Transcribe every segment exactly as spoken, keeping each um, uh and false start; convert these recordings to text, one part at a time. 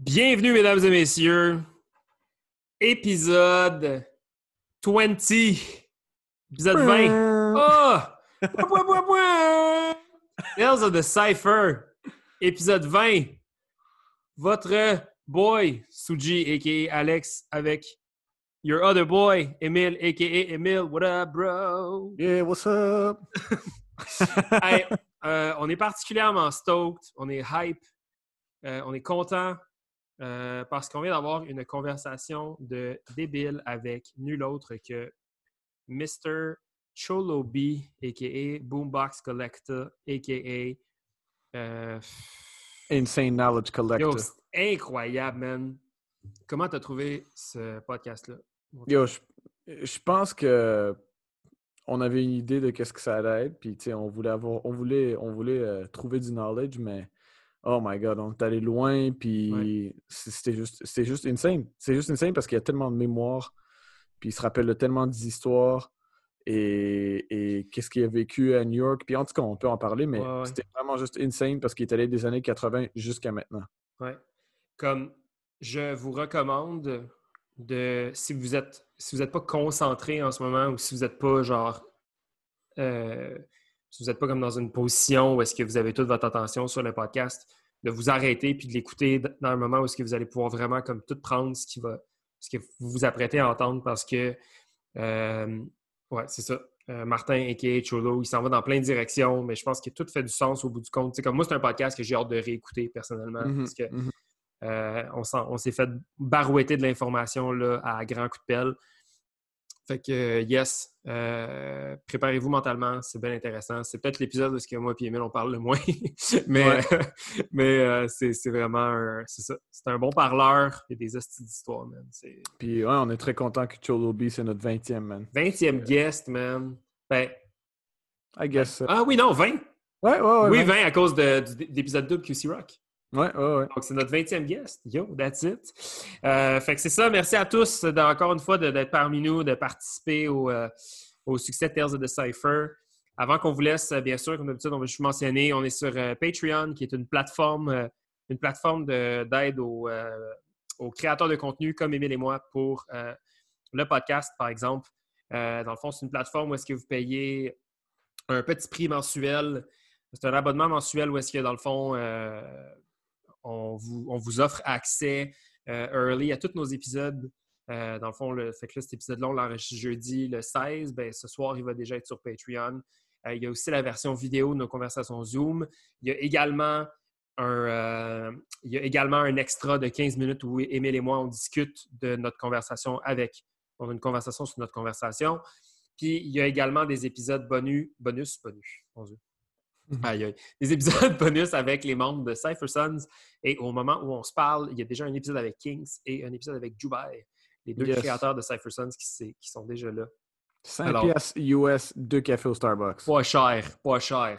Bienvenue, mesdames et messieurs, épisode vingt, épisode vingt. Oh! Tales of the Cypher, épisode vingt. Votre boy, Suji, a k a. Alex, avec your other boy, Emile, a k a. Emile. What up, bro? Yeah, what's up? Hey, euh, on est particulièrement stoked, on est hype, euh, on est content. Euh, parce qu'on vient d'avoir une conversation de débile avec nul autre que mister Cholobi, a k a. Boombox Collector, a k a. Euh... Insane Knowledge Collector. Yo, c'est incroyable, man. Comment t'as trouvé ce podcast-là? Yo, je, je pense que on avait une idée de qu'est-ce que ça allait être, puis on voulait, avoir, on voulait, on voulait euh, trouver du knowledge, mais... Oh my God, on est allé loin, puis ouais. c'était juste, c'était juste insane. C'est juste insane parce qu'il y a tellement de mémoire, puis il se rappelle de tellement d'histoires et, et qu'est-ce qu'il a vécu à New York. Puis en tout cas, on peut en parler, mais ouais, ouais. C'était vraiment juste insane parce qu'il est allé des années quatre-vingts jusqu'à maintenant. Ouais. Comme je vous recommande de, si vous êtes, si vous n'êtes pas concentré en ce moment ou si vous n'êtes pas genre... Euh, si vous n'êtes pas comme dans une position où est-ce que vous avez toute votre attention sur le podcast, de vous arrêter puis de l'écouter dans un moment où est-ce que vous allez pouvoir vraiment comme tout prendre ce qui va, ce que vous vous apprêtez à entendre parce que, euh, ouais, c'est ça. Euh, Martin, a k a. Cholo, il s'en va dans plein de directions, mais je pense que tout fait du sens au bout du compte. T'sais, comme moi, c'est un podcast que j'ai hâte de réécouter personnellement mm-hmm, parce que mm-hmm. euh, on, s'en, on s'est fait barouetter de l'information là, à grands coups de pelle. Fait que, yes, euh, préparez-vous mentalement, c'est bien intéressant. C'est peut-être l'épisode où ce que moi et Emile, on parle le moins, mais, ouais. euh, mais euh, c'est, c'est vraiment un... C'est ça, c'est un bon parleur et des hosties d'histoire, man. C'est... Puis, ouais, on est très content que Cholobi, c'est notre vingtième, man. vingtième euh... guest, man. Ben... I guess so. Ah oui, non, vingt! Ouais, ouais, ouais. Oui, vingt, vingt à cause de, de, de l'épisode double Q C Rock. Ouais, ouais, ouais. Donc, c'est notre vingtième guest. Yo, that's it. Euh, fait que c'est ça. Merci à tous, encore une fois, de, d'être parmi nous, de participer au, euh, au succès de Tales of the Cypher. Avant qu'on vous laisse, bien sûr, comme d'habitude, on va juste vous mentionner, on est sur euh, Patreon, qui est une plateforme, euh, une plateforme de, d'aide aux, euh, aux créateurs de contenu, comme Emile et moi, pour euh, le podcast, par exemple. Euh, dans le fond, c'est une plateforme où est-ce que vous payez un petit prix mensuel. C'est un abonnement mensuel où est-ce que, dans le fond... Euh, On vous, on vous offre accès euh, early à tous nos épisodes. Euh, dans le fond, le, fait que là, cet épisode-là, on l'enregistre jeudi le seize. Ben, ce soir, il va déjà être sur Patreon. Euh, il y a aussi la version vidéo de nos conversations Zoom. Il y a également un, euh, il y a également un extra de quinze minutes où Emile et moi, on discute de notre conversation avec. On a une conversation sur notre conversation. Puis, il y a également des épisodes bonus. Bonus, bonus, mon Dieu. Aïe, aïe. Des épisodes bonus avec les membres de Cypher Sons. Et au moment où on se parle, il y a déjà un épisode avec Kings et un épisode avec Jubai, les deux yes. créateurs de Cypher Sons qui, qui sont déjà là. cinq piastres U S, deux cafés au Starbucks. Pas cher, pas cher.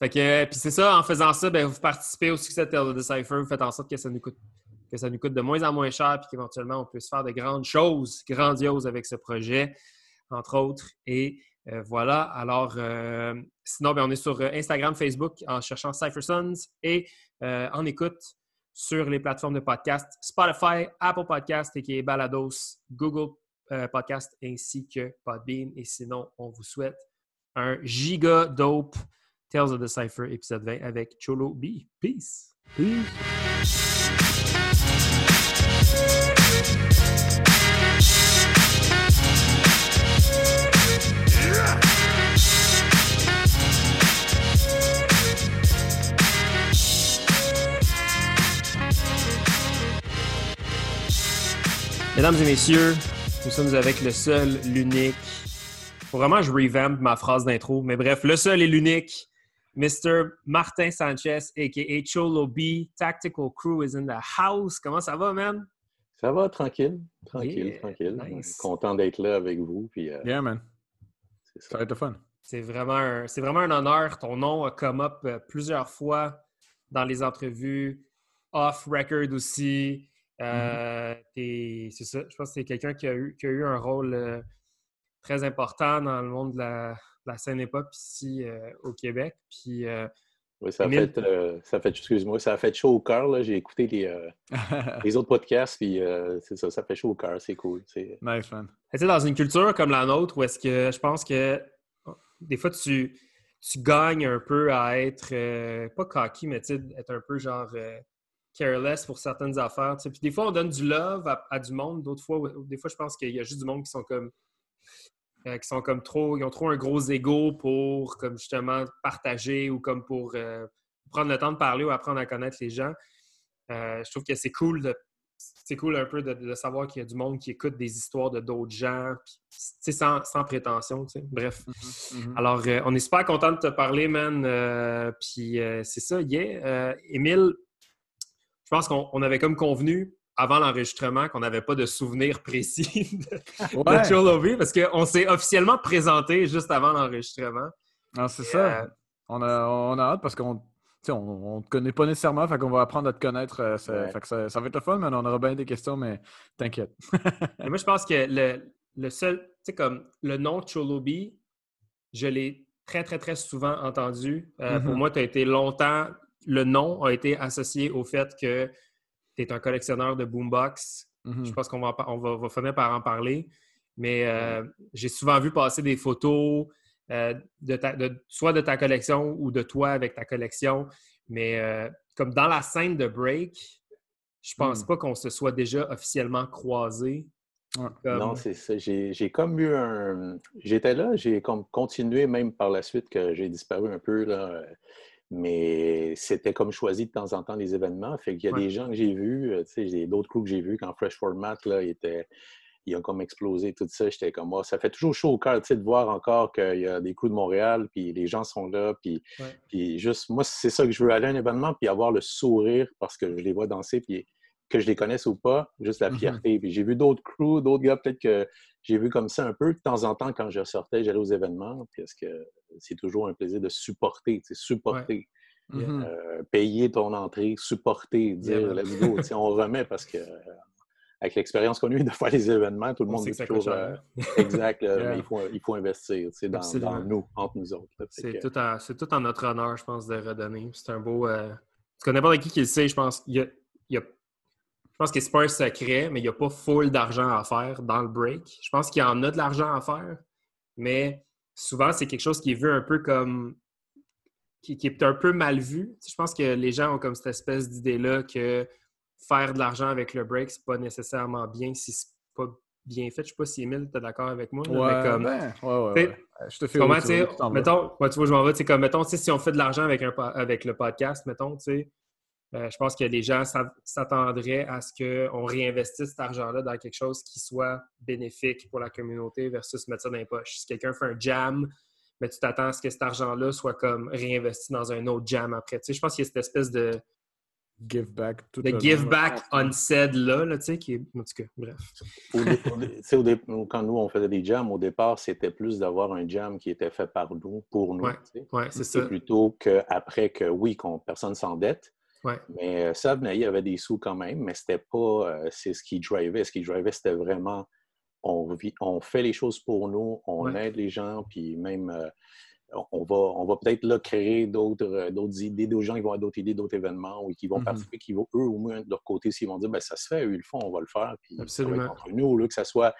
Fait que, euh, puis c'est ça, en faisant ça, bien, vous participez au succès de Tales of the Cypher, vous faites en sorte que ça nous coûte, que ça nous coûte de moins en moins cher et qu'éventuellement on puisse faire de grandes choses, grandioses avec ce projet, entre autres. Et Euh, voilà, alors euh, sinon, bien, on est sur Instagram, Facebook en cherchant Cypher Sons et euh, en écoute sur les plateformes de podcast Spotify, Apple Podcast, a k a. Balados, Google euh, Podcast ainsi que Podbean. Et sinon, on vous souhaite un giga dope Tales of the Cypher épisode vingt avec Cholo B. Peace! Peace! Mesdames et messieurs, nous sommes avec le seul, l'unique. Faut vraiment que je revamp ma phrase d'intro, mais bref, le seul et l'unique, mister Martin Sanchez, a k a. Cholo B. Tactical Crew is in the house. Comment ça va, man? Ça va, tranquille. Tranquille, yeah, tranquille. Nice. Content d'être là avec vous. Puis, euh... yeah, man. C'est ça. Ça va être fun. C'est vraiment, un, c'est vraiment un honneur. Ton nom a come up plusieurs fois dans les entrevues, off-record aussi. Euh, mm-hmm. C'est ça, je pense que c'est quelqu'un qui a eu, qui a eu un rôle euh, très important dans le monde de la, de la scène hip-hop ici euh, au Québec. Puis euh, Oui, ça a Émile? fait, euh, ça a fait, excuse-moi, ça a fait chaud au cœur, là. J'ai écouté les, euh, les autres podcasts, puis euh, c'est ça, ça fait chaud au cœur, c'est cool. C'est nice, man. Tu sais, dans une culture comme la nôtre, où est-ce que je pense que des fois, tu, tu gagnes un peu à être, euh, pas cocky, mais tu sais, être un peu genre euh, careless pour certaines affaires, tu sais. Puis des fois, on donne du love à, à du monde, d'autres fois, des fois, je pense qu'il y a juste du monde qui sont comme... Euh, qui sont comme trop, ils ont trop un gros ego pour comme justement partager ou comme pour euh, prendre le temps de parler ou apprendre à connaître les gens. Euh, je trouve que c'est cool de, c'est cool un peu de, de savoir qu'il y a du monde qui écoute des histoires de d'autres gens, pis, sans, sans prétention, t'sais. Bref. Mm-hmm, mm-hmm. Alors, euh, on est super content de te parler, man. Euh, puis euh, c'est ça, yeah. Euh, Émile, je pense qu'on on avait comme convenu avant l'enregistrement, qu'on n'avait pas de souvenirs précis de, ouais. de Cholovi, parce qu'on s'est officiellement présenté juste avant l'enregistrement. Non, c'est Et ça. Euh... On, a, on a hâte parce qu'on ne te connaît pas nécessairement, fait qu'on va apprendre à te connaître. Ça, ouais. fait que ça, ça va être le fun, mais on aura bien des questions, mais t'inquiète. Et moi, je pense que le, le seul, tu sais, comme le nom Cholovi, je l'ai très, très, très souvent entendu. Euh, mm-hmm. Pour moi, tu as été longtemps, le nom a été associé au fait que tu es un collectionneur de boombox. Mm-hmm. Je pense qu'on va, on va, va finir par en parler. Mais euh, j'ai souvent vu passer des photos, euh, de ta, de, soit de ta collection ou de toi avec ta collection. Mais euh, comme dans la scène de break, je pense mm. pas qu'on se soit déjà officiellement croisés. Ouais. Comme... Non, c'est ça. J'ai, j'ai comme eu un... J'étais là, j'ai comme continué même par la suite que j'ai disparu un peu, là. Mais c'était comme choisi de temps en temps les événements. Fait qu'il y a ouais. des gens que j'ai vus, tu sais, j'ai d'autres crews que j'ai vus quand Fresh Format, là, ils, étaient, ils ont comme explosé tout ça. J'étais comme, moi, oh, ça fait toujours chaud au cœur, tu sais, de voir encore qu'il y a des crews de Montréal, puis les gens sont là, puis, ouais. puis juste, moi, c'est ça que je veux, aller à un événement, puis avoir le sourire parce que je les vois danser, puis que je les connaisse ou pas, juste la fierté. Mm-hmm. Puis j'ai vu d'autres crews, d'autres gars, peut-être que j'ai vu comme ça un peu. De temps en temps, quand je sortais, j'allais aux événements, parce que c'est toujours un plaisir de supporter, tu sais, supporter. Ouais. Mm-hmm. Euh, payer ton entrée, supporter, dire yeah. let's go. Tu sais, on remet parce que, euh, avec l'expérience qu'on a eue de faire les événements, tout le monde est toujours euh, exact. Là, yeah. mais il, faut, il faut investir, tu sais, dans, dans nous, entre nous autres. Là, c'est, que... tout en, c'est tout en notre honneur, je pense, de redonner. C'est un beau. Euh... Tu connais pas qui qui le sait, je pense. Il y a. Il y a... Je pense que c'est pas un secret, mais il n'y a pas full d'argent à faire dans le break. Je pense qu'il y en a de l'argent à faire, mais souvent, c'est quelque chose qui est vu un peu comme... qui, qui est un peu mal vu. Je pense que les gens ont comme cette espèce d'idée-là que faire de l'argent avec le break, c'est pas nécessairement bien si c'est pas bien fait. Je sais pas si, Émile, t'es d'accord avec moi? Là, ouais, mais comme, ben, ouais, ouais, ouais. Je te fais... Comment, tu sais, mettons... Ouais, tu vois, je m'en vais, tu sais, comme, mettons, tu sais, si on fait de l'argent avec, un, avec le podcast, mettons, tu sais, Euh, je pense que les gens s'attendraient à ce qu'on réinvestisse cet argent-là dans quelque chose qui soit bénéfique pour la communauté versus mettre ça dans les poches. Si quelqu'un fait un jam, mais tu t'attends à ce que cet argent-là soit comme réinvesti dans un autre jam après. Tu sais, je pense qu'il y a cette espèce de give back, tout de give back unsaid là, là, tu sais, qui est... En tout cas, bref. Au dé- au dé- au dé- quand nous, on faisait des jams, au départ, c'était plus d'avoir un jam qui était fait par nous, pour nous. Ouais, ouais, c'est ça. Plutôt qu'après que, oui, qu'on, personne s'endette. Ouais. Mais ça, il y avait des sous quand même, mais c'était pas euh, c'est ce qui drivait. Ce qui drivait, c'était vraiment on, vit, on fait les choses pour nous, on ouais. aide les gens, puis même euh, on va, on va peut-être là, créer d'autres, d'autres idées, d'autres gens qui vont avoir d'autres idées, d'autres événements, ou qui vont mm-hmm. participer, qui vont eux au moins de leur côté, s'ils vont dire ben ça se fait, eux le font, on va le faire, puis Absolument. Ça va être entre nous, là, que ça soit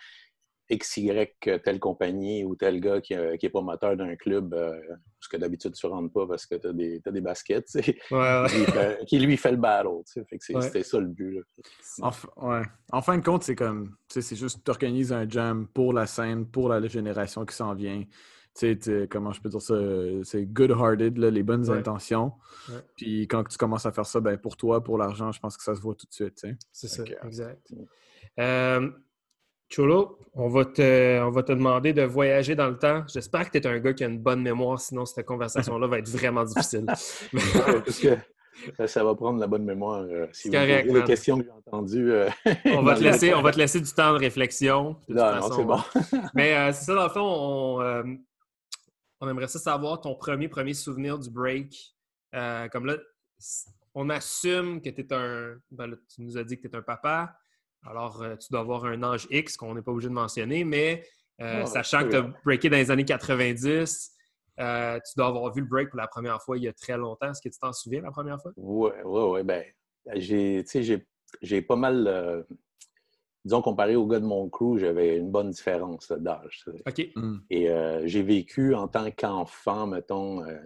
X Y, telle compagnie ou tel gars qui, euh, qui est promoteur d'un club, euh, parce que d'habitude tu ne rentres pas parce que tu as des, des baskets, tu sais, ouais, ouais. Qui, euh, qui lui fait le battle. Tu sais, fait que c'est, ouais. C'était ça le but. Là. Enf- ouais. En fin de compte, c'est comme, tu sais, c'est juste tu organises un jam pour la scène, pour la génération qui s'en vient. Tu sais, comment je peux dire ça, c'est good-hearted, là, les bonnes ouais. intentions. Ouais. Puis quand tu commences à faire ça, ben, pour toi, pour l'argent, je pense que ça se voit tout de suite. Tu sais. C'est fait ça, que, exact. Euh... Um... Cholo, on va, te, on va te demander de voyager dans le temps. J'espère que tu es un gars qui a une bonne mémoire, sinon cette conversation-là va être vraiment difficile. Ouais, parce que ça va prendre la bonne mémoire. Euh, si c'est vous correct. Les questions que j'ai entendues... Euh, on, va te laisser, on va te laisser du temps de réflexion. De non, façon, non, c'est bon. Mais euh, c'est ça, dans le fond, on, euh, on aimerait ça savoir ton premier, premier souvenir du break. Euh, comme là, on assume que tu es un... Ben là, tu nous as dit que tu es un papa. Alors, tu dois avoir un âge X qu'on n'est pas obligé de mentionner, mais euh, oh, sachant que tu as breaké dans les années quatre-vingt-dix, Euh, tu dois avoir vu le break pour la première fois il y a très longtemps. Est-ce que tu t'en souviens la première fois? Oui, oui, oui. Bien, j'ai, j'ai, j'ai pas mal... Euh, disons, comparé au gars de mon crew, j'avais une bonne différence d'âge. OK. Mm. Et euh, j'ai vécu en tant qu'enfant, mettons, euh,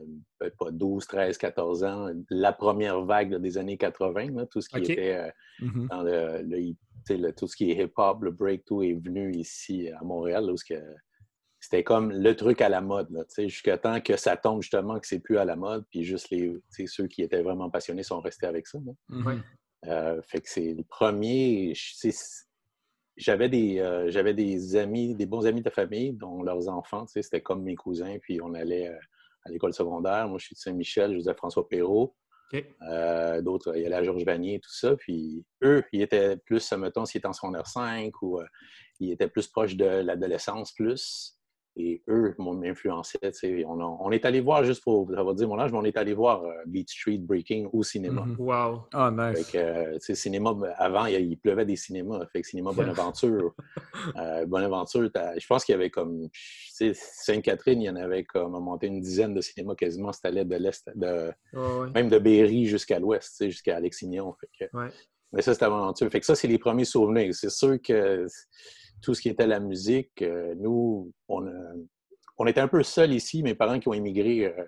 pas douze, treize, quatorze ans, la première vague là, des années quatre-vingt, là, tout ce qui okay. était euh, mm-hmm. dans le... le Le, tout ce qui est hip-hop, le break, tout est venu ici à Montréal, là, où que, c'était comme le truc à la mode, là, jusqu'à temps que ça tombe justement que c'est plus à la mode, puis juste les, ceux qui étaient vraiment passionnés sont restés avec ça. Mm-hmm. Euh, fait que c'est le premier... J'avais des, euh, j'avais des amis, des bons amis de famille, dont leurs enfants, c'était comme mes cousins, puis on allait euh, à l'école secondaire. Moi, je suis de Saint-Michel, Joseph-François Perrault. Okay. Euh, d'autres, il y a Georges Vanier et tout ça. Puis eux, ils étaient plus, mettons, s'ils étaient en secondaire cinq ou euh, ils étaient plus proches de l'adolescence plus. Et eux m'influençaient, tu sais. On, on est allé voir, juste pour ça va dire mon âge, mais on est allé voir euh, Beat Street Breaking au cinéma. Mm-hmm. Wow! Ah, oh, nice! Fait que, euh, tu sais, cinéma, avant, il, il pleuvait des cinémas. Fait que cinéma Bonaventure. euh, Bonaventure, je pense qu'il y avait comme, tu sais, Sainte-Catherine, il y en avait comme, à monter une dizaine de cinémas quasiment. C'était de l'Est, de, oh, ouais. même de Berry jusqu'à l'Ouest, tu sais, jusqu'à Alexignon. Fait que, ouais. Mais ça, c'était aventure. Fait que ça, c'est les premiers souvenirs. C'est sûr que... Tout ce qui était la musique, euh, nous, on, euh, on était un peu seuls ici. Mes parents qui ont immigré euh,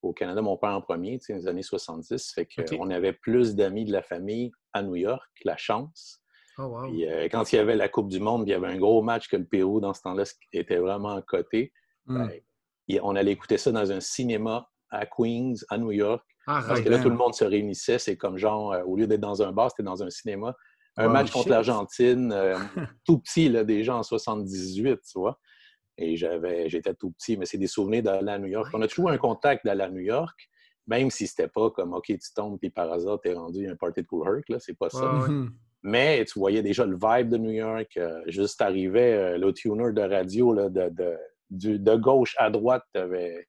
au Canada, mon père en premier, tu sais, dans les années soixante-dix. Fait qu'on okay. avait plus d'amis de la famille à New York, la chance. Oh, wow. Puis, euh, quand il y avait la Coupe du Monde, puis il y avait un gros match que le Pérou, dans ce temps-là, était vraiment à côté. Mm. Ben, on allait écouter ça dans un cinéma à Queens, à New York. Ah, parce que là, tout le monde se réunissait. C'est comme genre, euh, au lieu d'être dans un bar, c'était dans un cinéma. Un oh, match contre shit. l'Argentine, euh, tout petit, là, déjà en soixante-dix-huit, tu vois. Et j'avais, j'étais tout petit, mais c'est des souvenirs d'aller à New York. On a toujours un contact d'aller à New York, même si c'était pas comme « OK, tu tombes, puis par hasard, t'es rendu un party de Cool Herc », là, c'est pas ça. Oh, ouais. Mais tu voyais déjà le vibe de New York. Euh, juste arrivait euh, le tuner de radio, là, de, de, de, de gauche à droite, t'avais...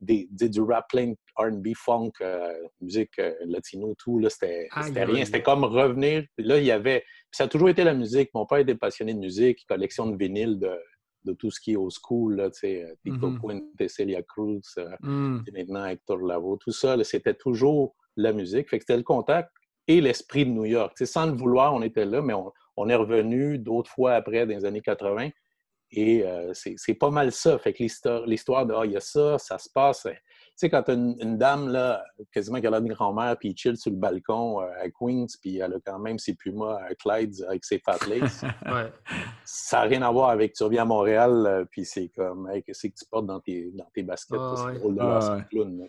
Des, des, du rap plein R and B, funk, euh, musique euh, latino, tout, là, c'était, ah, c'était rien. C'était comme revenir. Là, il y avait... Puis ça a toujours été la musique. Mon père était passionné de musique, collection de vinyles de, de tout ce qui est old school, là, tu sais, Tito mm-hmm. Puente, Celia Cruz, euh, mm. et maintenant Hector Lavoe, tout ça, là, c'était toujours la musique. Fait que c'était le contact et l'esprit de New York. Tu sais, sans le vouloir, on était là, mais on, on est revenu d'autres fois après, dans les années quatre-vingt. Et euh, c'est, c'est pas mal ça. Fait que l'histoire, l'histoire de « Ah, oh, il y a ça, ça se passe. » Tu sais, quand t'as une, une dame, là, quasiment qu'elle a une grand-mère, puis chill sur le balcon euh, à Queens, puis elle a quand même ses pumas à Clyde avec ses fat laces. Ouais. Ça n'a rien à voir avec « Tu reviens à Montréal, euh, puis c'est comme hey, « Qu'est-ce que tu portes dans tes, dans tes baskets? Oh, » C'est ouais. drôle de oh, voir, ouais. c'est clown.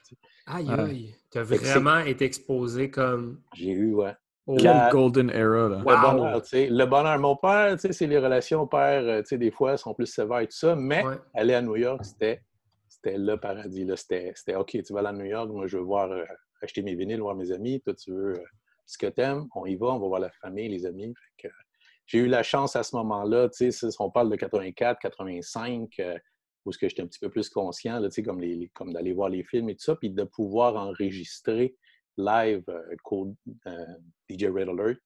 Aïe, aïe! T'as vraiment été exposé comme... J'ai eu, ouais. Oh, la... golden era, là. Le wow. bonheur, tu sais. Le bonheur. Mon père, tu sais, c'est les relations père, tu sais, des fois, elles sont plus sévères et tout ça, mais ouais. aller à New York, c'était, c'était le paradis, là. C'était, c'était, OK, tu vas aller à New York, moi, je veux voir, euh, acheter mes vinyles, voir mes amis, toi, tu veux euh, ce que t'aimes, on y va, on va voir la famille, les amis. Fait que, euh, j'ai eu la chance à ce moment-là, tu sais, on parle de quatre-vingt-quatre, quatre-vingt-cinq, euh, où ce que j'étais un petit peu plus conscient, là, tu sais, comme, les, les, comme d'aller voir les films et tout ça, puis de pouvoir enregistrer live, euh, code, euh, D J Red Alert.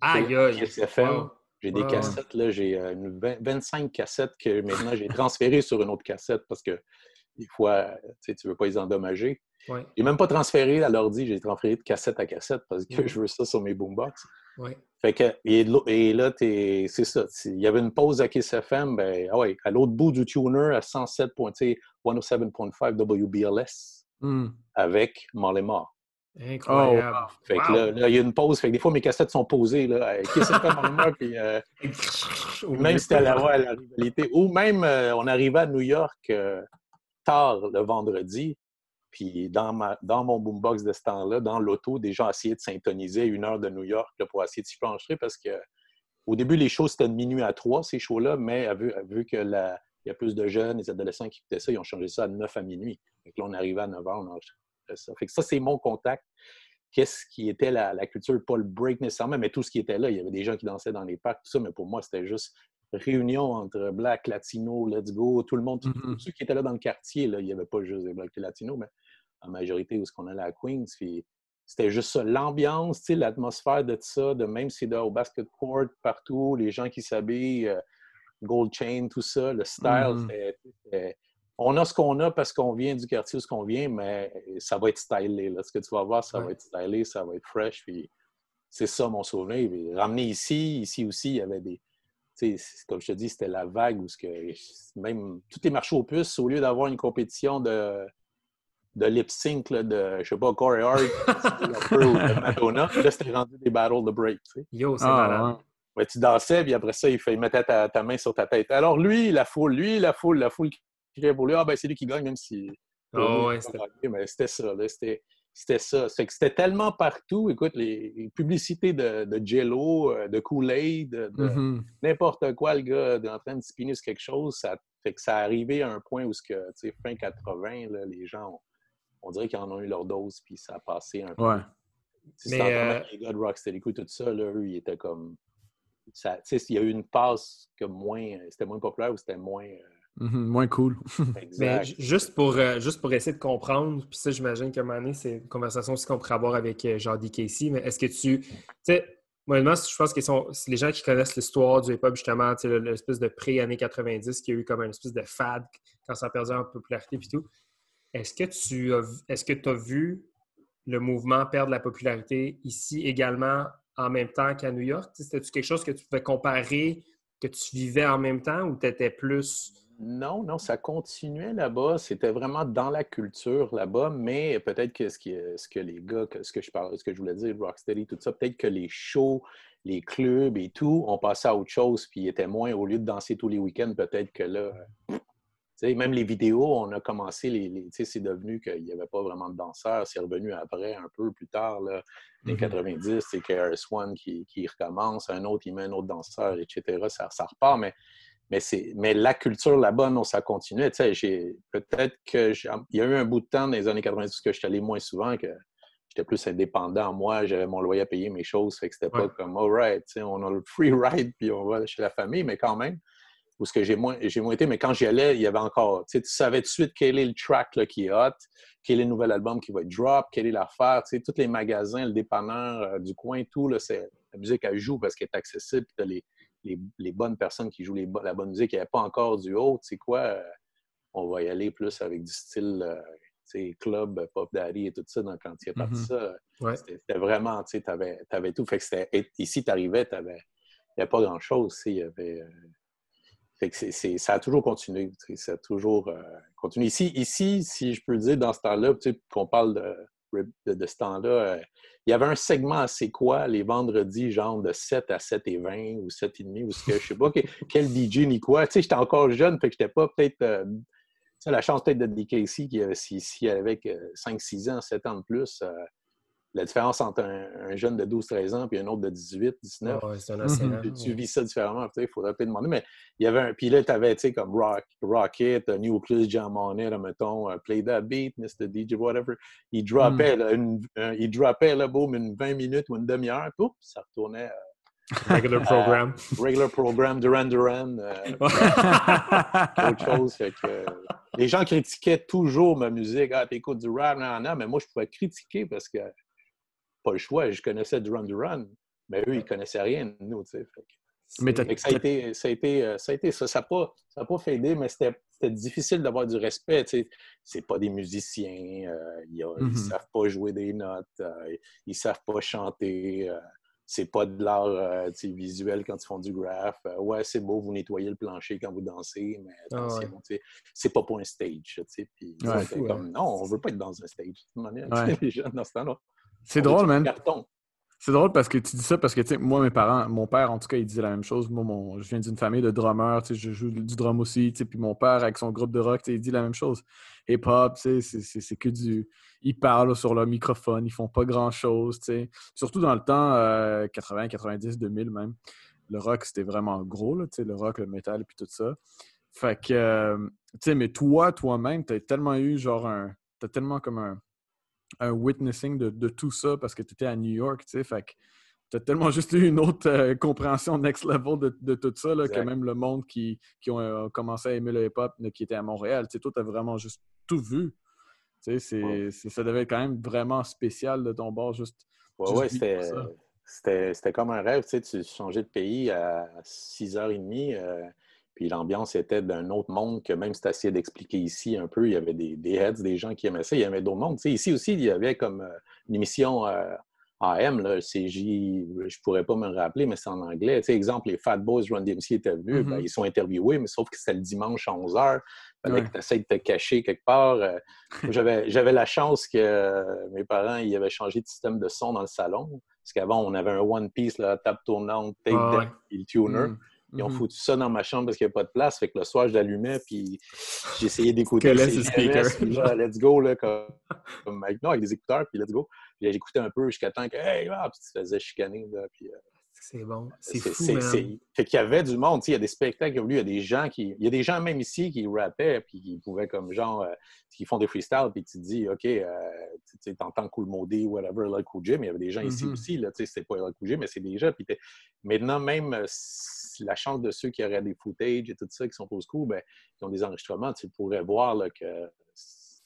Ah, yeah, S F M. Wow. J'ai des wow. cassettes, là, j'ai euh, une vingt, vingt-cinq cassettes que maintenant j'ai transférées sur une autre cassette parce que des fois, tu ne veux pas les endommager. Ouais. J'ai même pas transféré à l'ordi, j'ai transféré de cassette à cassette parce que ouais. je veux ça sur mes boombox. Ouais. Fait que, et, et là, t'es, c'est ça. Il y avait une pause à Kiss F M, ben, ah ouais, à l'autre bout du tuner à cent sept virgule cinq W B L S mm. avec Marley Marr. Incroyable. Oh, fait wow. que là, là, il y a une pause. Fait que des fois, mes cassettes sont posées. Là. Qu'est-ce que ça fait, puis, euh, même si c'était la, la rivalité. Ou même, euh, on arrivait à New York euh, tard le vendredi. Puis dans, ma, dans mon boombox de ce temps-là, dans l'auto, des gens essayaient de s'intoniser une heure de New York là, pour essayer de s'y pencher. Parce que au début, les shows, c'était de minuit à trois, ces shows-là. Mais vu, vu que la, y a plus de jeunes, les adolescents qui écoutaient ça, ils ont changé ça à neuf à minuit. Fait que là, on arrivait à neuf heures, on a... Ça. Fait que ça, c'est mon contact. Qu'est-ce qui était la, la culture, pas le break nécessairement, mais tout ce qui était là. Il y avait des gens qui dansaient dans les parcs, tout ça, mais pour moi, c'était juste réunion entre Black, Latino, Let's Go, tout le monde, mm-hmm. tous ceux qui étaient là dans le quartier. Là, il n'y avait pas juste des Blacks et Latinos, mais en majorité, où est-ce qu'on allait à Queens. Puis c'était juste ça, l'ambiance, l'atmosphère de tout ça, de même si là, au basket court, partout, les gens qui s'habillent, euh, gold chain, tout ça, le style, mm-hmm. c'était... c'était on a ce qu'on a parce qu'on vient du quartier où qu'on vient, mais ça va être stylé. Là. Ce que tu vas voir, ça ouais. va être stylé, ça va être fresh. Puis c'est ça mon souvenir. Puis, ramener ici, ici aussi, il y avait des... Comme je te dis, c'était la vague où ce que même tous les marchés aux puces, au lieu d'avoir une compétition de, de lip-sync, là, de, je sais pas, Corey Hart, ou de Madonna, là, c'était rendu des battles de break. Tu sais. Yo, c'est marrant. Ah, ouais, tu dansais, puis après ça, il, fait, il mettait ta, ta main sur ta tête. Alors lui, la foule, lui, la foule, la foule qui criait pour lui, ah ben c'est lui qui gagne, même si... Oh, ouais, c'était... Mais c'était ça, là, c'était... C'était ça. C'est que c'était tellement partout. Écoute, les, les publicités de, de Jell-O, de Kool-Aid, de, de mm-hmm. n'importe quoi, le gars en train de spinner sur quelque chose, ça fait que ça arrivait à un point où, tu sais, fin quatre-vingts, là, les gens, on, on dirait qu'ils en ont eu leur dose, puis ça a passé un peu. Ouais. Tu sais, mais euh... les gars de Rocksteady, tout ça, là, eux, ils étaient comme... Tu sais, il y a eu une passe que moins... C'était moins populaire ou c'était moins... Euh... Mm-hmm, moins cool. Mais juste pour, euh, juste pour essayer de comprendre, puis ça, j'imagine qu'à un moment donné, c'est une conversation aussi qu'on pourrait avoir avec euh, Jordi Casey, mais est-ce que tu... Tu sais, moi, je pense que sont, les gens qui connaissent l'histoire du hip-hop, justement, tu sais, l'espèce de pré-années quatre-vingt-dix qui a eu comme une espèce de fad quand ça a perdu en popularité puis tout, est-ce que tu as, est-ce que tu as vu le mouvement perdre la popularité ici également en même temps qu'à New York? Tu sais, c'était-tu quelque chose que tu pouvais comparer, que tu vivais en même temps ou tu étais plus... Non, non, ça continuait là-bas. C'était vraiment dans la culture là-bas, mais peut-être que ce, qui, ce que les gars, ce que je parlais, ce que je voulais dire, Rocksteady, tout ça, peut-être que les shows, les clubs et tout, on passait à autre chose, puis ils étaient moins, au lieu de danser tous les week-ends, peut-être que là, tu sais, même les vidéos, on a commencé, les, les, tu sais, c'est devenu qu'il n'y avait pas vraiment de danseurs, c'est revenu après, un peu plus tard, là, les mm-hmm. quatre-vingt-dix, c'est K R S One qui, qui recommence, un autre, il met un autre danseur, et cetera, ça, ça repart, mais... Mais, c'est, mais la culture là-bas, non, ça continuait. Tu sais, j'ai, peut-être que j'ai, il y a eu un bout de temps dans les années quatre-vingt-dix que je suis allé moins souvent, que j'étais plus indépendant. Moi, j'avais mon loyer à payer, mes choses. Fait que c'était pas ouais. comme « all right », tu sais, on a le free ride, puis on va chez la famille, mais quand même. Où ce que j'ai moins, j'ai moins été, mais quand j'y allais, il y avait encore... Tu sais, tu savais tout de suite quel est le track là, qui est hot, quel est le nouvel album qui va drop, quelle est l'affaire. Tu sais, tous les magasins, le dépanneur euh, du coin, tout, là, c'est, la musique, elle joue parce qu'elle est accessible, puis t'as les... Les, les bonnes personnes qui jouent les, la bonne musique, il n'y avait pas encore du haut, tu sais quoi, euh, on va y aller plus avec du style euh, tu sais, club, Pop Daddy et tout ça, donc quand il y a parti mm-hmm. ça, ouais. c'était, c'était vraiment, tu sais, t'avais, t'avais tout, fait que c'était, ici t'arrivais, t'avais, il n'y avait pas grand-chose, tu sais, il y avait, euh, fait que c'est, c'est, ça a toujours continué, tu sais, ça a toujours euh, continué. Ici, ici, si je peux le dire, dans ce temps-là, tu sais, qu'on parle de De, de ce temps-là, euh, il y avait un segment à C'est quoi, les vendredis, genre de sept à sept et vingt ou sept et demi, ou ce que je sais pas, que, quel D J ni quoi. Tu sais, j'étais encore jeune, fait que j'étais pas peut-être... Euh, tu sais, la chance peut-être de D K C, qui avait si, si, avec euh, cinq six ans, sept ans de plus, euh, la différence entre un, un jeune de douze treize ans et un autre de dix-huit dix-neuf, oh, c'est un mm-hmm. tu, tu vis ça différemment, il faudrait peut-être demander, mais il y avait un... Puis là, tu avais, tu sais, comme Rock, Rocket, uh, Nucleus, John Monet, mettons, uh, Play That Beat, mister D J, whatever. Il droppait, mm. là, une, un, il droppait, là, boum, une vingt minutes ou une demi-heure, oups, ça retournait... Euh, Regular programme. Uh, regular programme, Duran Duran. Euh, autre chose. Fait que, euh, les gens critiquaient toujours ma musique. Ah, t'écoutes du rap, non, non, mais moi, je pouvais critiquer parce que pas le choix, je connaissais Duran Duran, mais eux, ils connaissaient rien, nous, tu sais. Mais fait que ça a été, ça a été, ça a été, ça n'a pas, ça a pas fadé, mais c'était, c'était difficile d'avoir du respect, tu sais. C'est pas des musiciens, euh, ils, mm-hmm. ils savent pas jouer des notes, euh, ils savent pas chanter, euh, c'est pas de l'art euh, visuel quand ils font du graph. Euh, ouais, c'est beau, vous nettoyez le plancher quand vous dansez, mais attention, ah ouais. c'est pas pour un stage. Puis, ouais, fou, comme, ouais. non, on veut pas être dans un stage. Ouais. Les jeunes dans ce temps-là. C'est drôle, man. Carton. C'est drôle parce que tu dis ça parce que, tu sais, moi, mes parents, mon père, en tout cas, il disait la même chose. Moi, mon, je viens d'une famille de drummers, tu sais, je joue du drum aussi, tu sais, puis mon père, avec son groupe de rock, tu sais, il dit la même chose. Hip-hop, tu sais, c'est, c'est, c'est que du... Ils parlent sur leur microphone, ils font pas grand-chose, tu sais. Surtout dans le temps euh, quatre-vingts, quatre-vingt-dix, deux mille même. Le rock, c'était vraiment gros, là, tu sais, le rock, le métal, puis tout ça. Fait que, euh, tu sais, mais toi, toi-même, t'as tellement eu genre un... T'as tellement comme un, un witnessing de, de tout ça parce que t'étais à New York, tu sais, fait que t'as tellement juste eu une autre euh, compréhension next level de, de tout ça, là, que même le monde qui, qui ont euh, commencé à aimer le hip-hop, qui était à Montréal, tu sais, toi, t'as vraiment juste tout vu. Tu sais, c'est, ouais. c'est, ça devait être quand même vraiment spécial de ton bord, juste... Ouais, juste ouais, c'était, ça. C'était, c'était comme un rêve, tu sais, tu changeais de pays à six heures trente, euh, Puis l'ambiance était d'un autre monde que même si tu essayais d'expliquer ici un peu, il y avait des, des heads, des gens qui aimaient ça, il y avait d'autres mondes. Tu sais, ici aussi, il y avait comme euh, une émission euh, A M, là, C J, je ne pourrais pas me rappeler, mais c'est en anglais. Tu sais, exemple, les Fat Boys, Run D M C étaient venus, mm-hmm. ben, ils sont interviewés, mais sauf que c'était le dimanche à onze heures. Il fallait ouais. que tu essaies de te cacher quelque part. Euh, j'avais, j'avais la chance que euh, mes parents ils avaient changé de système de son dans le salon. Parce qu'avant, on avait un One Piece, là, table tournante, tape ah, deck et le tuner. Mm-hmm. Ils ont foutu ça dans ma chambre parce qu'il n'y a pas de place. Fait que le soir, je l'allumais, puis j'essayais d'écouter ces speakers. Puis là, let's go, là, comme, comme avec, non, avec des écouteurs, puis let's go. Puis j'écoutais un peu jusqu'à temps que, hey, ah, puis tu te faisais chicaner, là, puis... Euh, c'est bon, c'est, c'est fou, c'est, c'est... Fait qu'il y avait du monde, tu sais, il y a des spectacles qui ont eu, il y a des gens qui... Il y a des gens, même ici, qui rappaient, puis qui pouvaient, comme, genre, euh, qui font des freestyles, puis tu te dis, OK, euh, tu sais, t'entends Kool Moe Dee, whatever, L L Cool J, mais il y avait des gens mm-hmm. ici aussi, là, tu sais, c'était pas L L Cool J, mais c'est des gens, puis t'es... Maintenant, même... Euh, la chance de ceux qui auraient des footage et tout ça qui sont au secours, ben, qui ont des enregistrements, tu pourrais voir là, que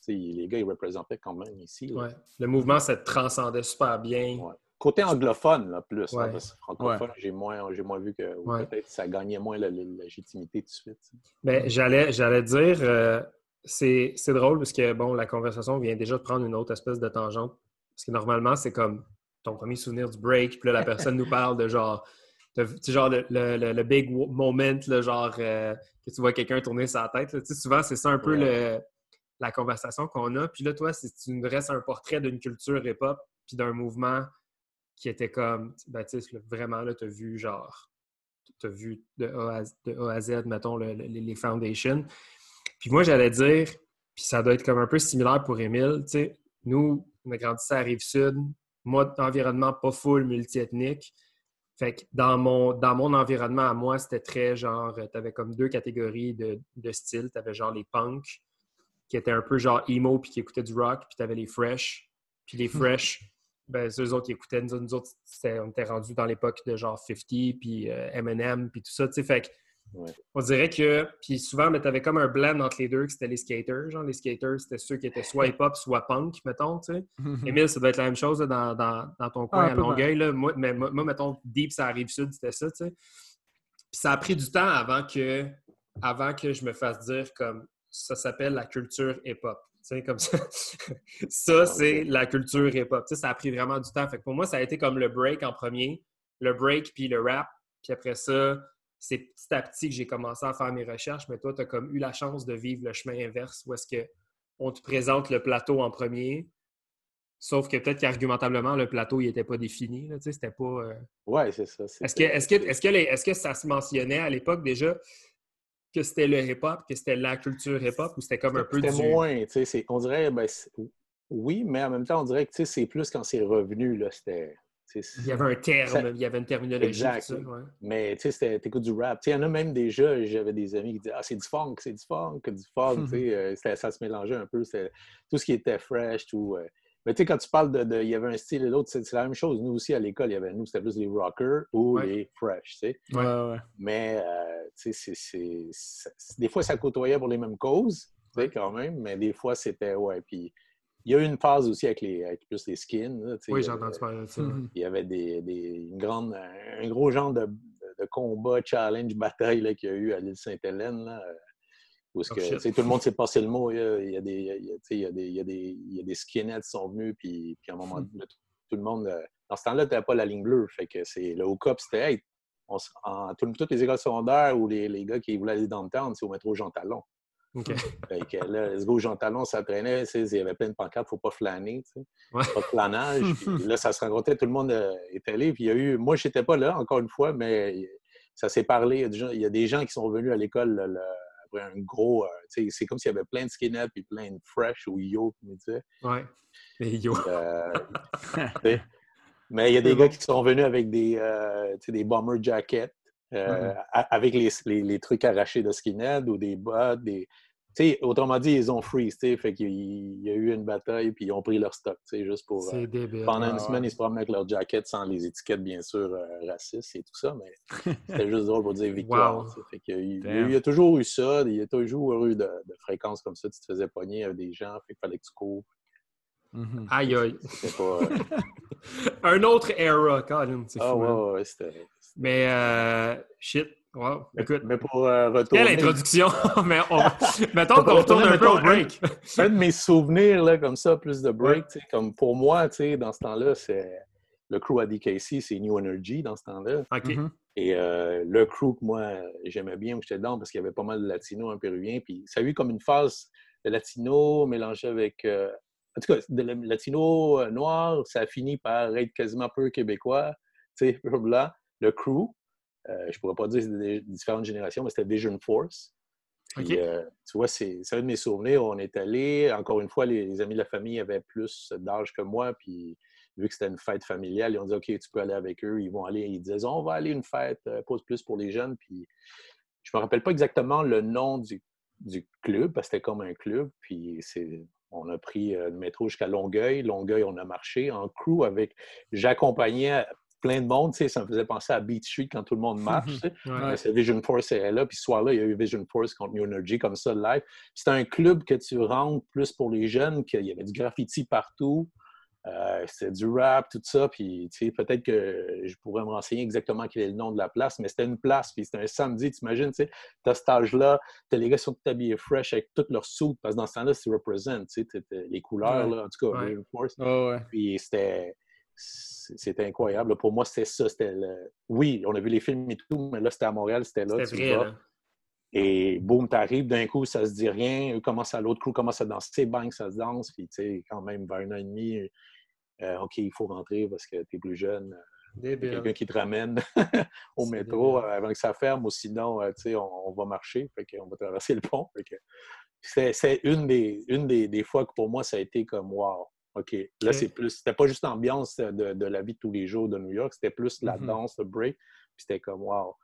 les gars, ils représentaient quand même ici. Ouais. Le mouvement, ça te transcendait super bien. Ouais. Côté anglophone, là, plus. Ouais. Hein, parce que francophone, ouais. j'ai, moins, j'ai moins vu que ouais. peut-être ça gagnait moins la, la, la légitimité tout de suite. Ben, j'allais, j'allais dire, euh, c'est, c'est drôle parce que bon, la conversation vient déjà de prendre une autre espèce de tangente. Parce que normalement, c'est comme ton premier souvenir du break, puis là, la personne nous parle de genre... Tu genre le, le, le big moment, là, genre euh, que tu vois quelqu'un tourner sa tête. Tu sais, souvent, c'est ça un peu ouais. le, la conversation qu'on a. Puis là, toi, si tu nous restes un portrait d'une culture hip-hop puis d'un mouvement qui était comme, ben, tu sais, vraiment, là, tu as vu, genre, tu as vu de A à, de A à Z, mettons, le, le, les foundations. Puis moi, j'allais dire, puis ça doit être comme un peu similaire pour Émile, tu sais, nous, on a grandi à la Rive-Sud, moi, environnement pas full, multiethnique. Fait que dans mon, dans mon environnement à moi, c'était très genre, t'avais comme deux catégories de, de styles. T'avais genre les punks, qui étaient un peu genre emo, puis qui écoutaient du rock, puis t'avais les fresh. Puis les fresh, ben, c'est eux autres qui écoutaient, nous, nous autres, on était rendus dans l'époque de genre cinquante, puis euh, M and M, puis tout ça, tu sais. Fait que, ouais. on dirait que, puis souvent, mais t'avais comme un blend entre les deux, que c'était les skaters. Genre, les skaters, c'était ceux qui étaient soit hip-hop, soit punk, mettons, tu sais. Mm-hmm. Émile, ça doit être la même chose là, dans, dans, dans ton coin ah, à Longueuil, là. Moi, mais, moi, mettons, Deep, ça arrive sud, c'était ça, tu sais. Puis ça a pris du temps avant que, avant que je me fasse dire comme ça s'appelle la culture hip-hop, tu sais, comme ça. Ça, c'est okay. la culture hip-hop, tu sais, ça a pris vraiment du temps. Fait que pour moi, ça a été comme le break en premier, le break puis le rap, puis après ça... C'est petit à petit que j'ai commencé à faire mes recherches, mais toi, tu as comme eu la chance de vivre le chemin inverse où est-ce qu'on te présente le plateau en premier, sauf que peut-être qu'argumentablement, le plateau, il n'était pas défini. Là, tu sais, c'était pas... Euh... Ouais, c'est ça. C'est est-ce, que, est-ce, que, est-ce, que les, est-ce que ça se mentionnait à l'époque déjà que c'était le hip-hop, que c'était la culture hip-hop, ou c'était comme un peu du... C'était moins, tu sais, c'est, on dirait, ben, c'est... oui, mais en même temps, on dirait que tu sais, c'est plus quand c'est revenu, là, c'était... Il y avait un terme, ça... il y avait une terminologie. Exact. Ça, ouais. Mais tu sais, t'écoutes du rap. Il y en a même déjà, j'avais des amis qui disaient « Ah, c'est du funk, c'est du funk, du funk. » euh, Ça se mélangeait un peu. C'était... Tout ce qui était fresh, tout... Euh... Mais tu sais, quand tu parles de, de... Il y avait un style et l'autre, c'est, c'est la même chose. Nous aussi, à l'école, il y avait nous, c'était plus les rockers ou ouais. les fresh, tu sais. Ouais, ouais. Mais euh, tu sais, c'est, c'est, c'est, c'est... Des fois, ça côtoyait pour les mêmes causes, tu sais, quand même. Mais des fois, c'était... Ouais, puis... Il y a eu une phase aussi avec, les, avec plus les skins. Là, oui, j'ai entendu parler de ça. Il y avait des, des, une grande, un gros genre de, de combat, challenge, bataille là, qu'il y a eu à l'île Sainte-Hélène. Là, où oh, que, tout le monde s'est passé le mot. Il y a des skinheads qui sont venus. Puis, puis à un moment donné, mm. tout, tout le monde... Dans ce temps-là, tu n'avais pas la ligne bleue. Fait que c'est, le O C O P, c'était... Hey, on, en, tout, toutes les écoles secondaires ou les, les gars qui voulaient aller dans le town, c'est au métro Jean-Talon. Okay. Fait que là, let's go, Jean Talon, ça traînait, il y avait plein de pancartes, faut pas flâner, tu sais. Ouais. Pas de planage. Puis là, ça se rencontrait, tout le monde est allé, puis il y a eu, moi, j'étais pas là, encore une fois, mais ça s'est parlé, il y a des gens, il y a des gens qui sont venus à l'école, là, là, après un gros, tu sais, c'est comme s'il y avait plein de skinheads, puis plein de fresh ou yo, comme ils disaient. Ouais, les yo. Euh, mais il y a des c'est gars bon. Qui sont venus avec des, euh, des bomber jackets. Euh, mm-hmm. avec les, les, les trucs arrachés de skinhead ou des bottes, des... T'sais, autrement dit, ils ont freeze, t'sais, fait qu'il y a eu une bataille puis ils ont pris leur stock, t'sais, juste pour... C'est euh, débile. Pendant ah, une semaine, ouais. ils se promenaient avec leur jacket sans les étiquettes, bien sûr, euh, racistes et tout ça, mais c'était juste drôle pour dire victoire. Wow. Fait qu'il y a eu, il y a toujours eu ça, il y a toujours eu de, de fréquences comme ça, tu te faisais pogner avec des gens, fait qu'il fallait que tu cours. Mm-hmm. Aïe aïe! C'était pas... Euh... Un autre era, Colin, c'est ah, fou. Ah ouais, ouais, c'était... Mais, euh, shit, Wow. Écoute, mais pour euh, retourner... Quelle introduction! mais on... Mettons qu'on retourne un peu au break. Un, un de mes souvenirs, là, comme ça, plus de break, ouais. Comme pour moi, dans ce temps-là, c'est le crew à D K C, c'est New Energy dans ce temps-là. OK. Mm-hmm. Et euh, le crew que moi, j'aimais bien, où j'étais dedans, parce qu'il y avait pas mal de latinos, un péruvien, puis ça a eu comme une phase de latino mélangée avec... Euh... En tout cas, de latino euh, noir, ça a fini par être quasiment peu québécois, tu sais, peu blanc. Le crew, euh, je pourrais pas dire des différentes générations, mais c'était Vision Force. Puis, okay. euh, tu vois, c'est, c'est un de mes souvenirs. On est allé, encore une fois, les, les amis de la famille avaient plus d'âge que moi, puis vu que c'était une fête familiale, ils ont dit « OK, tu peux aller avec eux ». Ils vont aller, ils disaient « On va aller une fête, pause plus pour les jeunes ». Puis je me rappelle pas exactement le nom du, du club, parce que c'était comme un club, puis c'est... On a pris euh, le métro jusqu'à Longueuil. Longueuil, on a marché en crew avec... J'accompagnais plein de monde. Ça me faisait penser à Beat Street quand tout le monde marche. ouais. C'est Vision Force est là. Puis ce soir-là, il y a eu Vision Force contre New Energy comme ça, live. C'était un club que tu rentres plus pour les jeunes, qu'il y avait du graffiti partout. Euh, c'était du rap, tout ça. Puis peut-être que je pourrais me renseigner exactement quel est le nom de la place, mais c'était une place. Puis c'était un samedi, t'imagines, tu sais, t'as cet âge-là, t'as les gars qui sont tout habillés fresh avec toutes leurs soutes, parce que dans ce temps-là, c'est represent, tu sais, les couleurs, ouais. là, en tout cas, ouais. Force. Oh, ouais. Puis c'était, c'était incroyable. Pour moi, c'était ça. C'était le... Oui, on a vu les films et tout, mais là, c'était à Montréal, c'était là. C'était tu vrai, hein? Et boum, t'arrives, d'un coup, ça se dit rien. Eux commencent à l'autre crew, commence à danser, bang, ça se danse. Puis, tu sais, quand même, vers un an et demi, Euh, OK, il faut rentrer parce que t'es plus jeune. Débile. Quelqu'un qui te ramène au c'est métro débile. Avant que ça ferme, ou sinon, euh, tu sais, on, on va marcher, fait qu'on va traverser le pont. Fait que c'est, c'est une, des, une des, des fois que pour moi, ça a été comme wow, OK. Là, okay. c'est plus, c'était pas juste l'ambiance de, de la vie de tous les jours de New York, c'était plus la mm-hmm. danse, le break, puis c'était comme wow.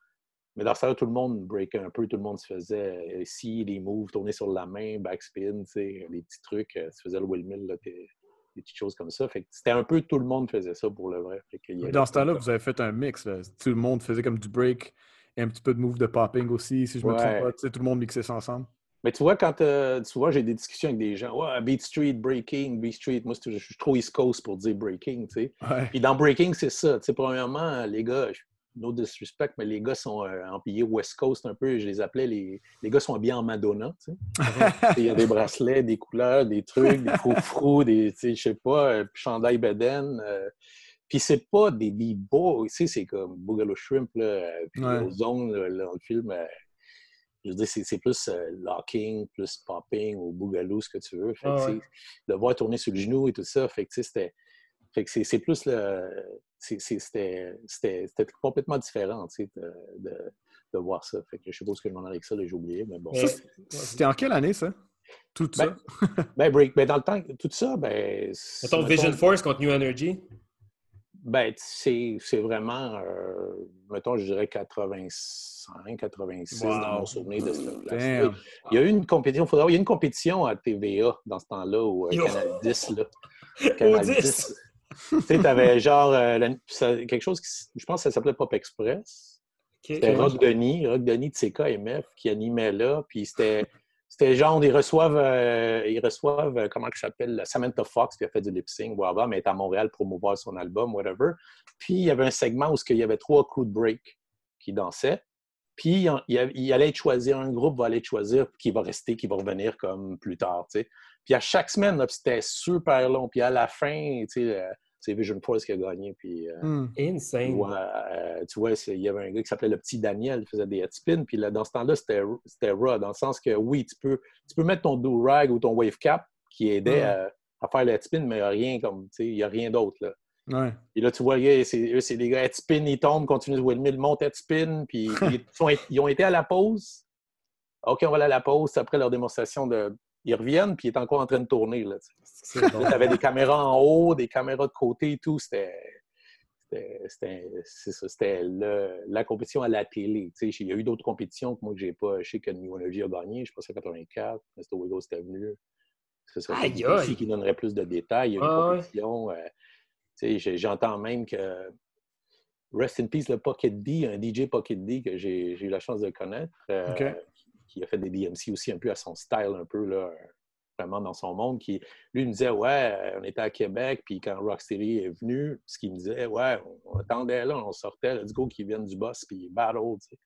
Mais dans ce temps-là, tout le monde breakait un peu, tout le monde se faisait ici, des moves, tourner sur la main, backspin, tu sais, des petits trucs, tu faisais le windmill, là, t'es. Des petites choses comme ça. Fait que c'était un peu tout le monde faisait ça pour le vrai. Fait que y dans ce temps-là, vous avez fait un mix. Là. Tout le monde faisait comme du break et un petit peu de move de popping aussi, si je me trompe pas. Tout le monde mixait ça ensemble. Mais tu vois, quand euh, souvent j'ai des discussions avec des gens, ouais, Beat Street, Breaking, Beat Street, moi je suis trop East Coast pour dire Breaking. Tu sais. Ouais. Puis dans Breaking, c'est ça. Tu sais, premièrement, les gars, no disrespect, mais les gars sont euh, empillés West Coast un peu. Je les appelais les, les gars sont habillés en Madonna. Tu sais. Il y a des bracelets, des couleurs, des trucs, des frou-frou, des, tu sais, je sais pas, euh, chandail beden. Euh... Puis c'est pas des b-boys, tu sais, c'est comme Boogaloo Shrimp, là, euh, puis ouais. Ozone, là, là, dans le film. Euh, je veux dire, c'est, c'est plus euh, locking, plus popping ou Boogaloo, ce que tu veux. Fait que, oh, ouais. Le voir tourner sur le genou et tout ça, fait que, tu sais, c'était... Fait que c'est, c'est plus le... C'est, c'est, c'était, c'était, c'était complètement différent, tu sais, de, de, de voir ça. Fait que je suppose que je m'en allais avec ça, là, j'ai oublié, mais bon. Ça, c'était en quelle année, ça? Tout ben, ça? ben, break, ben, dans le temps, tout ça, ben... Mettons, Vision Force contre New Energy? Ben, c'est, c'est vraiment, euh, mettons, je dirais quatre-vingt-cinq, quatre-vingt-six, wow. dans mon souvenir de cette place. Wow. Il y a eu une compétition, faudrait... il y a une compétition à T V A dans ce temps-là, au euh, Canal dix, là. Canal dix! Tu sais, t'avais genre euh, la, ça, quelque chose qui, je pense que ça s'appelait Pop Express. Okay. C'était Rock Denis, Rock Denis de C K M F qui animait là. Puis c'était, c'était genre, ils reçoivent, euh, ils reçoivent euh, comment ça s'appelle, Samantha Fox qui a fait du lip-sync, whatever, mais elle est à Montréal pour promouvoir son album, whatever. Puis il y avait un segment où il y avait trois crews de break qui dansaient. Puis il, il allait choisir, un groupe va aller choisir qui va rester, qui va revenir comme plus tard, tu sais. Puis à chaque semaine, là, c'était super long. Puis à la fin, tu sais, c'est Vision Force qui a gagné. Puis, euh, mm, insane. Ouais, euh, tu vois, il y avait un gars qui s'appelait le petit Daniel, qui faisait des headspins. Puis là, dans ce temps-là, c'était, c'était raw, dans le sens que oui, tu peux, tu peux mettre ton do-rag ou ton wave cap qui aidait mm. à, à faire le headspin, mais il n'y a rien comme, tu sais, il n'y a rien d'autre, là. Ouais. Et là, tu vois, eux, c'est, c'est des gars headspin, ils tombent, continuent de windmill, montent headspin, puis ils, sont, ils ont été à la pause. OK, on va aller à la pause. Après leur démonstration de... Ils reviennent, puis ils étaient encore en train de tourner. Là, tu avais des caméras en haut, des caméras de côté et tout. C'était, c'était, c'était, c'est ça, c'était le, la compétition à la télé. Tu sais, il y a eu d'autres compétitions que moi, que j'ai pas. Je sais que New Energy a gagné. Je pense à quatre-vingt-quatre. Mister Wiggles était venu. Ce serait aïe, aïe. Ici qui donnerait plus de détails. Il y a eu ah, une compétition. Ouais. Euh, tu sais, j'entends même que... Rest in peace, le Pocket D, un D J Pocket D que j'ai, j'ai eu la chance de connaître. Euh, okay. qui a fait des D M C aussi un peu à son style, un peu, là, vraiment dans son monde, qui, lui, il me disait, ouais, on était à Québec, puis quand Rocksteady est venu, ce qu'il me disait, ouais, on attendait là, on sortait, let's go, qu'ils viennent du boss, puis battle, tu sais.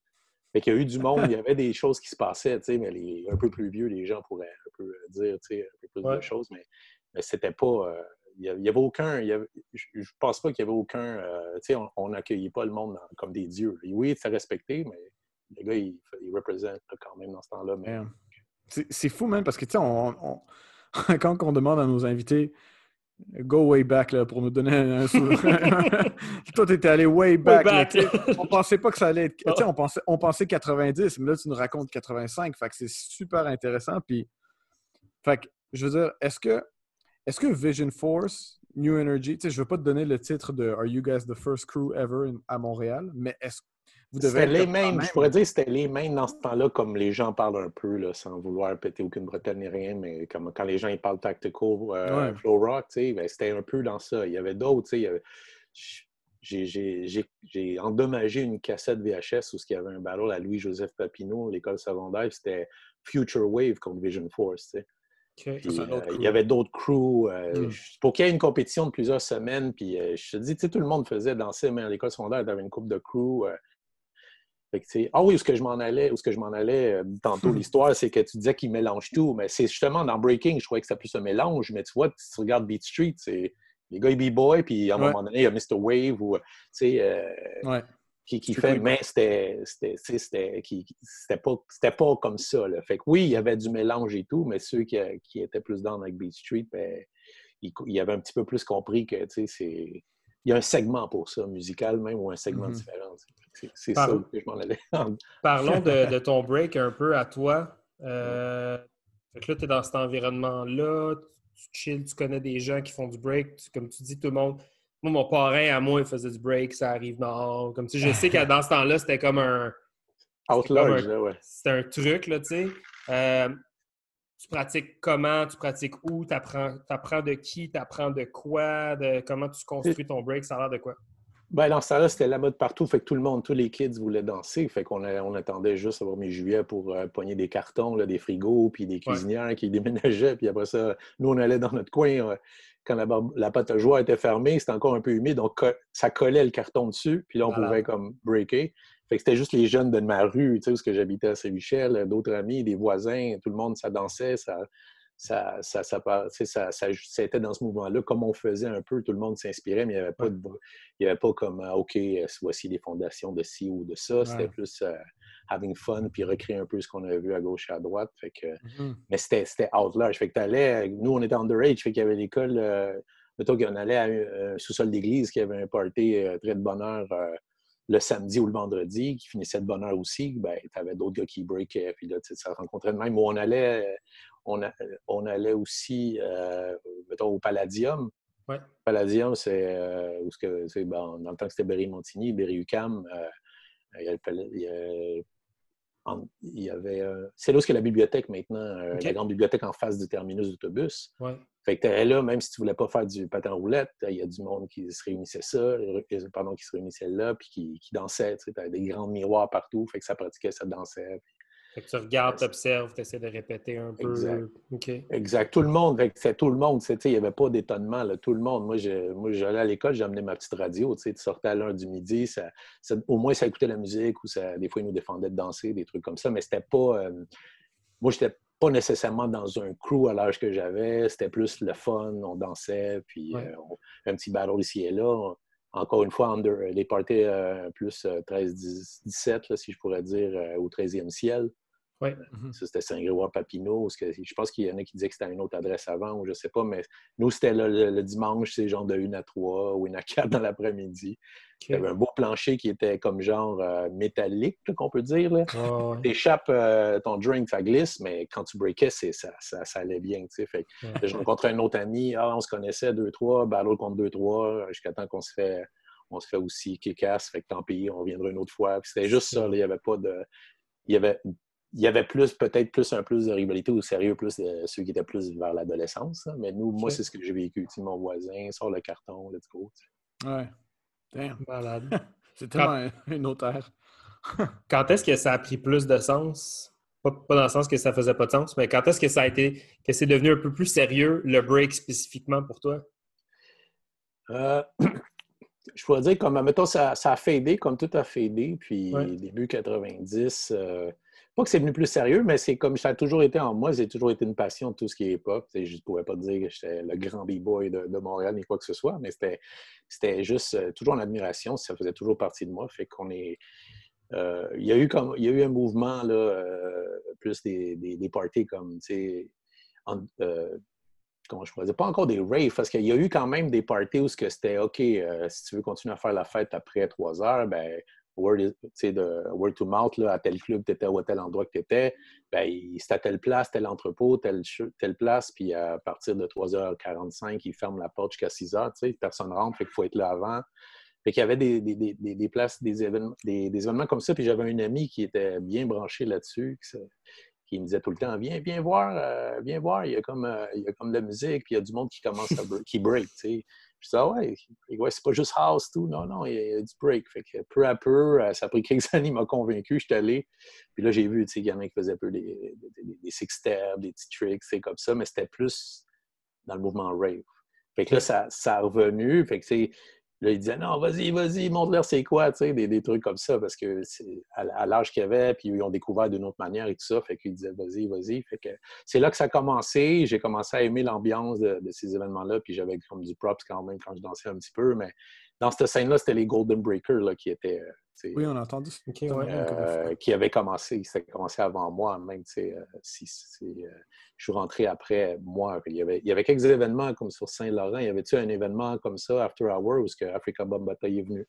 Fait qu'il y a eu du monde, il y avait des choses qui se passaient, tu sais, mais les, un peu plus vieux, les gens pourraient un peu dire, tu sais, un peu plus ouais. de choses, mais, mais c'était pas... Euh, il n'y avait aucun... Il y avait, je ne pense pas qu'il n'y avait aucun... Euh, tu sais, on n'accueillait pas le monde dans, comme des dieux. Et oui, c'est respecté, mais le gars, il, il représente quand même dans ce temps-là. Mais... C'est fou, même, parce que, tu sais, on, on, quand on demande à nos invités go way back, là, pour nous donner un sourire. Toi, t'étais allé way back. Way back. Là, on pensait pas que ça allait être... Oh. On pensait, on pensait quatre-vingt-dix, mais là, tu nous racontes quatre-vingt-cinq. Fait que c'est super intéressant. Puis, fait que, je veux dire, est-ce que, est-ce que Vision Force, New Energy... Tu sais, je veux pas te donner le titre de « Are you guys the first crew ever » à Montréal, mais est-ce que vous devez... C'était les mêmes. Je pourrais dire que c'était les mêmes dans ce temps-là, comme les gens parlent un peu, là, sans vouloir péter aucune bretelle ni rien, mais comme quand les gens ils parlent tactical, euh, ouais. flow rock, tu sais, ben, c'était un peu dans ça. Il y avait d'autres, tu sais. Avait... J'ai, j'ai, j'ai, j'ai endommagé une cassette V H S où il y avait un battle à Louis-Joseph Papineau, l'école secondaire, c'était Future Wave contre Vision Force, tu sais. Okay. Puis, euh, il y avait d'autres crews. Euh, mm. Pour qu'il y ait une compétition de plusieurs semaines, puis euh, je te dis, tu sais, tout le monde faisait danser, mais à l'école secondaire, t'avais une couple de crews. Euh, Fait que, ah oui, où est-ce que je m'en allais, où est-ce que je m'en allais euh, tantôt l'histoire, c'est que tu disais qu'ils mélangent tout, mais c'est justement dans Breaking, je trouvais que ça plus se mélange, mais tu vois, si tu regardes Beat Street, c'est les gars, ils B-boy, puis à un ouais. moment donné, il y a mister Wave ou, tu sais, euh, ouais. qui, qui fait, cool. mais c'était, c'était, c'était, qui, c'était, pas, c'était pas comme ça, là. Fait que oui, il y avait du mélange et tout, mais ceux qui, qui étaient plus down avec Beat Street, ben, ils, ils avaient un petit peu plus compris que, tu sais, c'est... Il y a un segment pour ça, musical même, ou un segment mm-hmm. différent. C'est, c'est Par... ça que je m'en allais. Parlons de, de ton break un peu à toi. Euh, fait que là, tu es dans cet environnement-là, tu chill, tu connais des gens qui font du break. Tu, comme tu dis, tout le monde... Moi, mon parrain, à moi, il faisait du break, ça arrive nord. Comme tu sais, je sais que dans ce temps-là, c'était comme un... Outlaw, là, ouais. C'était un truc, là, tu sais. Euh, tu pratiques comment, tu pratiques où, tu apprends, t'apprends de qui, tu apprends de quoi, de comment tu construis ton break, ça a l'air de quoi? Ben dans ce temps-là, c'était la mode partout, fait que tout le monde, tous les kids voulaient danser, fait qu'on a, on attendait juste avoir mes juillet pour euh, pogner des cartons, là, des frigos, puis des cuisinières ouais. qui déménageaient, puis après ça, nous, on allait dans notre coin, euh, quand la, barbe, la pâte à joie était fermée, c'était encore un peu humide, donc co- ça collait le carton dessus, puis là, on voilà. pouvait comme breaker. Fait que c'était juste les jeunes de ma rue, tu sais, parce que j'habitais à Saint-Michel, d'autres amis, des voisins, tout le monde, ça dansait, ça, ça, ça, ça, ça, ça, ça, ça était dans ce mouvement-là. Comme on faisait un peu, tout le monde s'inspirait, mais il n'y avait pas de, il y avait pas comme, OK, voici les fondations de ci ou de ça. C'était ouais. plus uh, having fun, puis recréer un peu ce qu'on avait vu à gauche et à droite. Fait que, mm-hmm. mais c'était, c'était out large. Fait que t'allais, nous, on était underage, fait qu'il y avait l'école, euh, mettons qu'on allait à un, un sous-sol d'église qui avait un party euh, très de bonheur. Euh, le samedi ou le vendredi, qui finissait de bonne heure aussi, ben, t'avais d'autres gars qui breakaient, puis là, tu sais, ça rencontrait de même. Où on allait, on, a, on allait aussi, euh, mettons, au Palladium. Ouais. Palladium, c'est, euh, où que, c'est ben, dans le temps que c'était Berry-Montigny, Berry-UQAM, euh, il y avait, il y avait, il y avait euh, c'est là où c'est la bibliothèque maintenant, euh, okay. la grande bibliothèque en face du terminus d'autobus. Ouais. Fait que t'allais là, même si tu voulais pas faire du patin roulette, il y a du monde qui se réunissait ça, pardon, qui se réunissait là, puis qui, qui dansait, tu sais, t'avais des grands miroirs partout, fait que ça pratiquait, ça dansait. Puis... Fait que tu regardes, t'observes, t'essaies de répéter un peu. Exact. Okay. Exact. Tout le monde, fait que c'était tout le monde, tu sais, il n'y avait pas d'étonnement, là, tout le monde. Moi, je, moi, j'allais à l'école, j'amenais ma petite radio, tu sais, tu sortais à l'heure du midi, ça, ça, au moins ça écoutait la musique, ou ça, des fois, ils nous défendaient de danser, des trucs comme ça, mais c'était pas... Euh, moi, j'étais pas nécessairement dans un crew à l'âge que j'avais, c'était plus le fun, on dansait, puis ouais. euh, on, un petit battle ici et là. On, encore une fois, under, les parties euh, plus euh, treize dix-sept, là, si je pourrais dire, euh, au treizième ciel. Ouais. Mm-hmm. Ça, c'était Saint-Grégoire-Papineau. Je pense qu'il y en a qui disaient que c'était une autre adresse avant, ou je sais pas, mais nous, c'était le, le, le dimanche, c'est genre de une à trois ou une à quatre dans l'après-midi. Okay. Il y avait un beau plancher qui était comme genre euh, métallique, qu'on peut dire. Là. Oh, ouais. T'échappes euh, ton drink, ça glisse, mais quand tu breakais, c'est, ça, ça, ça allait bien. Fait que, ouais. Je rencontrais un autre ami, ah, on se connaissait deux trois, battle contre deux trois, jusqu'à temps qu'on se fait, on se fait aussi kick-ass, fait que tant pis, on reviendra une autre fois. Puis c'était juste ça, là, il n'y avait pas de... Il y avait... Il y avait plus, peut-être plus un plus de rivalité ou sérieux, plus euh, ceux qui étaient plus vers l'adolescence. Hein. Mais nous, okay. moi, c'est ce que j'ai vécu. Tu sais, mon voisin sort le carton, let's go. Tu sais. Ouais. Damn. Malade. C'est tellement Quand... une autre ère. Quand est-ce que ça a pris plus de sens? Pas, pas dans le sens que ça faisait pas de sens, mais quand est-ce que ça a été, que c'est devenu un peu plus sérieux, le break spécifiquement pour toi? Euh... je pourrais dire, comme, mettons, ça, ça a fadé, comme tout a fadé, puis ouais. début quatre-vingt-dix, euh, pas que c'est devenu plus sérieux, mais c'est comme ça a toujours été en moi, j'ai toujours été une passion de tout ce qui est pop. Je ne pourrais pas dire que j'étais le grand b-boy de, de Montréal ni quoi que ce soit, mais c'était juste euh, toujours en admiration, ça faisait toujours partie de moi, fait qu'on est... Euh, il, y a eu comme, il y a eu un mouvement, là, euh, plus des, des, des parties comme, tu sais, euh, comment je pourrais dire, pas encore des raves, parce qu'il y a eu quand même des parties où c'était, OK, euh, si tu veux continuer à faire la fête après trois heures, ben word, tu sais, de word to mouth, là, à tel club tu étais ou à tel endroit que tu étais, ben c'était à telle place, tel entrepôt, telle, telle place, puis à partir de trois heures quarante-cinq, ils ferment la porte jusqu'à six heures, tu sais, personne rentre, fait qu'il faut être là avant. Fait qu'il y avait des, des, des, des places, des événements, des, des événements comme ça. Puis j'avais un ami qui était bien branché là-dessus, qui, qui me disait tout le temps, viens, viens voir, euh, viens voir, il y a comme, euh, il y a comme de la musique, puis il y a du monde qui commence à break, qui break, tu sais. Je disais, ah ouais, ouais c'est pas juste house, tout. Non, non, il y a, il y a du break. Fait que peu à peu, ça a pris quelques années, il m'a convaincu, je suis allé. Puis là, j'ai vu, tu sais, il y en a qui faisaient un peu des, des, des six-steps, des petits tricks, tu sais, comme ça, mais c'était plus dans le mouvement rave. Fait que là, ça, ça a revenu, fait que, tu sais, là, il disait, non, vas-y, vas-y, montre-leur c'est quoi, tu sais, des, des trucs comme ça, parce que à, à l'âge qu'il y avait, puis ils ont découvert d'une autre manière et tout ça, fait qu'il disait, vas-y, vas-y. Fait que c'est là que ça a commencé, j'ai commencé à aimer l'ambiance de, de ces événements-là, puis j'avais comme du props quand même quand je dansais un petit peu, mais dans cette scène-là, c'était les Golden Breakers là, qui étaient... Oui, on a entendu ce okay, ouais, euh, qui avait commencé, ça a commencé avant moi, même, tu sais, euh, si, si euh, je suis rentré après moi. Il y, avait, il y avait quelques événements comme sur Saint-Laurent. Il y avait-tu un événement comme ça, After Hours, où que Africa Bambaataa est venu?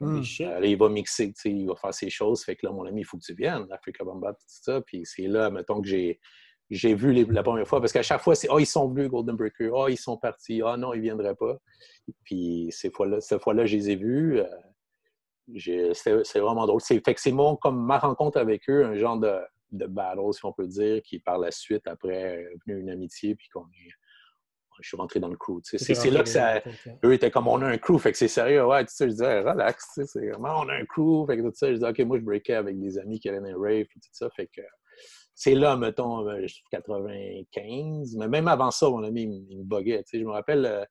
Mm. Euh, là, il va mixer, tu sais, il va faire ses choses. Fait que là, mon ami, il faut que tu viennes, Africa Bambaataa, tout ça. Puis c'est là, mettons, que j'ai... J'ai vu les, la première fois, parce qu'à chaque fois, c'est « Ah, oh, ils sont venus, Golden Breaker. Ah, oh, ils sont partis. Ah, oh, non, ils ne viendraient pas. » Puis, ces fois-là, cette fois-là, je les ai vus. Euh, c'est vraiment drôle. Fait que c'est mon, comme ma rencontre avec eux, un genre de, de battle, si on peut dire, qui, par la suite, après, est venu une amitié, puis qu'on est... Je suis rentré dans le crew. Tu sais. C'est là que ça... Eux étaient comme, on a un crew, fait que c'est sérieux. Ouais, tu sais, je disais, relax. Tu sais, c'est vraiment, on a un crew. Fait que tout ça, je disais, OK, moi, je breakais avec des amis qui allaient dans les raves, puis tout ça. Fait que... C'est là, mettons, quatre-vingt-quinze, mais même avant ça, mon ami, il me buguait. Je me rappelle, euh,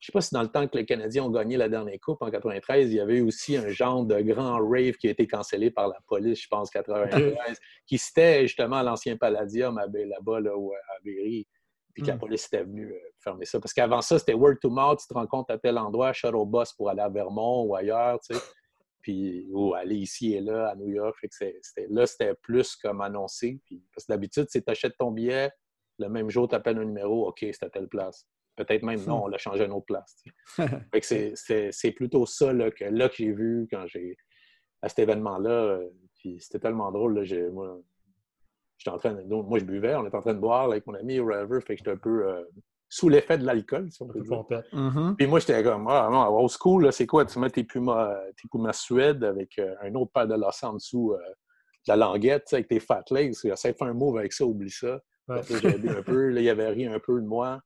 je sais pas si dans le temps que les Canadiens ont gagné la dernière coupe, en quatre-vingt-treize, il y avait eu aussi un genre de grand rave qui a été cancellé par la police, je pense, quatre-vingt-treize, qui citait justement l'ancien Palladium là-bas, là, à Berry, puis que mm. la police était venue euh, fermer ça. Parce qu'avant ça, c'était word to mouth, tu te rencontres à tel endroit, shuttle bus pour aller à Vermont ou ailleurs, tu sais. Puis, ou aller ici et là, à New York. Fait que c'était, là, c'était plus comme annoncé. Puis, parce que d'habitude, c'est t'achètes ton billet, le même jour, t'appelles un numéro, OK, c'est à telle place. Peut-être même, non, on l'a changé à une autre place. Fait que c'est, c'est, c'est plutôt ça là, que, là, que j'ai vu quand j'ai à cet événement-là. Puis c'était tellement drôle. Là, j'ai, moi, j'étais en train de, moi, je buvais, on était en train de boire là, avec mon ami au River. Fait que j'étais un peu... Euh, sous l'effet de l'alcool, si on peut dire. Mm-hmm. Puis moi, j'étais comme, ah non, old school, c'est quoi? Tu mets tes pumas, tes pumas suède avec euh, un autre paire de lacets en dessous euh, de la languette, avec tes fat legs. J'essaie de faire un move avec ça, oublie ça. Ouais. Après, j'ai bu un peu, là, il y avait ri un peu de moi.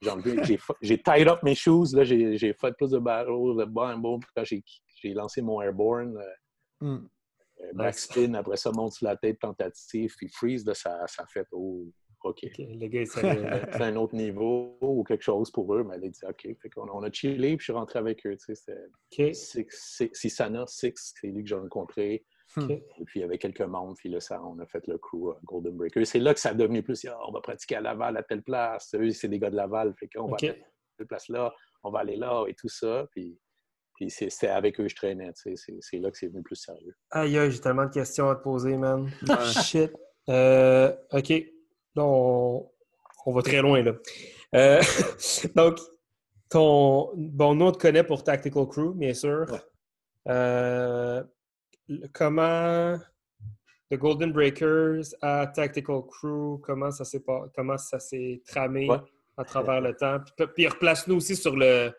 J'ai enlevé, j'ai, j'ai tied up mes shoes, là, j'ai, j'ai fait plus de barreaux, de bam, bam. Puis quand j'ai, j'ai lancé mon airborne, euh, mm. euh, backspin, nice. Après ça, monte sur la tête, tentative, puis freeze, là, ça, ça fait au... Oh, OK. Okay le gars, c'est un autre niveau ou quelque chose pour eux, mais elle a dit OK. Fait qu'on, on a chillé puis je suis rentré avec eux. Tu sais, okay. Six, six, Sisana Six, c'est lui que j'ai rencontré. Okay. Et puis il y avait quelques membres, puis là, ça, on a fait le crew uh, Golden Breaker. C'est là que ça a devenu plus ah, on va pratiquer à Laval à telle place. Eux, c'est des gars de Laval. Fait qu'on okay. va à telle place là, on va aller là et tout ça. Puis, puis c'est, c'est avec eux que je traînais. Tu sais, c'est, c'est là que c'est devenu plus sérieux. Aïe, aïe, j'ai tellement de questions à te poser, man. Shit. Euh, OK. Là, on, on va très loin, là. Euh, donc, ton... Bon, nous, on te connaît pour Tactical Crew, bien sûr. Ouais. Euh, comment... The Golden Breakers à Tactical Crew, comment ça s'est, comment ça s'est tramé ouais. à travers ouais. le temps? Puis, puis replace-nous aussi sur le,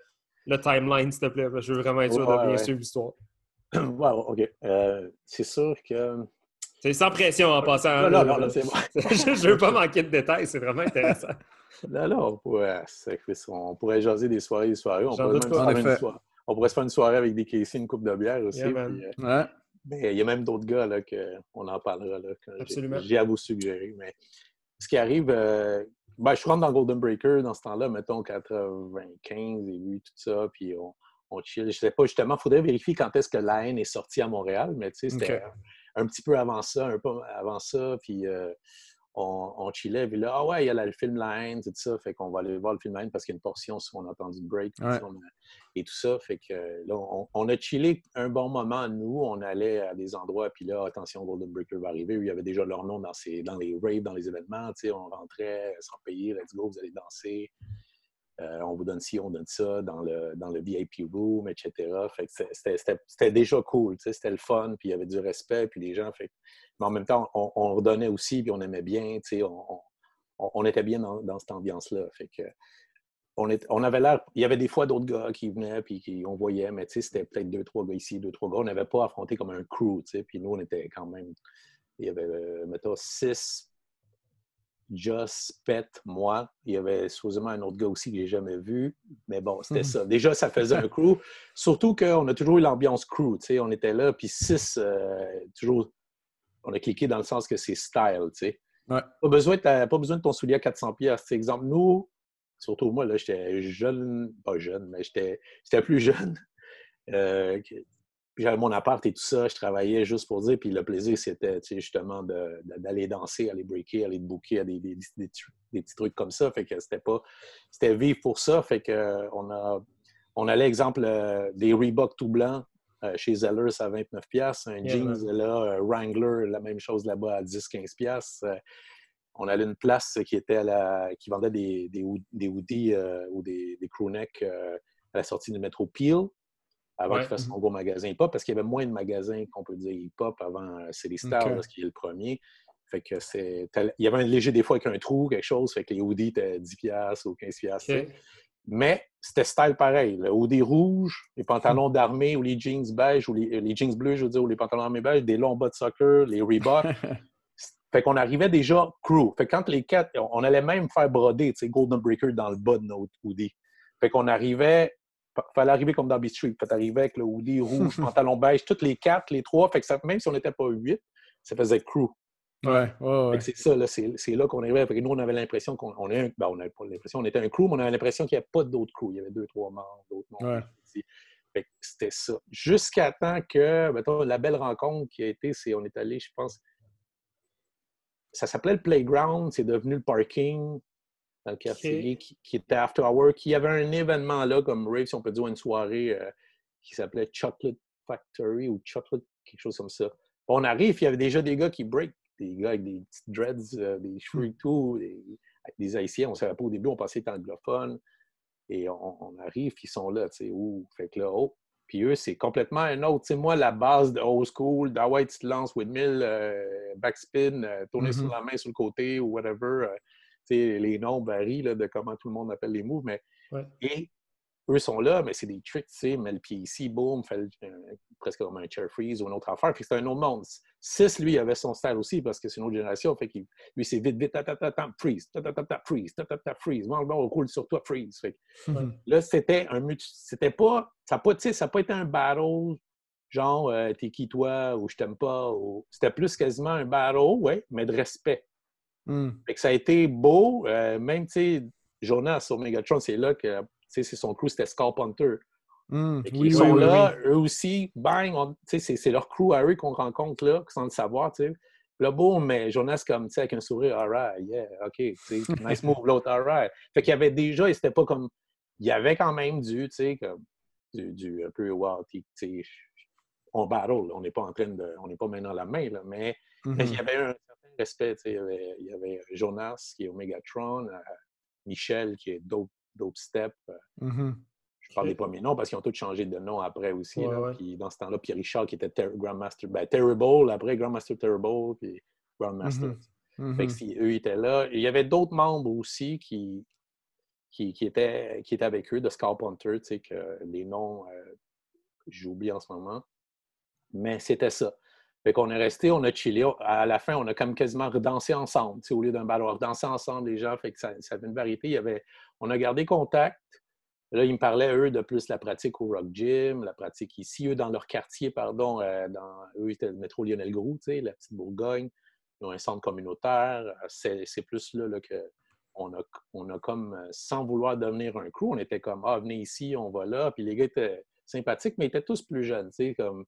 le timeline, s'il te plaît. Je veux vraiment être sûr ouais, de bien ouais. suivre l'histoire. Wow, OK. Euh, c'est sûr que... C'est sans pression en passant. Non, non, non, non c'est bon. Je ne veux pas manquer de détails, c'est vraiment intéressant. Non, non, on pourrait, on pourrait jaser des soirées et des soirées. On pourrait, même faire une soirée. On pourrait se faire une soirée avec des caissiers, une coupe de bière aussi. Yeah, puis, euh, ouais. Mais il y a même d'autres gars là, qu'on en parlera là, quand absolument. J'ai, j'ai à vous suggérer. Mais ce qui arrive, euh, ben, je rentre dans Golden Breaker dans ce temps-là, mettons quatre-vingt-quinze et huit, tout ça, puis on, on chill. Je ne sais pas, justement, il faudrait vérifier quand est-ce que la haine est sortie à Montréal, mais tu sais, c'était okay. un, un petit peu avant ça, un peu avant ça, puis euh, on, on chillait, puis là, ah ouais, il y a la, le film La haine, tout ça, fait qu'on va aller voir le film La haine parce qu'il y a une portion, si on a entendu le break, ouais. on a, et tout ça, fait que là, on, on a chillé un bon moment, nous, on allait à des endroits, puis là, attention, Golden Breaker va arriver, où il y avait déjà leur nom dans, ses, dans les raves, dans les événements, tu sais, on rentrait sans payer, let's go, vous allez danser. Euh, on vous donne ci, on donne ça, dans le, dans le V I P room, et cetera. Fait que c'était, c'était, c'était déjà cool, c'était le fun, puis il y avait du respect, puis les gens... Fait... Mais en même temps, on, on redonnait aussi, puis on aimait bien, on, on, on était bien dans, dans cette ambiance-là. Fait que on, est, on avait l'air... Il y avait des fois d'autres gars qui venaient, puis qui, on voyait, mais c'était peut-être deux, trois gars ici, deux, trois gars. On n'avait pas affronté comme un crew, puis nous, on était quand même... Il y avait, mettons, six... Just, Pet, moi. Il y avait supposément un autre gars aussi que j'ai jamais vu. Mais bon, c'était mmh. ça. Déjà, ça faisait un crew. Surtout qu'on a toujours eu l'ambiance crew. T'sais. On était là, puis six, euh, toujours, on a cliqué dans le sens que c'est style. T'sais. Ouais. Pas besoin de ta, pas besoin de ton soulier à quatre cents piastres. T'sais, exemple, nous, surtout moi, là, j'étais jeune, pas jeune, mais j'étais, j'étais plus jeune. Euh, J'avais mon appart et tout ça, je travaillais juste pour dire. Puis le plaisir, c'était justement de, de, d'aller danser, aller breaker, aller te booker à des, des, des, des petits trucs comme ça. Fait que c'était pas... C'était vivre pour ça. Fait que on a... On allait, exemple, euh, des Reebok tout blancs euh, chez Zellers à vingt-neuf piastres. Un yeah, jeans, ouais. là, euh, Wrangler, la même chose là-bas à dix à quinze piastres. Euh, on allait une place qui était à la... qui vendait des, des, des hoodies euh, ou des, des crewnecks euh, à la sortie du métro Peel. Avant ouais. qu'ils fassent mon gros magasin hip-hop, parce qu'il y avait moins de magasins qu'on peut dire hip-hop avant C'est les Stars, okay. parce qu'il est le premier. Fait que c'est... Il y avait un léger des fois avec un trou, quelque chose, fait que les hoodies étaient dix piastres ou quinze piastres. Okay. Mais c'était style pareil. Le hoodie rouge, les pantalons d'armée ou les jeans beige, ou les, les jeans bleus, je veux dire, ou les pantalons d'armée beige, des longs bas de soccer, les Reebok. Fait qu'on arrivait déjà crew. Fait que quand les quatre, on allait même faire broder, tu sais, Golden Breaker dans le bas de notre hoodie. Fait qu'on arrivait... Fallait arriver comme dans Beat Street. Fait arriver avec le hoodie rouge, pantalon beige, toutes les quatre, les trois. Fait que ça, même si on n'était pas huit, ça faisait crew. Ouais, ouais, ouais. Fait que c'est ça, là, c'est, c'est là qu'on arrivait. Fait que nous, on avait l'impression qu'on on est un, ben, on n'avait pas l'impression, on était un crew, mais on avait l'impression qu'il n'y avait pas d'autres crews. Il y avait deux, trois membres, d'autres membres. Ouais. Fait que c'était ça. Jusqu'à temps que, mettons, la belle rencontre qui a été, c'est on est allé, je pense, ça s'appelait le Playground, c'est devenu le parking. Dans le quartier, okay. qui, qui était After Hour, qui avait un événement là, comme rave, si on peut dire, une soirée euh, qui s'appelait Chocolate Factory ou Chocolate, quelque chose comme ça. On arrive, il y avait déjà des gars qui break, des gars avec des petites dreads, euh, des cheveux et tout, des, des Haïtiens, on ne savait pas au début, on pensait que c'était anglophone, et on, on arrive, ils sont là, tu sais, ouh, fait que là, oh, puis eux, c'est complètement un autre. Tu sais, moi, la base de old school, ah ouais, tu te lances, windmill, euh, backspin, euh, tourner mm-hmm. sur la main, sur le côté, ou whatever. Euh, T'sais, les noms varient là, de comment tout le monde appelle les moves, mais ouais. et eux sont là, mais c'est des tricks, tu sais, mets le pied ici, boum, fait euh, presque comme un chair freeze ou une autre affaire, puis c'est un autre monde. Six, lui, il avait son style aussi, parce que c'est une autre génération, fait qu'il, lui, c'est vite, vite, ta-ta-ta-ta, freeze, ta-ta-ta-ta, freeze, ta-ta-ta, freeze, bon, on roule sur toi, freeze. Fait que, mm-hmm. là, c'était un mutu... C'était pas... Ça n'a pas, pas été un battle, genre, euh, t'es qui toi, ou je t'aime pas, ou... C'était plus quasiment un battle, ouais, mais de respect. Mm. Fait que ça a été beau. Euh, même, tu sais, Jonas sur Megatron, c'est là que, tu sais, c'est son crew, c'était Scarp Hunter. Mm. Ils oui, sont oui, là, oui. eux aussi, bang, on, c'est, c'est leur crew à eux qu'on rencontre là, sans le savoir, tu sais. Là, beau, mais Jonas, comme, tu sais, avec un sourire, all right, yeah, OK, nice move, l'autre, all right. Fait qu'il y avait déjà, et c'était pas comme, il y avait quand même du, tu sais, comme, du, du, un peu, wow, tu sais, on battle, là. On n'est pas en train de, on n'est pas maintenant la main, là, mais mm-hmm. il y avait un respect. Il y, avait, il y avait Jonas qui est Omegatron, euh, Michel qui est Dope, Dope Step. Euh, mm-hmm. Je parle okay. des premiers noms parce qu'ils ont tous changé de nom après aussi. Ouais, là, ouais. Puis dans ce temps-là, Pierre Richard qui était ter- Grandmaster, ben, Terrible, après Grandmaster Terrible, puis Grandmaster. Mm-hmm. Fait que si, eux étaient là. Il y avait d'autres membres aussi qui, qui, qui, étaient, qui étaient avec eux, de Scarp Hunter, que les noms, euh, j'oublie en ce moment. Mais c'était ça. Fait qu'on est resté, on a chillé. À la fin, on a comme quasiment redansé ensemble, au lieu d'un battle. On a redansé ensemble, les gens, fait que ça, ça avait une variété. Il y avait... On a gardé contact. Là, ils me parlaient, eux, de plus la pratique au Rock Gym, la pratique ici. Eux, dans leur quartier, pardon, euh, dans... eux, c'était le métro Lionel Groulx, tu sais, la petite Bourgogne. Ils ont un centre communautaire. C'est, c'est plus là, là que on a, on a comme, sans vouloir devenir un crew, on était comme, ah, venez ici, on va là. Puis les gars étaient... sympathiques, mais ils étaient tous plus jeunes, tu sais, comme...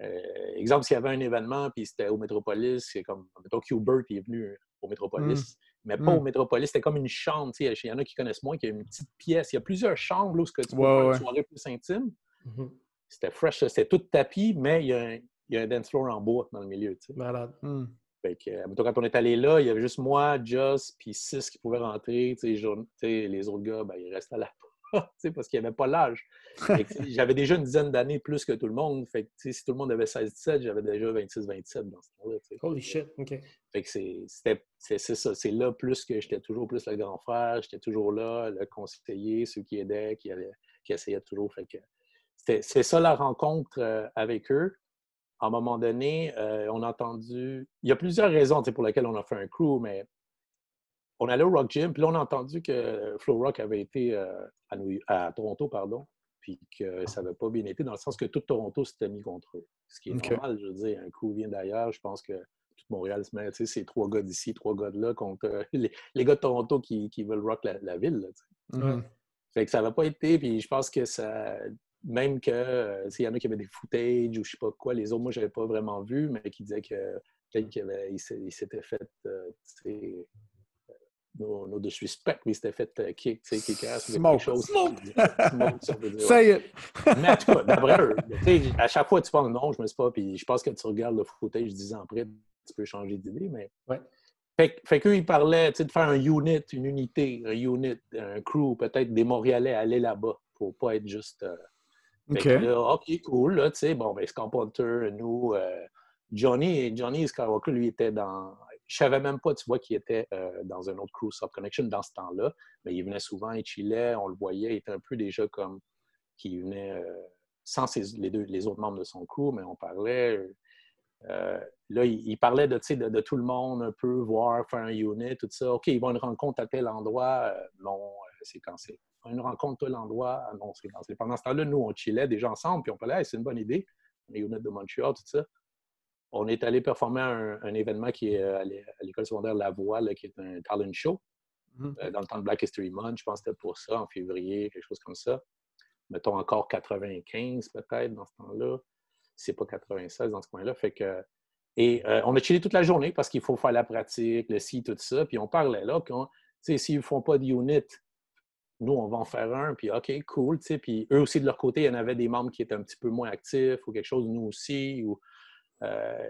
Euh, exemple, s'il y avait un événement, puis c'était au Métropolis, c'est comme, mettons, Qbert, il est venu au Métropolis, mm. mais pas mm. au Métropolis, c'était comme une chambre, tu sais, il y en a qui connaissent moins, qu'il y a une petite pièce, il y a plusieurs chambres, là, où tu peux ouais, faire ouais. une soirée plus intime. Mm-hmm. C'était fresh, c'était tout tapis, mais il y, a un, il y a un dance floor en bois dans le milieu, tu sais. Malade. Mm. Fait que, mettons, quand on est allé là, il y avait juste moi, Joss, puis six qui pouvaient rentrer, tu sais, jour... les autres gars, ben, ils restaient à la parce qu'il n'y avait pas l'âge. J'avais déjà une dizaine d'années plus que tout le monde. Fait que, si tout le monde avait seize dix-sept, j'avais déjà vingt-six vingt-sept dans ce temps-là. Holy shit! OK. Fait que c'est, c'était, c'est, c'est ça. C'est là plus que j'étais toujours plus le grand frère. J'étais toujours là, le conseiller, ceux qui aidaient, qui, allaient, qui essayaient toujours. Fait que c'était, c'est ça la rencontre euh, avec eux. À un moment donné, euh, on a entendu... Il y a plusieurs raisons pour lesquelles on a fait un crew, mais on allait au Rock Gym, puis là, on a entendu que Flo Rock avait été euh, à, New... à Toronto, pardon, puis que ça n'avait pas bien été, dans le sens que tout Toronto s'était mis contre eux. Ce qui est okay. normal, je veux dire. Un coup vient d'ailleurs, je pense que tout Montréal se met, tu sais, c'est trois gars d'ici, trois gars de là, contre euh, les, les gars de Toronto qui, qui veulent rock la, la ville, là, tu sais. Mm-hmm. Fait que ça n'avait pas été, puis je pense que ça... Même que, euh, s'il y en a qui avaient des footage ou je sais pas quoi, les autres, moi, j'avais pas vraiment vu, mais qui disaient que peut-être qu'il avait, il s'est, il s'était fait, euh, tu sais... Nos, nos deux suspects, mais c'était fait euh, kick, tu sais, kick-ass, quelque chose. Smoke! Smoke, ça veut dire. Say it! Mais en tout cas, d'après eux, tu sais, à chaque fois, tu penses non, je me sais pas, puis je pense que tu regardes le footage dix ans après, tu peux changer d'idée, mais... Ouais. Fait, fait qu'eux, ils parlaient, tu sais, de faire un unit, une unité, un unit, un crew, peut-être des Montréalais aller là-bas pour pas être juste... Euh... Fait okay. que là, OK, cool, là, tu sais, bon, ben, Scamponter, nous, euh, Johnny, Johnny Skywalker, lui, était dans... Je savais même pas, tu vois, qu'il était euh, dans un autre crew, Sub Connection, dans ce temps-là. Mais il venait souvent, il chillait, on le voyait. Il était un peu déjà comme qu'il venait euh, sans ses, les, deux, les autres membres de son crew, mais on parlait. Euh, là, il, il parlait de, de, de tout le monde un peu, voir, faire un unit, tout ça. OK, ils vont à une rencontre à tel endroit. Euh, non, euh, c'est quand c'est. Une rencontre à tel endroit. Euh, non, c'est quand c'est. Pendant ce temps-là, nous, on chillait déjà ensemble, puis on parlait, hey, c'est une bonne idée. Les units de Montréal, tout ça. On est allé performer un, un événement qui est à l'école secondaire La Voix, là, qui est un talent show. Mm-hmm. Dans le temps de Black History Month, je pense que c'était pour ça, en février, quelque chose comme ça. Mettons encore quatre-vingt-quinze peut-être dans ce temps-là. C'est pas quatre-vingt-seize dans ce coin-là. Fait que... Et euh, on a chillé toute la journée parce qu'il faut faire la pratique, le si, tout ça. Puis on parlait là, qu'on, tu sais, s'ils ne font pas de unit, nous, on va en faire un. Puis OK, cool, tu sais. Puis eux aussi, de leur côté, il y en avait des membres qui étaient un petit peu moins actifs ou quelque chose, nous aussi, ou... Euh,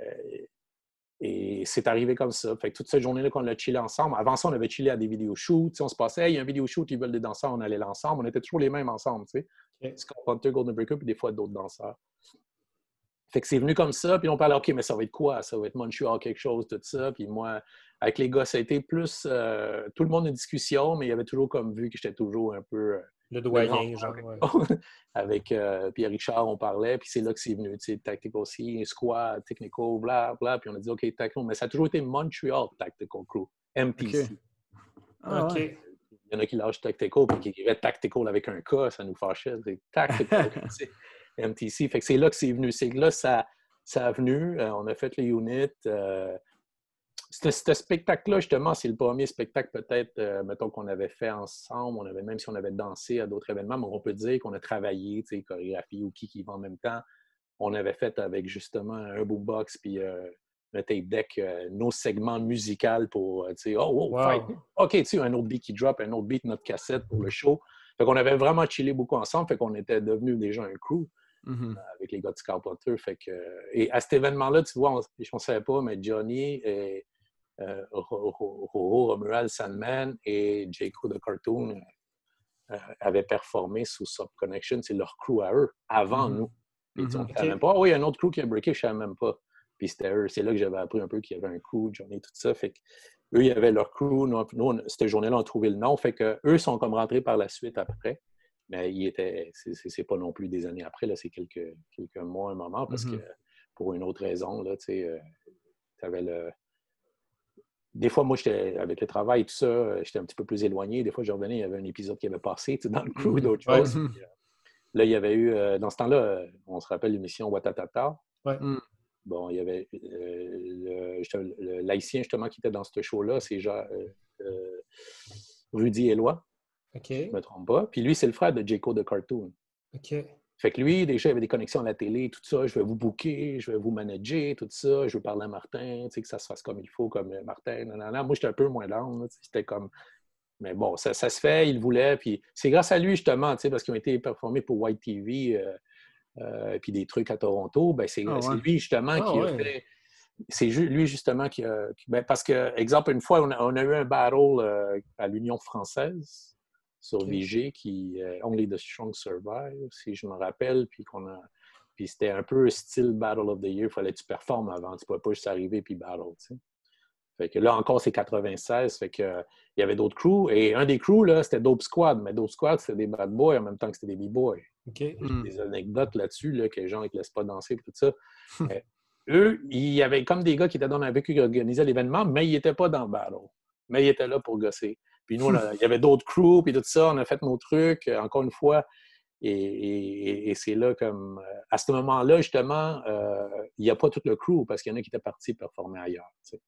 et c'est arrivé comme ça. Fait que toute cette journée-là qu'on a chillé ensemble, avant ça, on avait chillé à des vidéoshoots. On se passait, hey, il y a un vidéoshoot, ils veulent des danseurs, on allait là ensemble. On était toujours les mêmes ensemble, tu sais. Okay. Scott Hunter, Golden Breaker, puis des fois d'autres danseurs. Fait que c'est venu comme ça, puis on parlait, OK, mais ça va être quoi? Ça va être Montreal, quelque chose, tout ça. Puis moi, avec les gars, ça a été plus euh, tout le monde une discussion, mais il y avait toujours comme vu que j'étais toujours un peu. Euh, Le doyen, genre. Ouais. Avec euh, Pierre Richard, on parlait, puis c'est là que c'est venu, tu sais, Tactical C, Squad, Technical, bla, bla, puis on a dit, OK, Tactical, mais ça a toujours été Montreal Tactical Crew, M T C. OK. Ah, okay. Il y en a qui lâchent Tactical, puis qui écrivaient Tactical avec un K, ça nous fâchait, c'est Tactical, M T C. Fait que c'est là que c'est venu, c'est que là, ça, ça a venu, euh, on a fait le unit. Euh, Ce spectacle-là, justement, c'est le premier spectacle peut-être, euh, mettons, qu'on avait fait ensemble. On avait, même si on avait dansé à d'autres événements, mais on peut dire qu'on a travaillé, tu sais, chorégraphie ou qui qui va en même temps. On avait fait avec, justement, un boombox puis euh, un tape deck, euh, nos segments musicaux pour, tu sais, oh, oh, wow. Fight. OK, tu sais, un autre beat qui drop, un autre beat, notre cassette pour le show. Fait qu'on avait vraiment chillé beaucoup ensemble, fait qu'on était devenus déjà un crew. Mm-hmm. Avec les gars du Carpenter. Fait que... Et à cet événement-là, tu vois, on ne savait pas, mais Johnny et... Euh, Roro, Romuald Sandman et Jaco de Cartoon euh, avaient performé sous Sub Connection. C'est leur crew à eux, avant mm-hmm. nous. Puis mm-hmm. on ne savait même pas. Oh, il y a un autre crew qui a breaké, je ne savais même pas. Puis c'était eux. C'est là que j'avais appris un peu qu'il y avait un crew, Johnny, tout ça. Fait qu'eux, ils avaient leur crew. Nous, on, cette journée-là, on a trouvé le nom. Fait qu'eux sont comme rentrés par la suite après. Mais ils étaient, c'est, c'est, c'est pas non plus des années après, là, c'est quelques, quelques mois, un moment, parce mm-hmm. que pour une autre raison, là, tu sais, euh, tu avais le. Des fois, moi, j'étais avec le travail et tout ça, j'étais un petit peu plus éloigné. Des fois, je revenais, il y avait un épisode qui avait passé dans le crew d'autres choses. Ouais. Puis, euh, là, il y avait eu, euh, dans ce temps-là, on se rappelle l'émission Watatata. Ouais. Bon, il y avait euh, le, le, le, l'haïtien, justement, qui était dans ce show-là, c'est genre, euh, Rudy Eloi. OK. Je ne me trompe pas. Puis lui, c'est le frère de Jaco de Cartoon. OK. Fait que lui, déjà, il avait des connexions à la télé, tout ça. Je vais vous booker, je vais vous manager, tout ça. Je veux parler à Martin, tu sais, que ça se fasse comme il faut, comme Martin. Non, non, non. Moi, j'étais un peu moins lent. C'était comme... Mais bon, ça, ça se fait, il voulait. Puis c'est grâce à lui, justement, tu sais, parce qu'ils ont été performés pour White T V euh, euh, puis des trucs à Toronto. Ben c'est ah ouais. lui, justement, ah qui ouais. a fait... C'est lui, justement, qui a... Ben, parce que, exemple, une fois, on a, on a eu un battle euh, à l'Union française sur okay. V G qui euh, Only the Strong Survive, si je me rappelle, puis qu'on a... Puis c'était un peu style Battle of the Year. Il fallait que tu performes avant. Tu ne pouvais pas juste arriver puis battle, tu sais. Fait que là, encore, c'est quatre-vingt-seize. Fait que, euh, il y avait d'autres crews. Et un des crews, là, c'était Dope Squad. Mais Dope Squad, c'était des bad boys en même temps que c'était des b-boys. Okay. Mm. Des anecdotes là-dessus, là, que les gens ne te laissent pas danser et tout ça. euh, eux, il y avait comme des gars qui étaient dans la V Q qui organisaient l'événement, mais ils n'étaient pas dans le battle. Mais ils étaient là pour gosser. Puis nous, là, il y avait d'autres crews, puis tout ça. On a fait nos trucs, encore une fois. Et, et, et c'est là, comme... À ce moment-là, justement, euh, il n'y a pas tout le crew parce qu'il y en a qui étaient partis performer ailleurs, tu sais.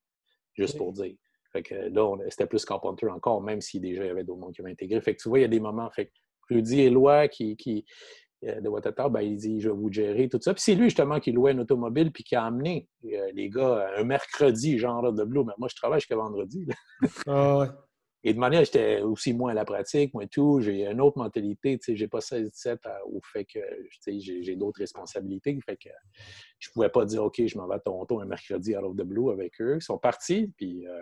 Juste pour dire. Fait que là, c'était plus Carpenter encore, même si déjà il y avait d'autres mondes qui avaient intégré. Fait que tu vois, il y a des moments. Fait que Rudy Eloi qui, qui, de Wattata, ben, il dit je vais vous gérer, tout ça. Puis c'est lui justement qui louait une automobile puis qui a amené euh, les gars un mercredi, genre de bleu. Mais moi, je travaille jusqu'à vendredi. Ah ouais. Et de manière, j'étais aussi moins à la pratique, moi et tout. J'ai une autre mentalité, tu sais, j'ai pas seize dix-sept au fait que, tu sais, j'ai d'autres responsabilités. Fait que je pouvais pas dire, OK, je m'en vais à Toronto un mercredi out of the blue avec eux. Ils sont partis, puis euh,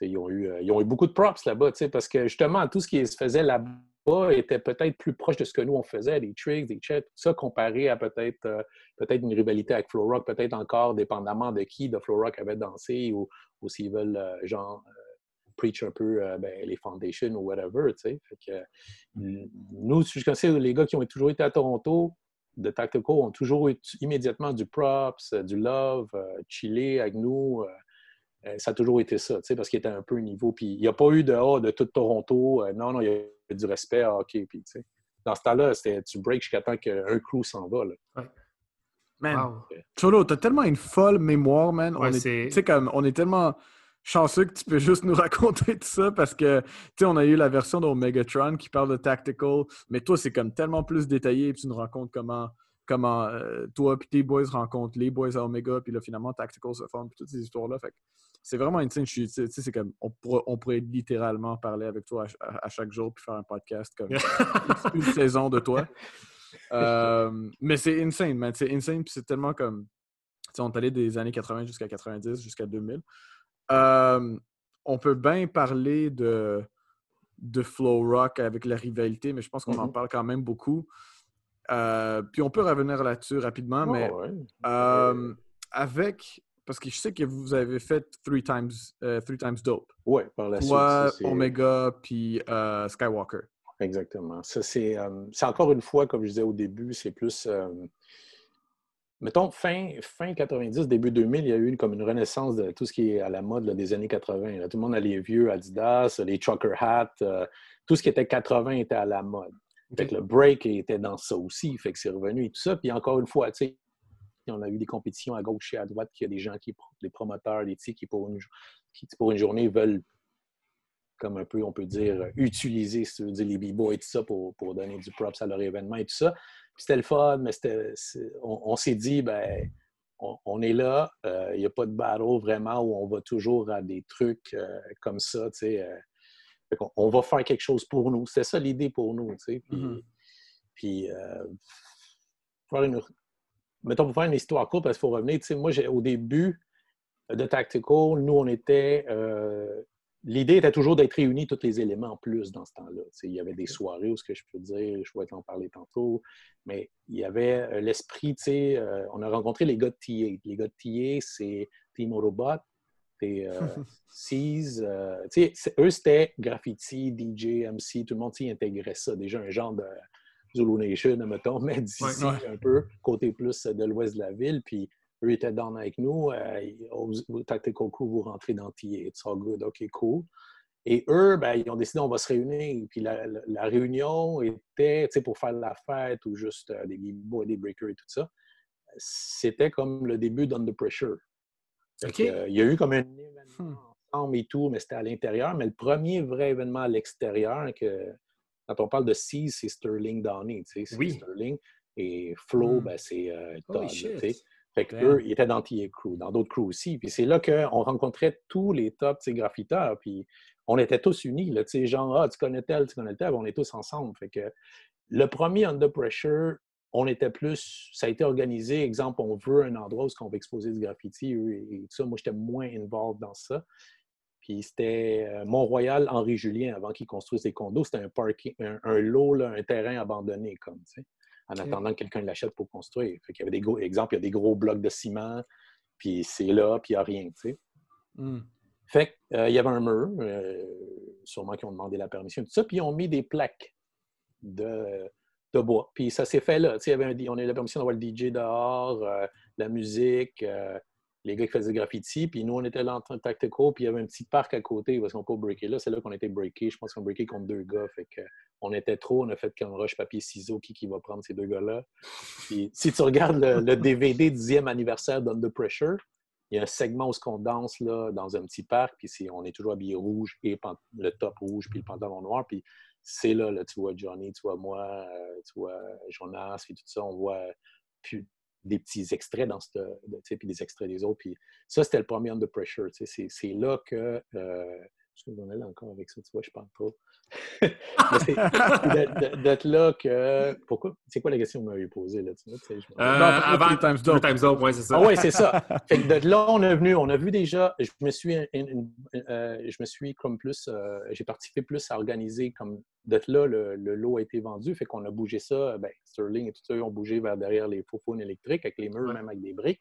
ils, ont eu, euh, ils ont eu beaucoup de props là-bas, tu sais, parce que justement, tout ce qui se faisait là-bas était peut-être plus proche de ce que nous, on faisait, des tricks, des chats, tout ça, comparé à peut-être euh, peut-être une rivalité avec Flo Rock, peut-être encore, dépendamment de qui de Flo Rock avait dansé ou, ou s'ils veulent, euh, genre... preach un peu euh, ben, les foundations ou whatever, tu sais. Fait que, euh, mm. nous, je connais les gars qui ont toujours été à Toronto, de Tactico, ont toujours eu immédiatement du props, du love, euh, chiller avec nous. Euh, ça a toujours été ça, tu sais, parce qu'il était un peu niveau. Puis il n'y a pas eu de « oh, de tout Toronto euh, ». Non, non, il y a eu du respect. Ah, OK, puis tu sais. Dans ce temps-là, c'était tu break jusqu'à temps qu'un crew s'en va, là. Ouais. Man, wow. Cholo, t'as tellement une folle mémoire, man. Ouais, on est, t'sais, comme, on est tellement... chanceux que tu peux juste nous raconter tout ça parce que, tu sais, on a eu la version d'Omegatron qui parle de Tactical, mais toi, c'est comme tellement plus détaillé et tu nous racontes comment, comment euh, toi et tes boys rencontrent les boys à Omega, puis là, finalement, Tactical se forme, puis toutes ces histoires-là. Fait que c'est vraiment insane. Tu sais, c'est comme, on, pour, on pourrait littéralement parler avec toi à, à, à chaque jour puis faire un podcast comme une, une saison de toi. Euh, mais c'est insane, man. C'est insane, puis c'est tellement comme, tu sais, on est allé des années quatre-vingts jusqu'à quatre-vingt-dix, jusqu'à deux mille. Euh, on peut bien parler de, de Flo Rock avec la rivalité, mais je pense qu'on mm-hmm. en parle quand même beaucoup. Euh, puis on peut revenir là-dessus rapidement, oh, mais ouais. Euh, ouais. Avec... Parce que je sais que vous avez fait Three Times, euh, three times Dope. Oui, par la Toi, suite. Toi, Omega, puis euh, Skywalker. Exactement. Ça, c'est, euh, c'est encore une fois, comme je disais au début, c'est plus... Euh... Mettons, fin, fin quatre-vingt-dix, début deux mille, il y a eu comme une renaissance de tout ce qui est à la mode là, des années quatre-vingts. Là, tout le monde a les vieux Adidas, les trucker hats, euh, tout ce qui était quatre-vingts était à la mode. Okay. Fait que le break était dans ça aussi, fait que c'est revenu et tout ça. Puis encore une fois, tu sais, on a eu des compétitions à gauche et à droite, qu'il y a des gens, qui des promoteurs, des types qui pour une, qui, pour une journée veulent, comme un peu, on peut dire, utiliser, si tu veux dire, les b-boys et tout ça pour, pour donner du props à leur événement et tout ça. Puis c'était le fun, mais c'était, on, on s'est dit, ben, on, on est là, il euh, n'y a pas de battle vraiment où on va toujours à des trucs euh, comme ça, tu sais. Euh, on, on va faire quelque chose pour nous. C'était ça l'idée pour nous, tu sais. Puis, mm-hmm. puis euh, faire une, mettons, pour faire une histoire courte, parce qu'il faut revenir, tu sais, moi, j'ai, au début de Tactical, nous, on était... Euh, l'idée était toujours d'être réunis tous les éléments en plus dans ce temps-là. T'sais, il y avait des soirées où, ce que je peux dire, je vais t'en parler tantôt, mais il y avait l'esprit, tu sais, euh, on a rencontré les gars de T A. Les gars de T A, c'est Team Autobot, c'est euh, Seas. Euh, tu sais, eux, c'était graffiti, D J, M C, tout le monde s'y intégrait ça. Déjà un genre de Zulu Nation, mettons, mais d'ici ouais, ouais. un peu, côté plus de l'ouest de la ville, puis... Eux étaient down avec nous. Euh, Tactical Crew, vous rentrez dans T A. It's all good. OK, cool. Et eux, ben, ils ont décidé, on va se réunir. Puis la, la, la réunion était, tu sais, pour faire la fête ou juste euh, des b-boys, des breakers et tout ça. C'était comme le début d'Under Pressure. OK. Il euh, y a eu comme un événement ensemble et tout, mais c'était à l'intérieur. Mais le premier vrai événement à l'extérieur que Quand on parle de Seas, c'est Sterling Downey, tu sais, oui. Sterling. Et Flo, mm. ben, c'est euh, Todd, tu sais. Fait qu'eux, ils étaient dans T A Crew, dans d'autres crews aussi. Puis c'est là qu'on rencontrait tous les top graffiteurs. Puis on était tous unis, là, tu sais, genre, ah, tu connais tel, tu connais tel, on est tous ensemble. Fait que le premier Under Pressure, on était plus, ça a été organisé, exemple, on veut un endroit où on veut exposer du graffiti eux, et, et tout ça. Moi, j'étais moins involved dans ça. Puis c'était Mont-Royal, Henri-Julien, avant qu'ils construisent des condos, c'était un parking, un, un lot, là, un terrain abandonné, comme, tu sais. En attendant que quelqu'un l'achète pour construire. Fait qu'il y avait des gros, exemple, il y a des gros blocs de ciment, puis c'est là, puis il n'y a rien, tu sais. Mm. Fait qu'il euh, y avait un mur, euh, sûrement qu'ils ont demandé la permission, tout ça, puis ils ont mis des plaques de, de bois. Puis ça s'est fait là, tu sais, on a eu la permission d'avoir le D J dehors, euh, la musique, euh, les gars qui faisaient du graffiti, puis nous, on était là en tant que tactical, puis il y avait un petit parc à côté parce qu'on peut breaker là. C'est là qu'on était breaké. Je pense qu'on breaké contre deux gars. Fait qu'on était trop, on a fait comme rush, papier, ciseaux, qui, qui va prendre ces deux gars-là. Puis si tu regardes le, le D V D dixième anniversaire d'Under Pressure, il y a un segment où on danse là, dans un petit parc, puis c'est, on est toujours habillé rouge, et le top rouge, puis le pantalon noir. Puis c'est là, là, tu vois Johnny, tu vois moi, tu vois Jonas, et tout ça, on voit plus des petits extraits dans cette, puis des extraits des autres. Puis ça, c'était le premier Under Pressure. C'est, c'est là que... Euh, Excusez-moi, on est là encore avec ça, tu vois, je parle trop. D'être là que... Pourquoi? C'est quoi la question que vous m'avez posée, là? Tu vois, euh, non, avant Three Times Dope. Three Times Dope, oui, c'est ça. Ah oui, c'est ça. Fait que de là, on est venu, on a vu déjà... Je me suis, in, in, euh, je me suis comme plus... Euh, j'ai participé plus à organiser comme... D'être là, le, le lot a été vendu, fait qu'on a bougé ça. Ben, Sterling et tout ça, ils ont bougé vers derrière les faux faunes électriques, avec les murs, même avec des briques.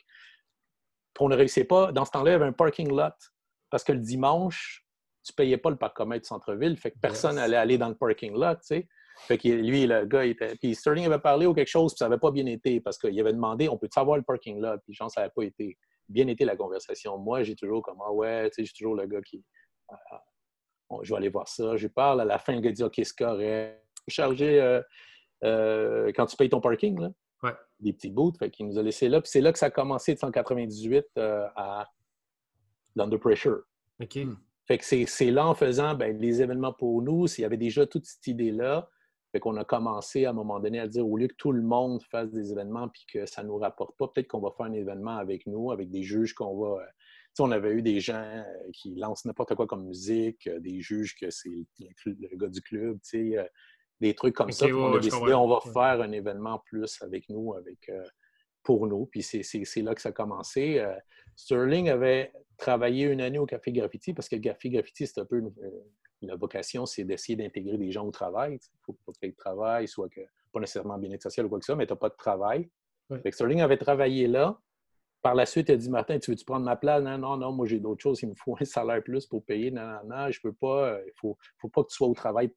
Puis on ne réussissait pas. Dans ce temps-là, il y avait un parking lot. Parce que le dimanche, tu ne payais pas le parcomètre du centre-ville, fait que personne n'allait yes. aller dans le parking lot, tu sais. Fait que lui, le gars, il était... Puis Sterling avait parlé ou quelque chose, puis ça n'avait pas bien été, parce qu'il avait demandé, on peut savoir le parking lot? Puis genre, ça n'avait pas été bien été la conversation. Moi, j'ai toujours comme, ah ouais, tu sais, j'ai toujours le gars qui... Ah, bon, je vais aller voir ça. Je lui parle. À la fin, le gars dit, OK, c'est correct. Chargé euh, euh, quand tu payes ton parking, là. Ouais. Des petits bouts. Fait qu'il nous a laissé là. Puis c'est là que ça a commencé de cent quatre-vingt-dix-huit euh, à l'Under Pressure. OK. Hmm. Fait que c'est, c'est là, en faisant ben, les événements pour nous, il y avait déjà toute cette idée-là. Fait qu'on a commencé, à un moment donné, à dire, au lieu que tout le monde fasse des événements puis que ça ne nous rapporte pas, peut-être qu'on va faire un événement avec nous, avec des juges qu'on va... Tu sais, on avait eu des gens qui lancent n'importe quoi comme musique, des juges que c'est le, le gars du club, tu sais, des trucs comme okay, ça. Ouais, on a décidé, on va faire un événement plus avec nous, avec... Euh, pour nous. Puis c'est, c'est, c'est là que ça a commencé. Euh, Sterling avait travaillé une année au Café Graffiti parce que Café Graffiti, c'est un peu une, une vocation, c'est d'essayer d'intégrer des gens au travail. Il faut pas qu'ils travaillent, soit que pas nécessairement bien-être social ou quoi que ça, mais tu n'as pas de travail. Oui. Fait que Sterling avait travaillé là. Par la suite, il a dit, Martin, tu veux-tu prendre ma place? Non, non, non, moi j'ai d'autres choses. Il me faut un salaire plus pour payer. Non, non, non, je peux pas. Il faut, faut pas que tu sois au travail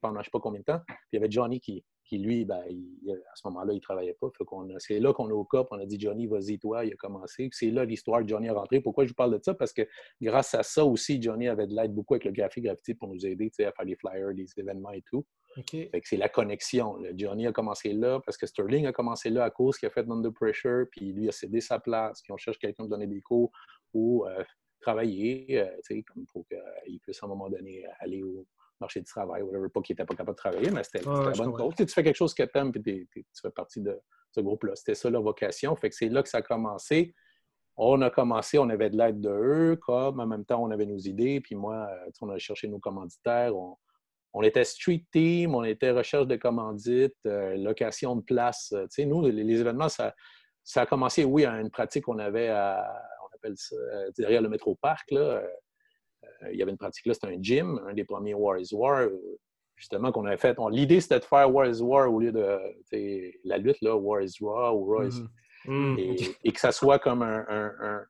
pendant je ne sais pas combien de temps. Puis il y avait Johnny qui... Puis lui, ben, il, à ce moment-là, il ne travaillait pas. Fait qu'on a, c'est là qu'on est au cop. On a dit, Johnny, vas-y, toi, il a commencé. C'est là l'histoire de Johnny est rentrée. Pourquoi je vous parle de ça? Parce que grâce à ça aussi, Johnny avait de l'aide beaucoup avec le graphique graffiti pour nous aider à faire les flyers, les événements et tout. Okay. Fait que c'est la connexion. Le Johnny a commencé là parce que Sterling a commencé là à cause qu'il a fait Under Pressure. Puis lui a cédé sa place. Puis on cherche quelqu'un pour donner des cours ou euh, travailler euh, comme pour qu'il puisse à un moment donné aller au marché du travail, whatever, pas qu'il n'était pas capable de travailler, mais c'était, ah, c'était la bonne cause. Tu, sais, tu fais quelque chose que tu aimes, puis t'es, t'es, tu fais partie de ce groupe-là. C'était ça, la vocation. Fait que c'est là que ça a commencé. On a commencé, on avait de l'aide de eux, comme en même temps, on avait nos idées, puis moi, tu sais, on a cherché nos commanditaires. On, on était street team, on était recherche de commandites, euh, location de place. Tu sais, nous, les, les événements, ça, ça a commencé, oui, à une pratique qu'on avait à, on appelle ça, derrière le métro parc, là. Il y avait une pratique là, c'était un gym, un des premiers War is War, justement, qu'on avait fait. On, l'idée, c'était de faire War is War au lieu de la lutte, là, War is Raw ou Raw is... Mm. Et, mm. et que ça soit comme un, un, un,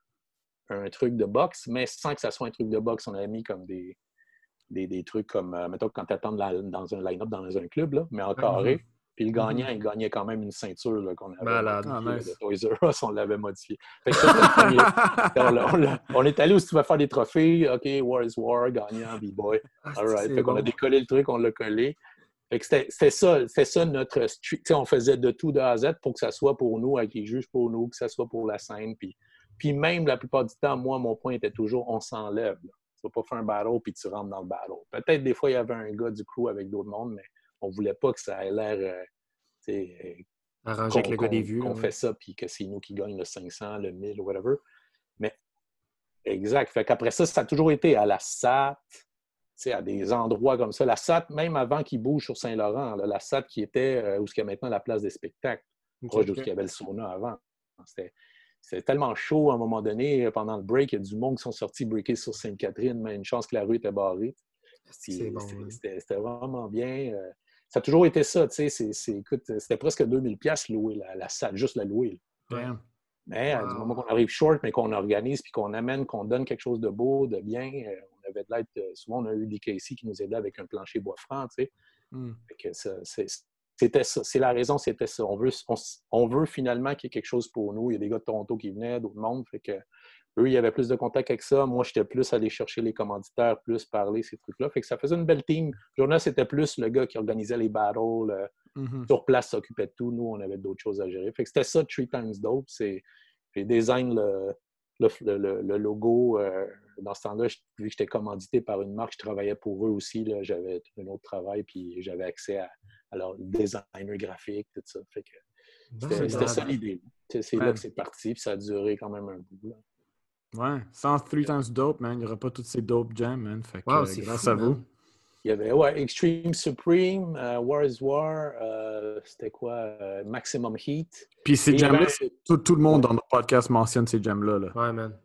un truc de boxe, mais sans que ça soit un truc de boxe, on avait mis comme des, des, des trucs comme, euh, mettons, quand tu attends dans un line-up dans un club, là, mais en carré. Mm. Puis le gagnant, mm. il gagnait quand même une ceinture là, qu'on avait Malade, modifié, nice. Là, de Toys R Us, on l'avait modifié. Fait que ça, c'est on, l'a, on, l'a, on est allé où si tu vas faire des trophées, OK, War is War, gagnant, B-Boy. All right. Fait qu'on bon. a décollé le truc, on l'a collé. Fait que c'était, c'était ça, c'était ça notre street. On faisait de tout de A à Z pour que ça soit pour nous, avec les juges pour nous, que ça soit pour la scène. Puis, puis même la plupart du temps, moi, mon point était toujours on s'enlève. Là. Tu vas pas faire un battle puis tu rentres dans le battle. Peut-être des fois, il y avait un gars du crew avec d'autres mondes, mais on ne voulait pas que ça ait l'air euh, arrangé avec le gars des vues. Qu'on ouais. fait ça, puis que c'est nous qui gagnons le cinq cents, le mille, whatever. Mais exact. Fait qu'après ça, ça a toujours été à la S A T, à des endroits comme ça. La S A T, même avant qu'ils bougent sur Saint-Laurent, là, la S A T qui était euh, où ce qu'il y a maintenant la place des spectacles, okay. proche d'où il y avait le sauna avant. C'était, c'était tellement chaud à un moment donné, pendant le break, il y a du monde qui sont sortis breaker sur Sainte-Catherine, mais une chance que la rue était barrée. Puis, c'est bon, c'était, c'était, c'était vraiment bien. Ça a toujours été ça, tu sais. C'est, c'est, écoute, c'était presque deux mille dollars louer la, la S A T, juste la louer. Là. Ouais. Mais wow. Du moment qu'on arrive short, mais qu'on organise, puis qu'on amène, qu'on donne quelque chose de beau, de bien, on avait de l'aide. Souvent, on a eu des K C qui nous aidaient avec un plancher bois franc, tu sais. Mm. Fait que ça, c'est, c'était ça. C'est la raison, c'était ça. On veut, on, on veut finalement qu'il y ait quelque chose pour nous. Il y a des gars de Toronto qui venaient, d'autres mondes. Fait que eux, ils avaient plus de contact avec ça. Moi, j'étais plus allé chercher les commanditaires, plus parler, ces trucs-là. Fait que ça faisait une belle team. Jonas, c'était plus le gars qui organisait les battles. Le... Mm-hmm. Sur place, s'occupait de tout. Nous, on avait d'autres choses à gérer. Fait que c'était ça, Three Times Dope. C'est... J'ai design le, le, le, le logo. Euh, dans ce temps-là, je, vu que j'étais commandité par une marque, je travaillais pour eux aussi. Là. J'avais un autre travail, puis j'avais accès à, à leur designer graphique, tout ça. Fait que c'était, ben, c'était ça l'idée. C'est, c'est ouais. là que c'est parti, puis ça a duré quand même un bout. Là. Ouais, sans Three Times Dope, man, il n'y aurait pas toutes ces dope jams, man. Fait que, wow, c'est grâce fou, à vous. Man. Il y avait ouais, Extreme Supreme, uh, War is War, uh, c'était quoi? Uh, Maximum Heat. Puis ces jams-là, avait... tout, tout le monde dans notre podcast mentionne ces jams-là. Là. Ouais, man.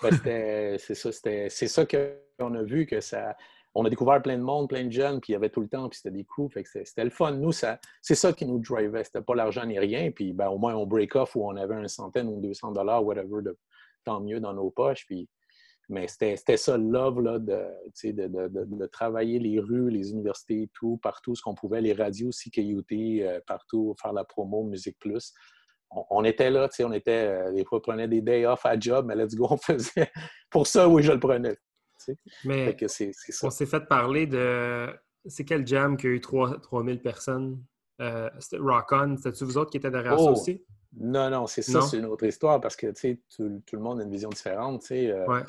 Ben, c'était, c'est ça, c'était, c'est ça qu'on a vu, que ça... On a découvert plein de monde, plein de jeunes, puis il y avait tout le temps, puis c'était des crews, fait que c'était, c'était le fun. Nous, ça, c'est ça qui nous drivait. C'était pas l'argent ni rien, puis ben, au moins on break-off où on avait une centaine ou deux cents dollars, whatever, de... tant mieux dans nos poches, puis... Mais c'était, c'était ça, le love, là, de, de, de, de, de travailler les rues, les universités, tout, partout ce qu'on pouvait, les radios, C K U T, euh, partout, faire la promo, Musique Plus. On, on était là, on était, euh, des fois, on prenait des day off à job, mais let's go, on faisait pour ça, oui, je le prenais. T'sais. Mais que c'est, c'est ça. On s'est fait parler de, c'est quel jam qui a eu trois mille personnes? Euh, c'était Rock On, c'était-tu vous autres qui étaient derrière oh. ça aussi? Non, non, c'est ça, non. C'est une autre histoire, parce que, tu sais, tout, tout le monde a une vision différente, tu sais. Euh, ouais.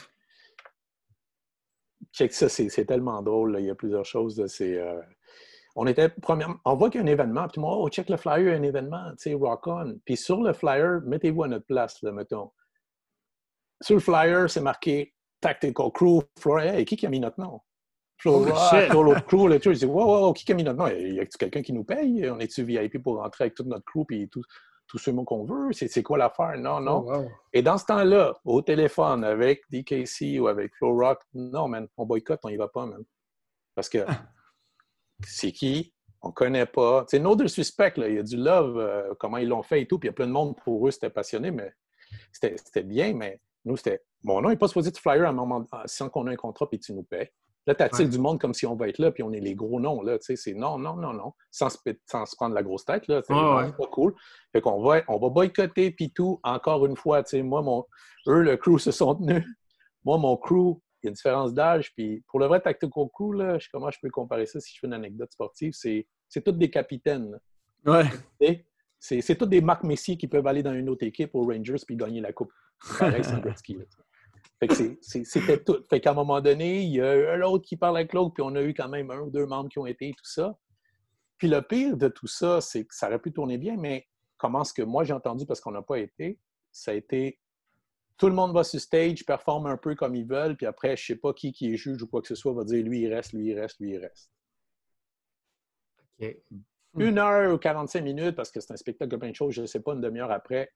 Check ça, c'est, c'est tellement drôle. Là. Il y a plusieurs choses. Là. C'est, euh... On était premièrement, on voit qu'il y a un événement, puis moi, oh, check le flyer, il y a un événement, tu sais, Rock On. Puis sur le flyer, mettez-vous à notre place, là, mettons. Sur le flyer, c'est marqué Tactical Crew, Flora. Et qui, qui a mis notre nom? Flora, l'autre crew, le truc. Je dis, wow, wow, qui, qui a mis notre nom? Y a-t-il quelqu'un qui nous paye? On est-tu V I P pour rentrer avec toute notre crew, puis tout? Tous ceux qu'on veut, c'est, c'est quoi l'affaire? Non, non. Oh, wow. Et dans ce temps-là, au téléphone, avec D K C ou avec Flow Rock, non, man, on boycotte, on y va pas, man. Parce que c'est qui? On connaît pas. C'est No Other Suspect, là. Il y a du love, euh, comment ils l'ont fait et tout, puis il y a plein de monde pour eux, c'était passionné, mais c'était, c'était bien, mais nous, c'était... Mon nom n'est pas supposé de flyer à un moment sans qu'on ait un contrat, puis tu nous paies. Là, t'attires ouais. du monde comme si on va être là, puis on est les gros noms, là, tu sais, c'est non, non, non, non, sans se, sans se prendre la grosse tête, là, c'est oh, ouais. pas cool. Fait qu'on va, on va boycotter, puis tout, encore une fois, tu sais, moi, mon, eux, le crew se sont tenus. Moi, mon crew, il y a une différence d'âge, puis pour le vrai tactical crew, là, je, comment je peux comparer ça si je fais une anecdote sportive, c'est, c'est tous des capitaines, là. Ouais. C'est, c'est tous des Marc Messier qui peuvent aller dans une autre équipe aux Rangers puis gagner la coupe. C'est pareil, c'est un jet ski, là, t'sais. Fait que c'est, c'est, c'était tout. Fait qu'à un moment donné, il y a eu un autre qui parle avec l'autre, puis on a eu quand même un ou deux membres qui ont été et tout ça. Puis le pire de tout ça, c'est que ça aurait pu tourner bien, mais comment ce que moi j'ai entendu parce qu'on n'a pas été, ça a été tout le monde va sur stage, performe un peu comme ils veulent, puis après, je sais pas qui qui est juge ou quoi que ce soit va dire lui il reste, lui il reste, lui il reste. Okay. Une heure ou quarante-cinq minutes, parce que c'est un spectacle de plein de choses, je ne sais pas, une demi-heure après.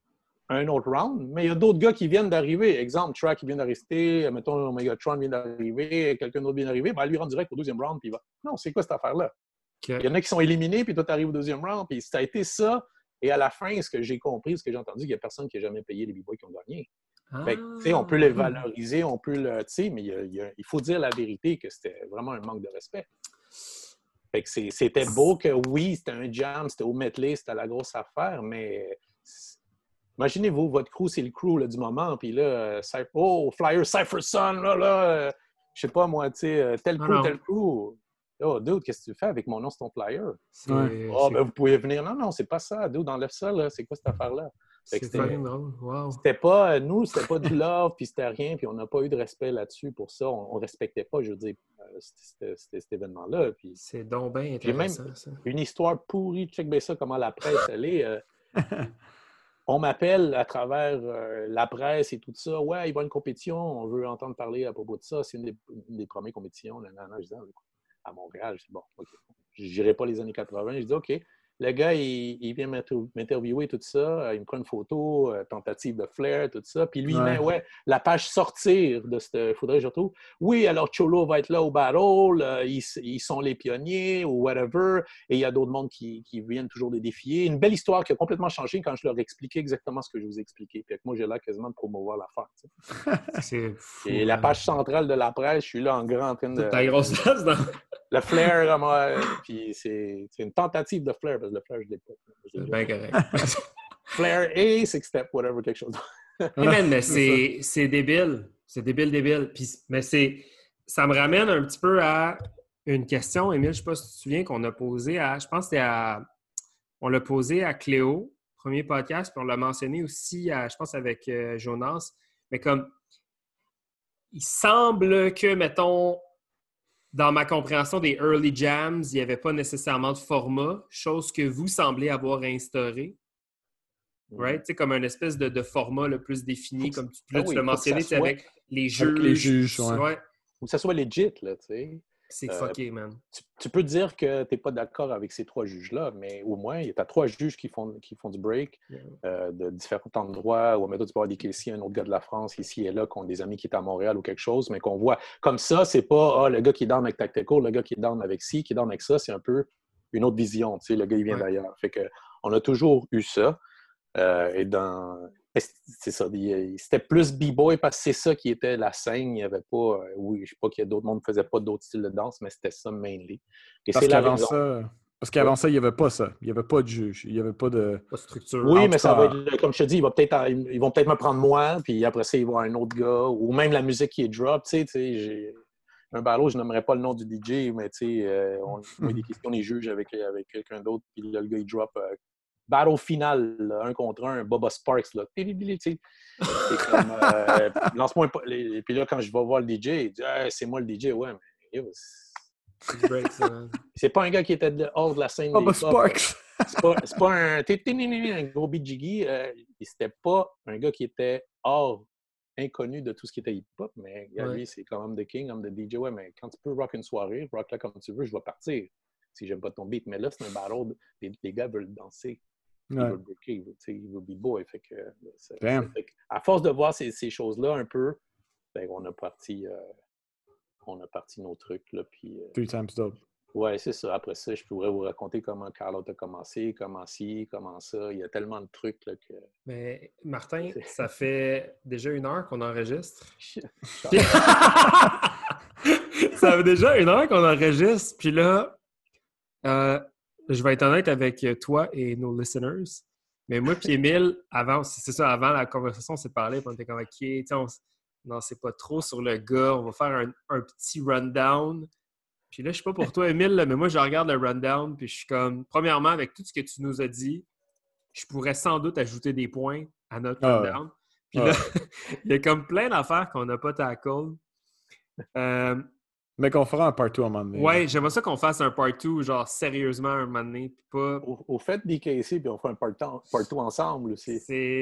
Un autre round, mais il y a d'autres gars qui viennent d'arriver. Exemple, Track qui vient d'arrêter, mettons Megatron vient d'arriver, quelqu'un d'autre vient d'arriver, ben lui rentre direct au deuxième round, puis il va. Non, c'est quoi cette affaire-là? Okay. Il y en a qui sont éliminés, puis toi, tu arrives au deuxième round, puis ça a été ça. Et à la fin, ce que j'ai compris, ce que j'ai entendu, il n'y a personne qui n'a jamais payé les b-boys qui ont gagné. Ah. Fait que, tu sais, on peut les valoriser, on peut le. Tu sais, mais il, y a, il, y a, il faut dire la vérité que c'était vraiment un manque de respect. Fait que c'est, c'était beau que oui, c'était un jam, c'était au medley, c'était la grosse affaire, mais. Imaginez-vous, votre crew, c'est le crew là, du moment, puis là, euh, cypher, oh, Flyer, Cypher Sun, là, là, euh, je sais pas moi, tu sais, euh, tel crew, oh, tel crew. Oh, dude, qu'est-ce que tu fais avec mon nom sur ton flyer? Ah, oh, ben vous pouvez venir. Non, non, c'est pas ça, dude, enlève ça, là, c'est quoi cette affaire-là? C'était wow. pas, nous, c'était pas du love, puis c'était rien, puis on n'a pas eu de respect là-dessus pour ça. On ne respectait pas, je veux dire, c'était cet événement-là. Puis... C'est donc bien intéressant, même ça. Une histoire pourrie, check bien ça, comment la presse, elle est... Euh... On m'appelle à travers euh, la presse et tout ça. Ouais, il va une compétition, on veut entendre parler à propos de ça. C'est une, une des premières compétitions. Là, là, là, je dis, à Montréal, je dis, bon, OK. J'irai pas les années quatre-vingts. Je dis, OK. Le gars, il, il vient m'interviewer, tout ça. Il me prend une photo, euh, tentative de flair, tout ça. Puis lui, ouais. il met, ouais, la page sortir de ce. Faudrait que je retrouve. Oui, alors Cholo va être là au battle. Euh, ils, ils sont les pionniers ou whatever. Et il y a d'autres mondes qui, qui viennent toujours de défier. Une belle histoire qui a complètement changé quand je leur ai expliqué exactement ce que je vous ai expliqué. Puis moi, j'ai l'air quasiment de promouvoir l'affaire. C'est fou. Et hein. La page centrale de la presse, je suis là en grand en train de. Ta grosse tasse dans. Le flair, moi, puis c'est une tentative de flair, parce que le flair, je ne l'ai pas. C'est bien correct. Flair et six step, whatever, quelque chose. Man, mais c'est débile. C'est débile, débile. Puis, mais ça me ramène un petit peu à une question, Émile, je ne sais pas si tu te souviens, qu'on a posée à, je pense que c'était à, on l'a posée à Cléo, premier podcast, puis on l'a mentionné aussi, à, je pense, avec euh, Jonas. Mais comme, il semble que, mettons, dans ma compréhension des early jams, il n'y avait pas nécessairement de format, chose que vous semblez avoir instauré. Right? C'est comme une espèce de, de format le plus défini, comme tu, là, ah oui, tu l'as mentionné, c'est avec les juges. Avec les juges, ouais. Ouais. Faut que ça soit legit, là, tu sais. C'est euh, fucké, man. Tu, tu peux dire que tu n'es pas d'accord avec ces trois juges-là, mais au moins, il y a trois juges qui font, qui font du break yeah. euh, de différents endroits. Ou mettons, tu peux avoir des Kelsey, un autre gars de la France, ici et là, qui ont des amis qui sont à Montréal ou quelque chose, mais qu'on voit. Comme ça, c'est pas oh, le gars qui est down avec Tactical, le gars qui est down avec ci, qui est down avec ça. C'est un peu une autre vision. Tu sais, le gars, il vient ouais. d'ailleurs. Fait que on a toujours eu ça. Euh, et dans... C'est ça, c'était plus b-boy parce que c'est ça qui était la scène. Il n'y avait pas, oui, je sais pas qu'il y a d'autres mondes qui ne faisaient pas d'autres styles de danse, mais c'était ça mainly. Et parce qu'avant ça, qu ça, il n'y avait pas ça. Il n'y avait pas de juge, il n'y avait pas de, pas de structure. Oui, en mais ça va être, comme je te dis, il va peut-être, ils vont peut-être me prendre moi, puis après ça, ils vont avoir un autre gars, ou même la musique qui est drop. Tu sais, tu sais, j'ai un ballot, je n'aimerais pas le nom du D J, mais tu sais, euh, on a des questions des juges avec, avec quelqu'un d'autre, puis là, le gars, il drop. Euh, Battle final, là, un contre un, Bubba Sparks, là. Euh, lance-moi un... Et puis là, quand je vais voir le D J, il dit hey, « c'est moi le D J », ouais, mais... C'est pas un gars qui était hors de la scène Bubba des Sparks! C'est pas, pas un... un gros bijiggy. Euh, C'était pas un gars qui était hors, inconnu de tout ce qui était hip-hop, mais ouais. lui, c'est comme I'm the king, I'm the D J, ouais, mais quand tu peux rock une soirée, rock là comme tu veux, je vais partir. Si j'aime pas ton beat, mais là, c'est un battle, les, les gars veulent danser. Ils ouais. veulent breaker, ils veulent, ils veulent be boy. Fait que, ça, ça, fait que, à force de voir ces, ces choses-là un peu, ben, on a parti, euh, on a parti nos trucs. Là, puis, euh, Three times dope. Ouais, c'est ça. Après ça, je pourrais vous raconter comment Carlotte a commencé, comment ci, comment ça. Il y a tellement de trucs là, que... Mais Martin, ça fait déjà une heure qu'on enregistre. Ça fait déjà une heure qu'on enregistre. Puis là... Euh, je vais être honnête avec toi et nos listeners, mais moi puis Émile, avant, c'est ça, avant la conversation, on s'est parlé, puis on était comme OK, tu sais, on n'en sait pas trop sur le gars, on va faire un, un petit rundown. Puis là, je sais pas pour toi, Émile, mais moi, je regarde le rundown, puis je suis comme, premièrement, avec tout ce que tu nous as dit, je pourrais sans doute ajouter des points à notre ah, rundown. Puis ah. là, il y a comme plein d'affaires qu'on n'a pas tackle. Euh, Mais qu'on fera un part deux à un moment donné. Oui, j'aimerais ça qu'on fasse un part deux, genre sérieusement, un moment donné. Puis pas... au, au fait des K C, puis on fait un part deux ensemble aussi.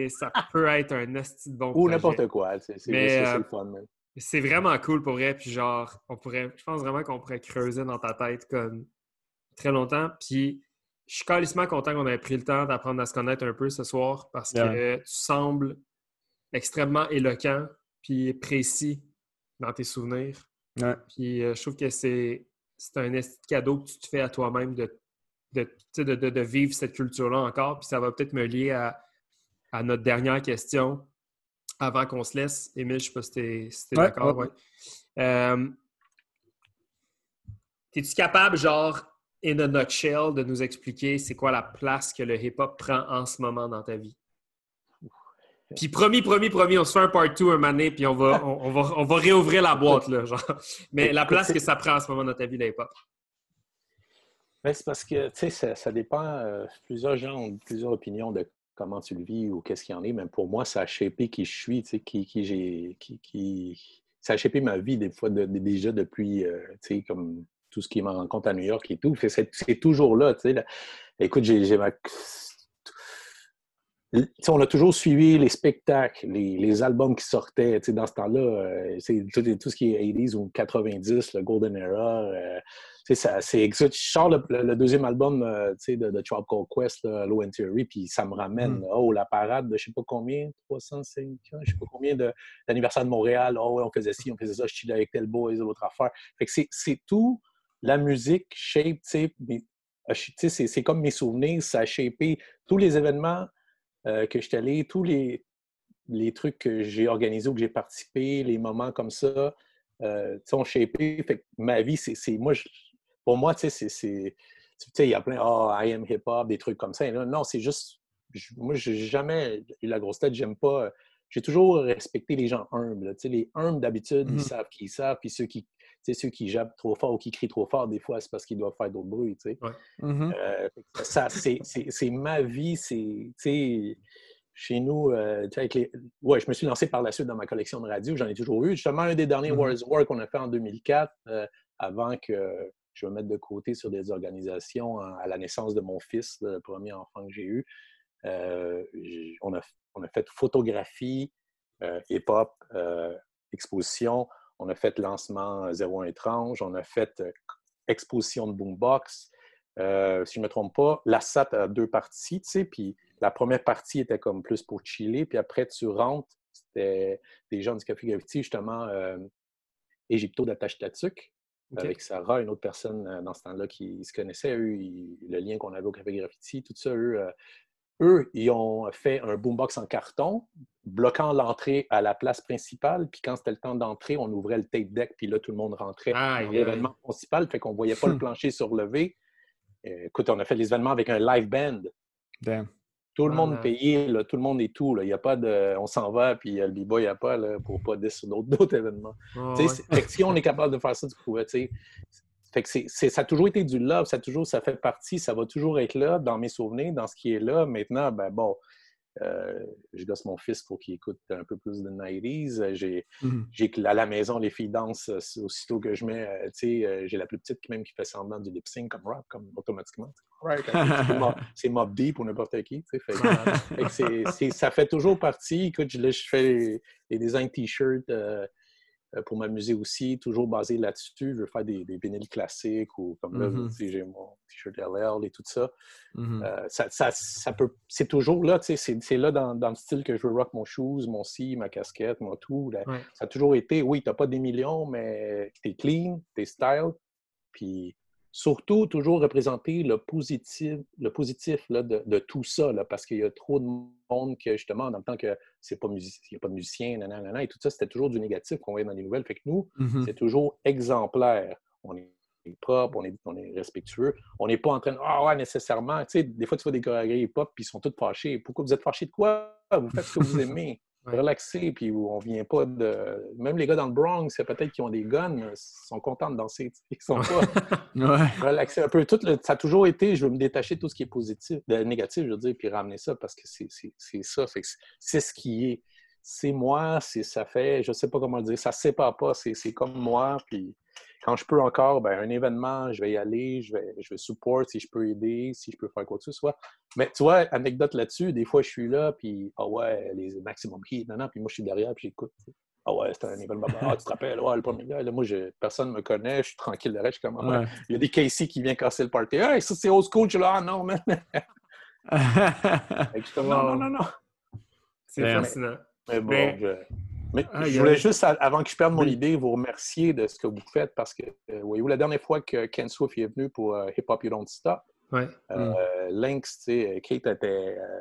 Ça peut être un esti de bon projet. Ou n'importe quoi. C'est euh, le fun. C'est vraiment cool pour vrai. Puis genre, on pourrait, je pense vraiment qu'on pourrait creuser dans ta tête comme très longtemps. Puis je suis calissement content qu'on ait pris le temps d'apprendre à se connaître un peu ce soir parce yeah. que euh, tu sembles extrêmement éloquent puis précis dans tes souvenirs. Ouais. Puis euh, je trouve que c'est un cadeau que tu te fais à toi-même de, de, de, de, de vivre cette culture-là encore. Puis ça va peut-être me lier à, à notre dernière question avant qu'on se laisse. Émile, je ne sais pas si tu es, si t'es ouais, d'accord. Ouais. Ouais. Euh, es-tu capable, genre, in a nutshell, de nous expliquer c'est quoi la place que le hip-hop prend en ce moment dans ta vie? Puis promis, promis, promis, on se fait un part deux un mané, puis on va, on, on, va, on va réouvrir la boîte, là, genre. Mais la place que ça prend en ce moment dans ta vie, l'hip-hop. C'est parce que, tu sais, ça, ça dépend. Euh, plusieurs gens ont plusieurs opinions de comment tu le vis ou qu'est-ce qu'il y en est, mais pour moi, ça a shapé qui je suis, tu sais, qui, qui j'ai, qui, qui... ça a shapé ma vie des fois de, de, déjà depuis, euh, tu sais, comme tout ce qui me rencontre à New York et tout. C'est, c'est toujours là, tu sais. Là. Écoute, j'ai, j'ai ma... T'sais, on a toujours suivi les spectacles, les, les albums qui sortaient. T'sais, dans ce temps-là, euh, c'est tout, tout ce qui est eighties ou quatre-vingt-dix, le Golden Era. Euh, ça, c'est, je sors le, le deuxième album euh, de, de Tribe Called Quest, là, Low End Theory, puis ça me ramène mm. oh la parade de je ne sais pas combien, trois cent cinq, je sais pas combien de, d'anniversaire de Montréal. Oh, on faisait ci, on faisait ça, je suis avec tel boys, l'autre affaire. Fait que c'est, c'est tout la musique shape, t'sais, mais, t'sais, c'est, c'est comme mes souvenirs, ça a shapé tous les événements. Euh, que je suis allé, tous les, les trucs que j'ai organisés ou que j'ai participé, les moments comme ça, euh, sont shapés. Fait que ma vie, c'est, c'est moi, je, pour moi, tu sais, il y a plein, oh, I am hip-hop, des trucs comme ça. Là, non, c'est juste, je, moi, j'ai jamais eu la grosse tête, j'aime pas, j'ai toujours respecté les gens humbles. Tu sais, les humbles, d'habitude, mm-hmm. ils savent qu'ils savent, puis ceux qui, tu sais, ceux qui jappent trop fort ou qui crient trop fort, des fois, c'est parce qu'ils doivent faire d'autres bruits, tu sais. Ouais. Mm-hmm. euh, ça, c'est, c'est, c'est ma vie, c'est, tu sais, chez nous, euh, avec les... ouais, je me suis lancé par la suite dans ma collection de radio, j'en ai toujours eu. Justement, un des derniers mm-hmm. World's War qu'on a fait en deux mille quatre, euh, avant que je me mette de côté sur des organisations en, à la naissance de mon fils, le premier enfant que j'ai eu, euh, on, a, on a fait photographie, euh, hip-hop, euh, exposition. On a fait lancement zéro un étrange, on a fait exposition de Boombox. Euh, si je ne me trompe pas, la S A T a deux parties, tu sais, puis la première partie était comme plus pour chiller, puis après tu rentres, c'était des gens du Café Gravity, justement, euh, Égypto d'Attache Tatuc, okay. avec Sarah, une autre personne dans ce temps-là qui se connaissait, eux, ils, le lien qu'on avait au Café Gravity, tout ça, eux, euh, eux, ils ont fait un boombox en carton, bloquant l'entrée à la place principale. Puis quand c'était le temps d'entrer, on ouvrait le tape deck. Puis là, tout le monde rentrait aye, dans l'événement aye. principal. Fait qu'on ne voyait pas le plancher surlevé. Euh, écoute, on a fait les événements avec un live band. Damn. Tout le monde ah, payé. Là, tout le monde est tout. Là. Y a pas de, on s'en va, puis le b-boy a pas là, pour pas dire sur d'autres, d'autres événements. Oh, ouais. Fait que si on est capable de faire ça, du coup, tu sais... Fait que c'est, c'est, ça a toujours été du love, ça, toujours, ça fait partie, ça va toujours être là dans mes souvenirs, dans ce qui est là. Maintenant, ben bon, euh, je gosse mon fils pour qu'il écoute un peu plus de nineties. J'ai, mm-hmm. j'ai à la maison, les filles dansent aussitôt que je mets, tu sais, j'ai la plus petite même qui fait semblant du lip-sync comme rap, comme automatiquement. Right, c'est, mob, c'est Mob Deep pour n'importe qui, tu sais. Fait, fait que c'est, c'est, ça fait toujours partie. Écoute, je, là, je fais les, les designs t-shirts. Euh, pour m'amuser aussi, toujours basé là-dessus. Je veux faire des, des vinyles classiques ou comme là, mm-hmm. j'ai mon t-shirt L L et tout ça. Mm-hmm. Euh, ça, ça, ça peut, c'est toujours là, tu sais, c'est, c'est là dans, dans le style que je veux rock mon shoes, mon si, ma casquette, mon tout. Là, ouais. Ça a toujours été, oui, t'as pas des millions, mais t'es clean, t'es style. Puis surtout, toujours représenter le positif, le positif là, de, de tout ça, là, parce qu'il y a trop de monde que, justement, en même temps que c'est pas music... il n'y a pas de musicien, nanana, et tout ça, c'était toujours du négatif qu'on voyait dans les nouvelles. Fait que nous, mm-hmm. c'est toujours exemplaire. On est propre, on est, on est respectueux. On n'est pas en train de « Ah ouais, nécessairement! » Tu sais, des fois, tu vois des chorégraphes hip-hop, puis ils sont tous fâchés. Pourquoi vous êtes fâchés de quoi? Vous faites ce que vous aimez. Relaxez, puis on vient pas de... Même les gars dans le Bronx, c'est peut-être qu'ils ont des guns, sont contents de danser. Ils sont pas... ouais. Relaxer un peu. Tout le... Ça a toujours été, je veux me détacher de tout ce qui est positif, de négatif, je veux dire, puis ramener ça, parce que c'est, c'est, c'est ça. Fait que c'est ce qui est. C'est moi, c'est, ça fait... Je sais pas comment le dire. Ça se sépare pas. C'est, c'est comme moi, puis quand je peux encore, ben un événement, je vais y aller, je vais, je vais support si je peux aider, si je peux faire quoi que ce soit. Mais tu vois, anecdote là-dessus, des fois je suis là, puis ah oh ouais, les maximum hits, non, non, puis moi je suis derrière, puis j'écoute. Ah oh ouais, c'était un événement, ah, tu te rappelles, ouais, le premier gars, là, moi je, personne ne me connaît, je suis tranquille derrière, je suis comme, ouais. Il y a des Casey qui viennent casser le party, hey, ça c'est old school, je suis là, ah non, man. Comme, non, non, non, non. C'est mais, fascinant. Mais, mais bon, mais... je. Mais ah, je voulais juste, avant que je perde mon idée, vous remercier de ce que vous faites parce que, euh, voyez-vous, la dernière fois que Ken Swift est venu pour euh, Hip Hop You Don't Stop, ouais. euh, mm. Lynx, tu sais, Kate était, euh,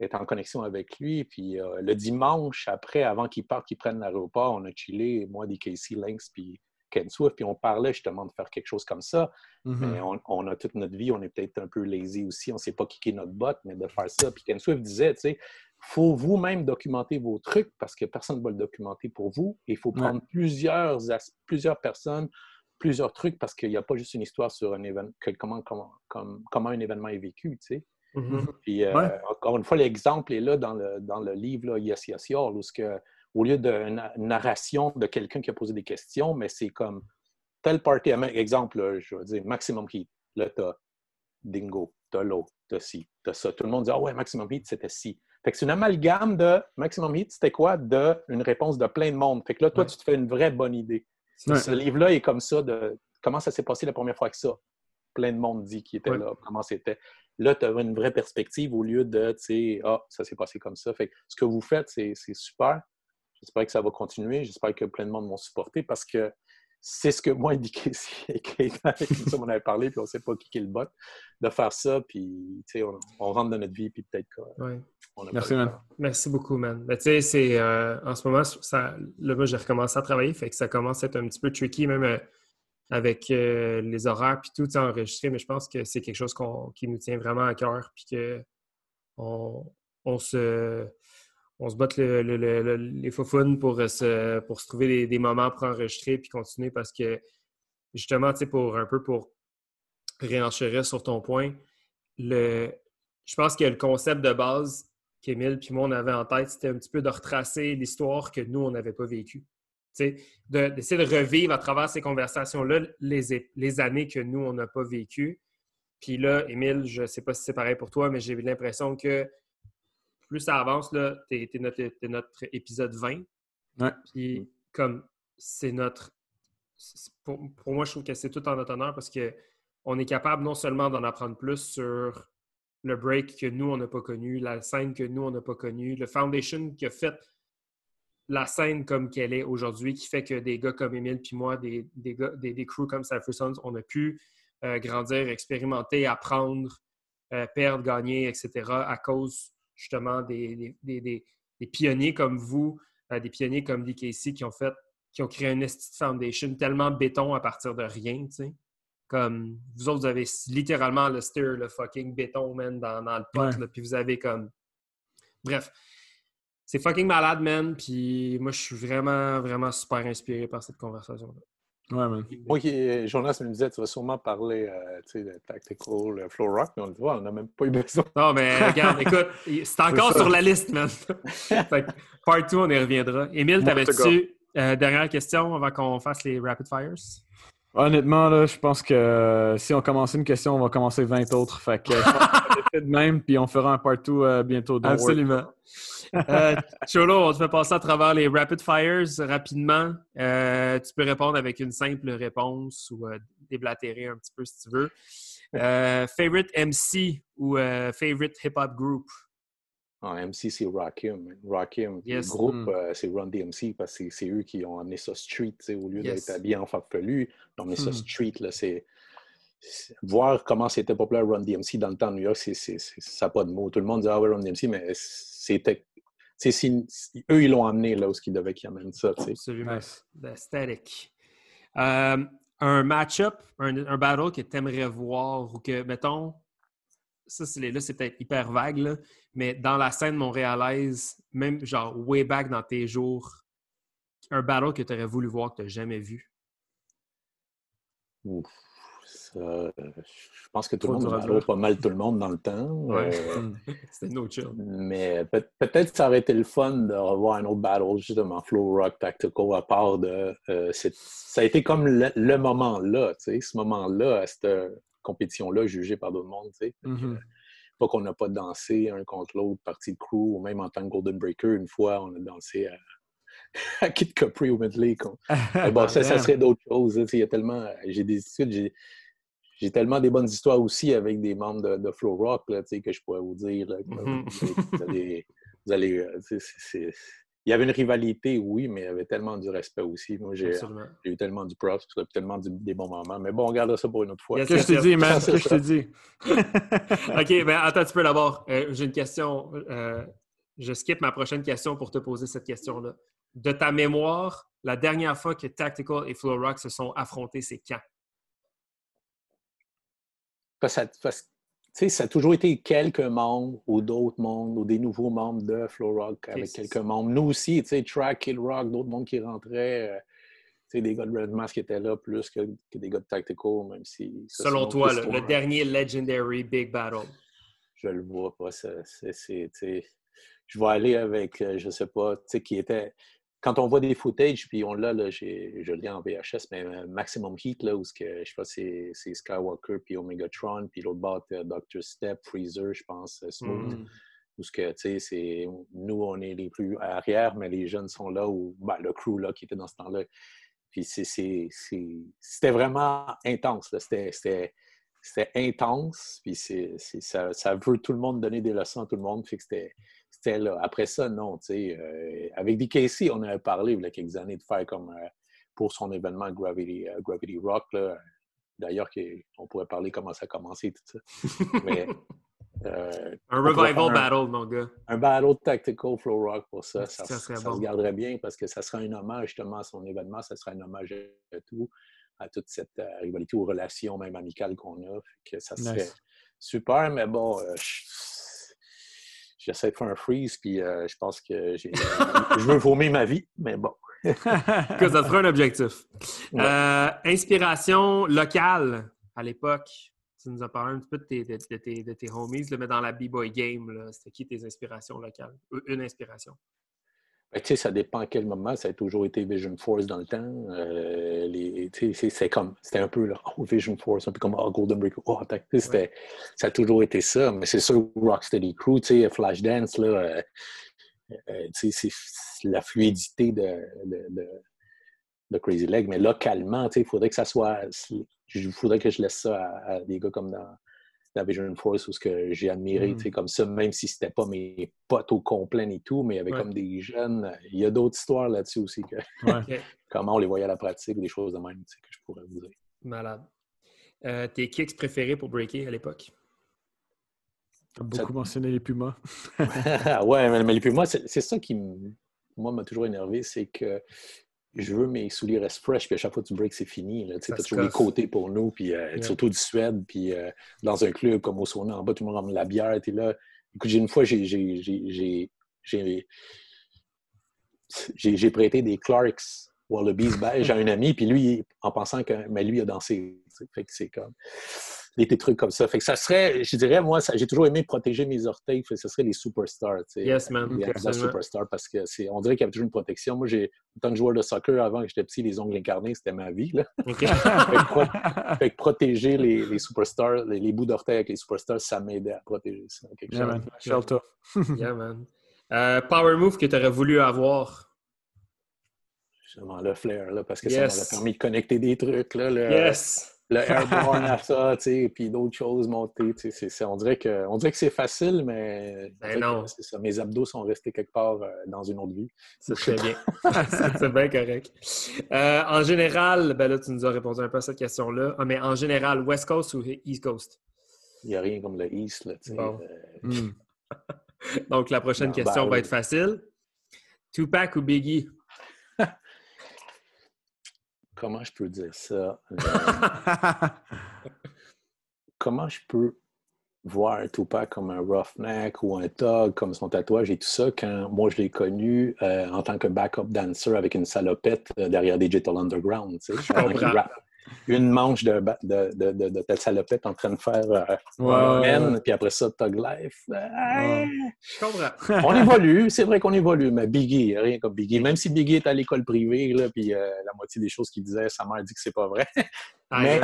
était en connexion avec lui. Puis euh, le dimanche, après, avant qu'il parte, qu'il prenne l'aéroport, on a chillé, moi, D K C, Lynx, puis Ken Swift. Puis on parlait justement de faire quelque chose comme ça. Mm-hmm. Mais on, on a toute notre vie, on est peut-être un peu lazy aussi, on ne sait pas kicker notre botte, mais de faire ça. Puis Ken Swift disait, tu sais, il faut vous-même documenter vos trucs parce que personne ne va le documenter pour vous. Il faut prendre ouais. plusieurs, as- plusieurs personnes, plusieurs trucs parce qu'il n'y a pas juste une histoire sur un événement, comment, comment, comment, comment un événement est vécu. Tu sais. Mm-hmm. Puis, euh, ouais. Encore une fois, l'exemple est là dans le, dans le livre là, Yes, Yes, Y'all, où que, au lieu d'une narration de quelqu'un qui a posé des questions, mais c'est comme telle party, exemple, là, je veux dire Maximum Heat, là, t'as Dingo, t'as l'autre, t'as ci, t'as ça. Tout le monde dit ah ouais, Maximum Heat, c'était ci. Fait que c'est une amalgame de Maximum Heat, c'était quoi? De une réponse de plein de monde. Fait que là, toi, ouais. tu te fais une vraie bonne idée. Ouais. Ce livre-là est comme ça de comment ça s'est passé la première fois que ça. Plein de monde dit qui était ouais. là, comment c'était. Là, tu as une vraie perspective au lieu de, tu sais, ah, ça s'est passé comme ça. Fait que ce que vous faites, c'est, c'est super. J'espère que ça va continuer. J'espère que plein de monde m'ont supporté parce que c'est ce que moi et Kate, on en avait parlé, puis on ne sait pas qui est le bot, de faire ça, puis, tu sais, on, on rentre dans notre vie, puis peut-être que... Ouais. Merci, man. Peur. Merci beaucoup, man. Ben, tu sais, c'est... Euh, en ce moment, ça, là, moi, j'ai recommencé à travailler, fait que ça commence à être un petit peu tricky, même... Euh, avec euh, les horaires puis tout enregistré, mais je pense que c'est quelque chose qu'on, qui nous tient vraiment à cœur puis que on, on se on se botte le, le, le, les faufounes pour se pour se trouver des, des moments pour enregistrer puis continuer parce que justement tu sais pour un peu pour réenchérir sur ton point le je pense que le concept de base qu'Émile puis moi on avait en tête c'était un petit peu de retracer l'histoire que nous on n'avait pas vécue. De, d'essayer de revivre à travers ces conversations-là les, les années que nous, on n'a pas vécues. Puis là, Émile, je ne sais pas si c'est pareil pour toi, mais j'ai eu l'impression que plus ça avance, là, t'es, t'es, notre, t'es notre épisode vingt. Ouais. Puis comme c'est notre... C'est pour, pour moi, je trouve que c'est tout en notre honneur parce qu'on est capable non seulement d'en apprendre plus sur le break que nous, on n'a pas connu, la scène que nous, on n'a pas connue, le foundation qu'il a fait la scène comme qu'elle est aujourd'hui, qui fait que des gars comme Émile puis moi, des, des, gars, des, des crews comme Cypher Sons, on a pu euh, grandir, expérimenter, apprendre, euh, perdre, gagner, et cetera à cause, justement, des, des, des, des pionniers comme vous, euh, des pionniers comme D K C qui ont fait, qui ont créé une esti foundation tellement béton à partir de rien, tu sais. Comme, vous autres, vous avez littéralement le steer, le fucking béton, man, dans, dans le pot, ouais. Puis vous avez comme... Bref. C'est fucking malade, man. Puis moi, je suis vraiment, vraiment super inspiré par cette conversation-là. Ouais, man. Moi, qui, Jonas me disait, tu vas sûrement parler, euh, tu sais, de Tactical, le Flow Rock, mais on le voit, on n'a même pas eu besoin. Non, mais regarde, écoute, c'est encore c'est sur la liste, man. Fait que, part two, on y reviendra. Émile, t'avais-tu euh, dernière question avant qu'on fasse les Rapid Fires? Honnêtement, là, je pense que si on commence une question, on va commencer vingt autres. Fait que je pense qu'on va fait de même, puis on fera un part two euh, bientôt. Absolument. Work. euh, Cholo, on te fait passer à travers les Rapid Fires rapidement. Euh, tu peux répondre avec une simple réponse ou euh, déblatérer un petit peu si tu veux. Euh, favorite M C ou euh, favorite hip-hop group? Ah, M C, c'est Rakim. Rakim. Yes. Le groupe, mm. euh, c'est Run D M C parce que c'est, c'est eux qui ont amené ça street. Au lieu yes. d'être habillé en farfelu, ils ont amené mm. ça street. Là, c'est... Voir comment c'était populaire Run D M C dans le temps de New York, c'est, c'est, c'est, ça n'a pas de mots. Tout le monde dit ah ouais, Run D M C, mais c'était. C'est, c'est, c'est, eux, ils l'ont amené là où ils devaient qu'ils amènent ça. T'sais. Absolument. Aesthetic. Euh, un match-up, un, un battle que tu aimerais voir ou que, mettons, ça, c'est, là, c'est peut-être hyper vague, là, mais dans la scène montréalaise, même genre way back dans tes jours, un battle que tu aurais voulu voir que tu n'as jamais vu. Ouf. Euh, je pense que tout le monde battait pas mal tout le monde dans le temps. Ouais. Euh, c'était no chill. Mais peut- peut-être que ça aurait été le fun de revoir un autre battle, justement, Flow Rock, Tactical, à part de... Euh, c'est, ça a été comme le, le moment-là, tu sais, ce moment-là, cette euh, compétition-là jugée par d'autres mondes, tu sais. Mm-hmm. Pas qu'on n'a pas dansé un contre l'autre, partie de crew, ou même en tant que Golden Breaker, une fois, on a dansé à... à Kid Capri ou Medley. Bon, ça, ça serait d'autres choses. Il y a tellement... J'ai des études, j'ai... J'ai tellement des bonnes histoires aussi avec des membres de, de Flow Rock là, que je pourrais vous dire. Là, mm-hmm. vous allez, vous allez, c'est, c'est... Il y avait une rivalité, oui, mais il y avait tellement du respect aussi. Moi, j'ai, j'ai eu tellement du props, tellement du, des bons moments. Mais bon, on garde ça pour une autre fois. Yes, Qu'est-ce que je te dis, man? Qu'est-ce que je te dis? OK, ben attends un petit peu d'abord. Euh, j'ai une question. Euh, je skip ma prochaine question pour te poser cette question-là. De ta mémoire, la dernière fois que Tactical et Flow Rock se sont affrontés, c'est quand? Parce que ça a toujours été quelques membres ou d'autres membres ou des nouveaux membres de Flow Rock avec okay, quelques membres. Nous aussi, Track, Kill Rock, d'autres membres qui rentraient. Euh, des gars de Red Mask qui étaient là plus que, que des gars de Tactical, même si... Selon toi, le, le dernier Legendary Big Battle. je le vois pas. Ça, c'est, c'est, je vais aller avec, je sais pas, tu sais, qui était... Quand on voit des footage, puis on l'a, là, j'ai, je l'ai en V H S, mais Maximum Heat, là, où ce que, je sais pas, c'est, c'est Skywalker, puis Omegatron, puis l'autre bord, docteur Step, Freezer, je pense, Smooth. Mm. Où ce que, tu sais, c'est... Nous, on est les plus arrière, mais les jeunes sont là, ou ben, le crew, là, qui était dans ce temps-là. Puis c'est, c'est, c'est, c'était vraiment intense, là. C'était... c'était C'était intense, puis c'est, c'est, ça, ça veut tout le monde donner des leçons à tout le monde, fait que c'était, c'était là. Après ça, non, tu sais, euh, avec D K C, on avait parlé il y a quelques années de faire comme euh, pour son événement Gravity, euh, Gravity Rock, là. D'ailleurs, on pourrait parler comment ça a commencé, tout ça. Mais, euh, un revival un, battle, mon gars. Un battle tactical flow rock pour ça. Ça, ça, ça, ça bon. se garderait bien parce que ça serait un hommage justement à son événement, ça serait un hommage à tout. à toute cette euh, rivalité ou relation même amicale qu'on a, que ça serait nice. Super, mais bon, euh, j'essaie de faire un freeze, puis euh, je pense que j'ai, je veux vomir ma vie, mais bon. En tout cas, ça serait un objectif. Ouais. Euh, inspiration locale, à l'époque, tu nous as parlé un petit peu de tes, de, de tes, de tes homies, là, mais dans la B-Boy Game, là, c'était qui tes inspirations locales? Une inspiration? Ben, tu sais, ça dépend à quel moment. Ça a toujours été Vision Force dans le temps. Euh, les, c'est, c'est comme, c'était un peu là, oh, Vision Force, un peu comme oh, Golden Break. Oh, ouais. Ça a toujours été ça. Mais c'est sûr, Rocksteady Crew, tu sais, Flashdance, là, euh, euh, tu sais, c'est la fluidité de, de, de, de Crazy Leg. Mais localement, tu sais, il faudrait que ça soit... Il faudrait que je laisse ça à, à des gars comme dans... la Vision Force, ou ce que j'ai admiré, mm. tu sais, comme ça, même si c'était pas mes potes au complet et tout, mais il y avait ouais. comme des jeunes... Il y a d'autres histoires là-dessus aussi, que ouais. comment on les voyait à la pratique, des choses de même, tu sais, que je pourrais vous dire. Malade. Euh, tes kicks préférés pour breaker à l'époque? Tu as beaucoup ça... mentionné les Pumas. Ouais, mais, mais les Pumas, c'est, c'est ça qui, moi, m'a toujours énervé, c'est que je veux mes souliers restent fresh, puis à chaque fois que tu breaks, c'est fini. Tu as toujours les côtés pour nous, puis euh, yeah. surtout du Suède, puis euh, dans un club comme au sauna en bas, tout le monde ramène la bière, t'es là. Écoute, une fois, j'ai j'ai, j'ai, j'ai, j'ai, j'ai prêté des Clarks Wallabies beige à un ami, puis lui, en pensant que, mais lui, il a dansé. Fait que c'est comme des trucs comme ça. Fait que ça serait, je dirais, moi, ça, j'ai toujours aimé protéger mes orteils. Fait que ça serait les superstars. Yes, man. Les okay, superstars, parce que c'est, on dirait qu'il y avait toujours une protection. Moi, j'ai, en tant que joueur de soccer, avant que j'étais petit, les ongles incarnés, c'était ma vie, là. Okay. fait, que pro, fait que protéger les, les superstars, les, les bouts d'orteils avec les superstars, ça m'aidait à protéger ça. Quelque yeah, chose. Man. Shelter. Yeah, man. Euh, power move que tu aurais voulu avoir? Justement, le flair, là, parce que yes. ça m'a permis de connecter des trucs, là. Le... Yes! Le airborne à ça, tu sais, puis d'autres choses montées, tu sais, c'est, c'est, on dirait que, on dirait que c'est facile, mais ben non. C'est ça, mes abdos sont restés quelque part euh, dans une autre vie. C'est très bien. c'est, c'est bien correct. Euh, en général, ben là, tu nous as répondu un peu à cette question-là, ah, mais en général, West Coast ou East Coast? Il n'y a rien comme le East, là, tu sais. Bon. Euh... Mm. Donc, la prochaine non, question ben, va oui. être facile. Tupac ou Biggie? Comment je peux dire ça? Euh, comment je peux voir Tupac comme un roughneck ou un thug, comme son tatouage et tout ça, quand moi je l'ai connu euh, en tant que backup dancer avec une salopette euh, derrière des Digital Underground, tu sais, je pendant qu'il rappe une manche de, de, de, de, de telle salopette en train de faire euh, wow. Men, puis après ça, Thug Life. Euh, wow. Je comprends. On évolue, c'est vrai qu'on évolue, mais Biggie, rien comme Biggie. Même si Biggie est à l'école privée, là, puis euh, la moitié des choses qu'il disait, sa mère dit que c'est pas vrai. mais,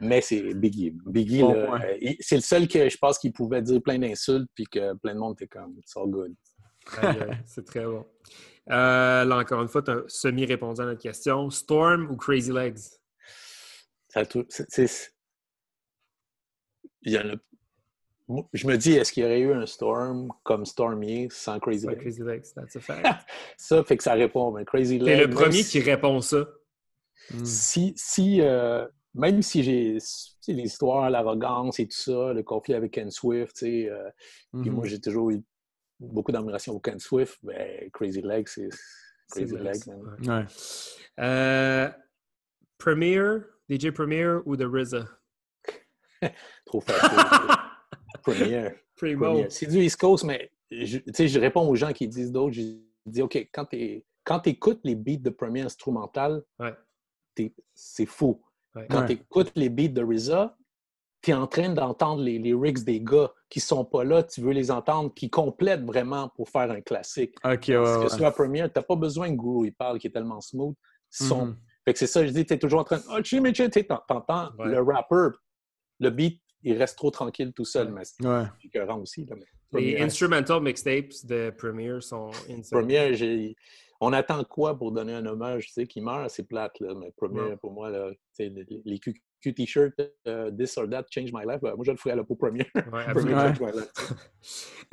mais c'est Biggie. Biggie, bon là, il, c'est le seul que je pense qu'il pouvait dire plein d'insultes, puis que plein de monde était comme « it's all good ». C'est très bon. Euh, là, encore une fois, tu as semi-répondu à notre question. Storm ou Crazy Legs? C'est, c'est, il y en a, je me dis, est-ce qu'il y aurait eu un Storm comme Stormier sans Crazy Legs? Crazy Legs, that's a fact. Ça fait que ça répond. Mais Crazy Legs. C'est le premier si, qui répond ça. Si, si euh, même si j'ai si l'histoire, l'arrogance et tout ça, le conflit avec Ken Swift, tu sais, euh, mm-hmm. puis moi j'ai toujours eu beaucoup d'admiration pour Ken Swift, mais Crazy Legs, c'est Crazy c'est Legs. Legs ouais. euh, Premier. D J Premier ou The R Z A? Trop facile. Premier. Premier. C'est du East Coast, mais je, je réponds aux gens qui disent d'autres. Je dis, OK, quand tu quand écoutes les beats de Premier instrumental, ouais. c'est fou. Ouais. Quand ouais. tu écoutes les beats de R Z A, tu es en train d'entendre les lyrics des gars qui sont pas là, tu veux les entendre, qui complètent vraiment pour faire un classique. Okay, Parce ouais, que ouais. sur la première, tu n'as pas besoin que Guru il parle, qui est tellement smooth. Son... Mm-hmm. Fait que c'est ça, je dis, tu es toujours en train de... Oh, tu entends ouais. le rapper, le beat, il reste trop tranquille tout seul, mais c'est ouais. écœurant aussi. Là, mais... Les Premier... instrumental mixtapes de Premiere sont insane. Premiere, j'ai... On attend quoi pour donner un hommage, tu sais, qui meurt, c'est plate, là, mais Premiere, ouais. pour moi, là, les Q Q T-shirt, uh, This or That Changed My Life, moi, je le ferais là pour Premiere. Ouais, Premiere ouais.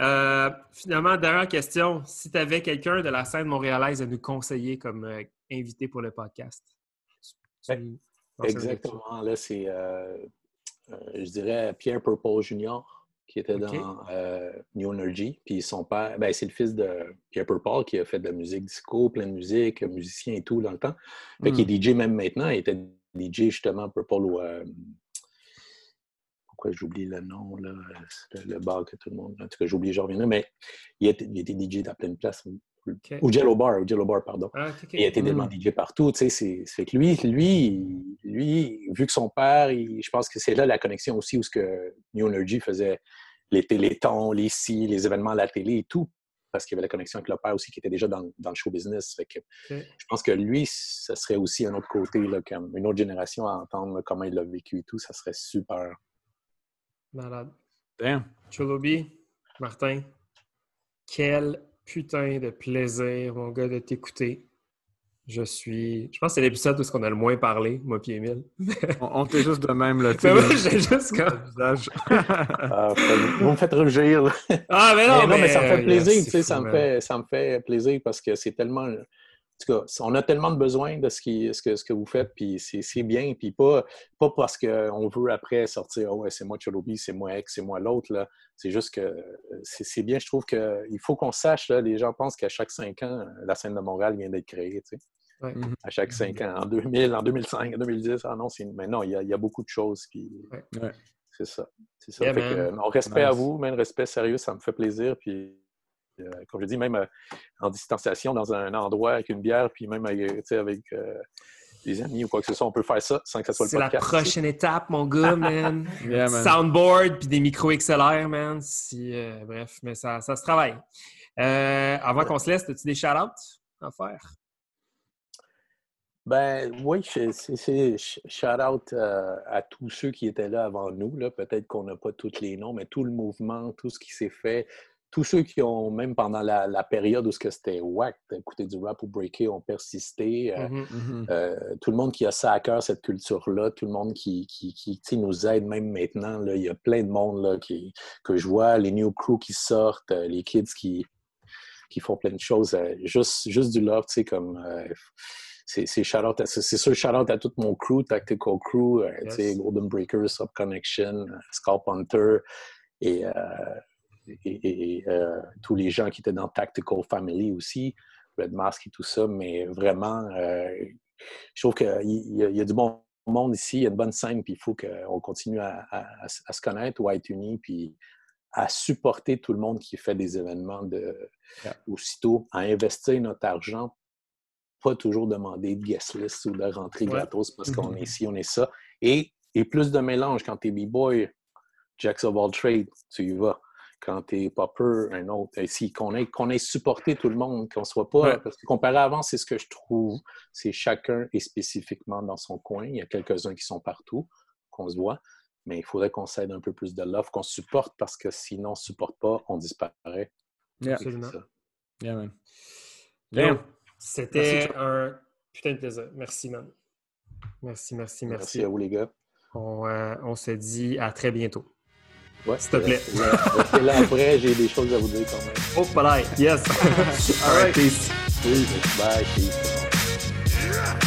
euh, finalement, dernière question, si tu avais quelqu'un de la scène montréalaise à nous conseiller comme euh, invité pour le podcast, tu... ouais. Exactement, là, c'est... Euh... Euh, je dirais Pierre Purple junior qui était okay. dans euh, New Energy. Puis son père, ben, c'est le fils de Pierre Purple qui a fait de la musique disco, plein de musique, musicien et tout dans le temps. Fait mm. qu'il est D J même maintenant. Il était D J justement Purple ou... Euh... Pourquoi j'oublie le nom, là? Le, le bar que tout le monde... En tout cas, j'oublie, je reviendrai. Mais il était, il était D J dans plein de places. Okay. Ou Jello Bar, ou Jello Bar, pardon. Ah, okay, okay. Il a été tellement mm. D J partout, tu sais, c'est, c'est que lui, lui, lui, vu que son père, il, je pense que c'est là la connexion aussi où ce que New Energy faisait les télétons, les si, les événements à la télé et tout, parce qu'il y avait la connexion avec le père aussi qui était déjà dans, dans le show business. Fait que okay. je pense que lui, ça serait aussi un autre côté, là, comme une autre génération à entendre comment il l'a vécu et tout, ça serait super. Malade. Bien. Cholobi, Martin, quel putain de plaisir, mon gars, de t'écouter. Je suis... Je pense que c'est l'épisode où on a le moins parlé, moi puis Émile. on on t'est juste de même, là. Mais moi, j'ai juste comme... ah, vous me faites rougir. Ah, mais non, mais... mais, non, mais ça me fait plaisir, yeah, tu sais, fou, ça, me fait, ça me fait plaisir parce que c'est tellement... En tout cas, on a tellement de besoin de ce, qui, ce, que, ce que vous faites, puis c'est, c'est bien, puis pas, pas parce qu'on veut après sortir « Ah oh, ouais, c'est moi Cholobi, c'est moi X, c'est moi l'autre, là. » C'est juste que c'est, c'est bien, je trouve qu'il faut qu'on sache, là, les gens pensent qu'à chaque cinq ans, la scène de Montréal vient d'être créée, tu sais. Ouais. À chaque cinq ans, en deux mille, en deux mille cinq, en deux mille dix, ah non, c'est... Mais non, il y a, il y a beaucoup de choses, puis... Ouais. Ouais. C'est ça, c'est ça. Yeah, fait que, non, respect nice. À vous, même respect sérieux, ça me fait plaisir, puis... Euh, comme je dis, même euh, en distanciation, dans un endroit avec une bière, puis même avec, avec euh, des amis ou quoi que ce soit, on peut faire ça sans que ça soit c'est le podcast. C'est la prochaine étape, mon gars, man. Yeah, man. Soundboard, puis des micros X L R, man. Si, euh, bref, mais ça, ça se travaille. Euh, avant ouais. qu'on se laisse, as-tu des shout-outs à faire? Ben oui, c'est, c'est shout-out euh, à tous ceux qui étaient là avant nous. Là. Peut-être qu'on n'a pas tous les noms, mais tout le mouvement, tout ce qui s'est fait, tous ceux qui ont, même pendant la, la période où ce que c'était whack, écouter du rap ou breaker, ont persisté. Euh, mm-hmm. euh, tout le monde qui a ça à cœur, cette culture-là, tout le monde qui, qui, qui tu sais, nous aide même maintenant. Là, il y a plein de monde là, qui, que je vois, les new crew qui sortent, les kids qui, qui font plein de choses. Euh, juste, juste du love, tu sais, comme... Euh, c'est, c'est, shout-out à, c'est sûr, shout-out à tout mon crew, Tactical Crew, euh, yes. tu sais, Golden Breakers, Sub Connection, Scalp Hunter, et... Euh, et, et, et euh, tous les gens qui étaient dans Tactical Family aussi, Red Mask et tout ça, mais vraiment, euh, je trouve qu'il y, y a du bon monde ici, il y a une bonne scène, puis il faut qu'on continue à, à, à se connaître ou à être unis, puis à supporter tout le monde qui fait des événements de, yeah. aussitôt, à investir notre argent, pas toujours demander de guest list ou de rentrer ouais. gratos parce mm-hmm. qu'on est ici, on est ça, et, et plus de mélange quand t'es b-boy, Jacks of all trades, tu y vas. Quand t'es popper, un autre. Si, qu'on ait, qu'on ait supporté tout le monde, qu'on soit pas... Ouais. Parce que comparé à avant, c'est ce que je trouve. C'est chacun est spécifiquement dans son coin. Il y a quelques-uns qui sont partout, qu'on se voit. Mais il faudrait qu'on s'aide un peu plus de l'offre, qu'on supporte, parce que sinon, on ne supporte pas, on disparaît. Yeah. Absolument. Yeah, man. Bien. Bien. C'était merci, un putain de plaisir. Merci, man. Merci, merci, merci. Merci à vous, les gars. On, euh, on se dit à très bientôt. Ouais, s'il te plaît. Restez là après, j'ai des choses à vous dire quand même. Oh, palais. Yes. All right. Peace. Peace. Bye. Peace.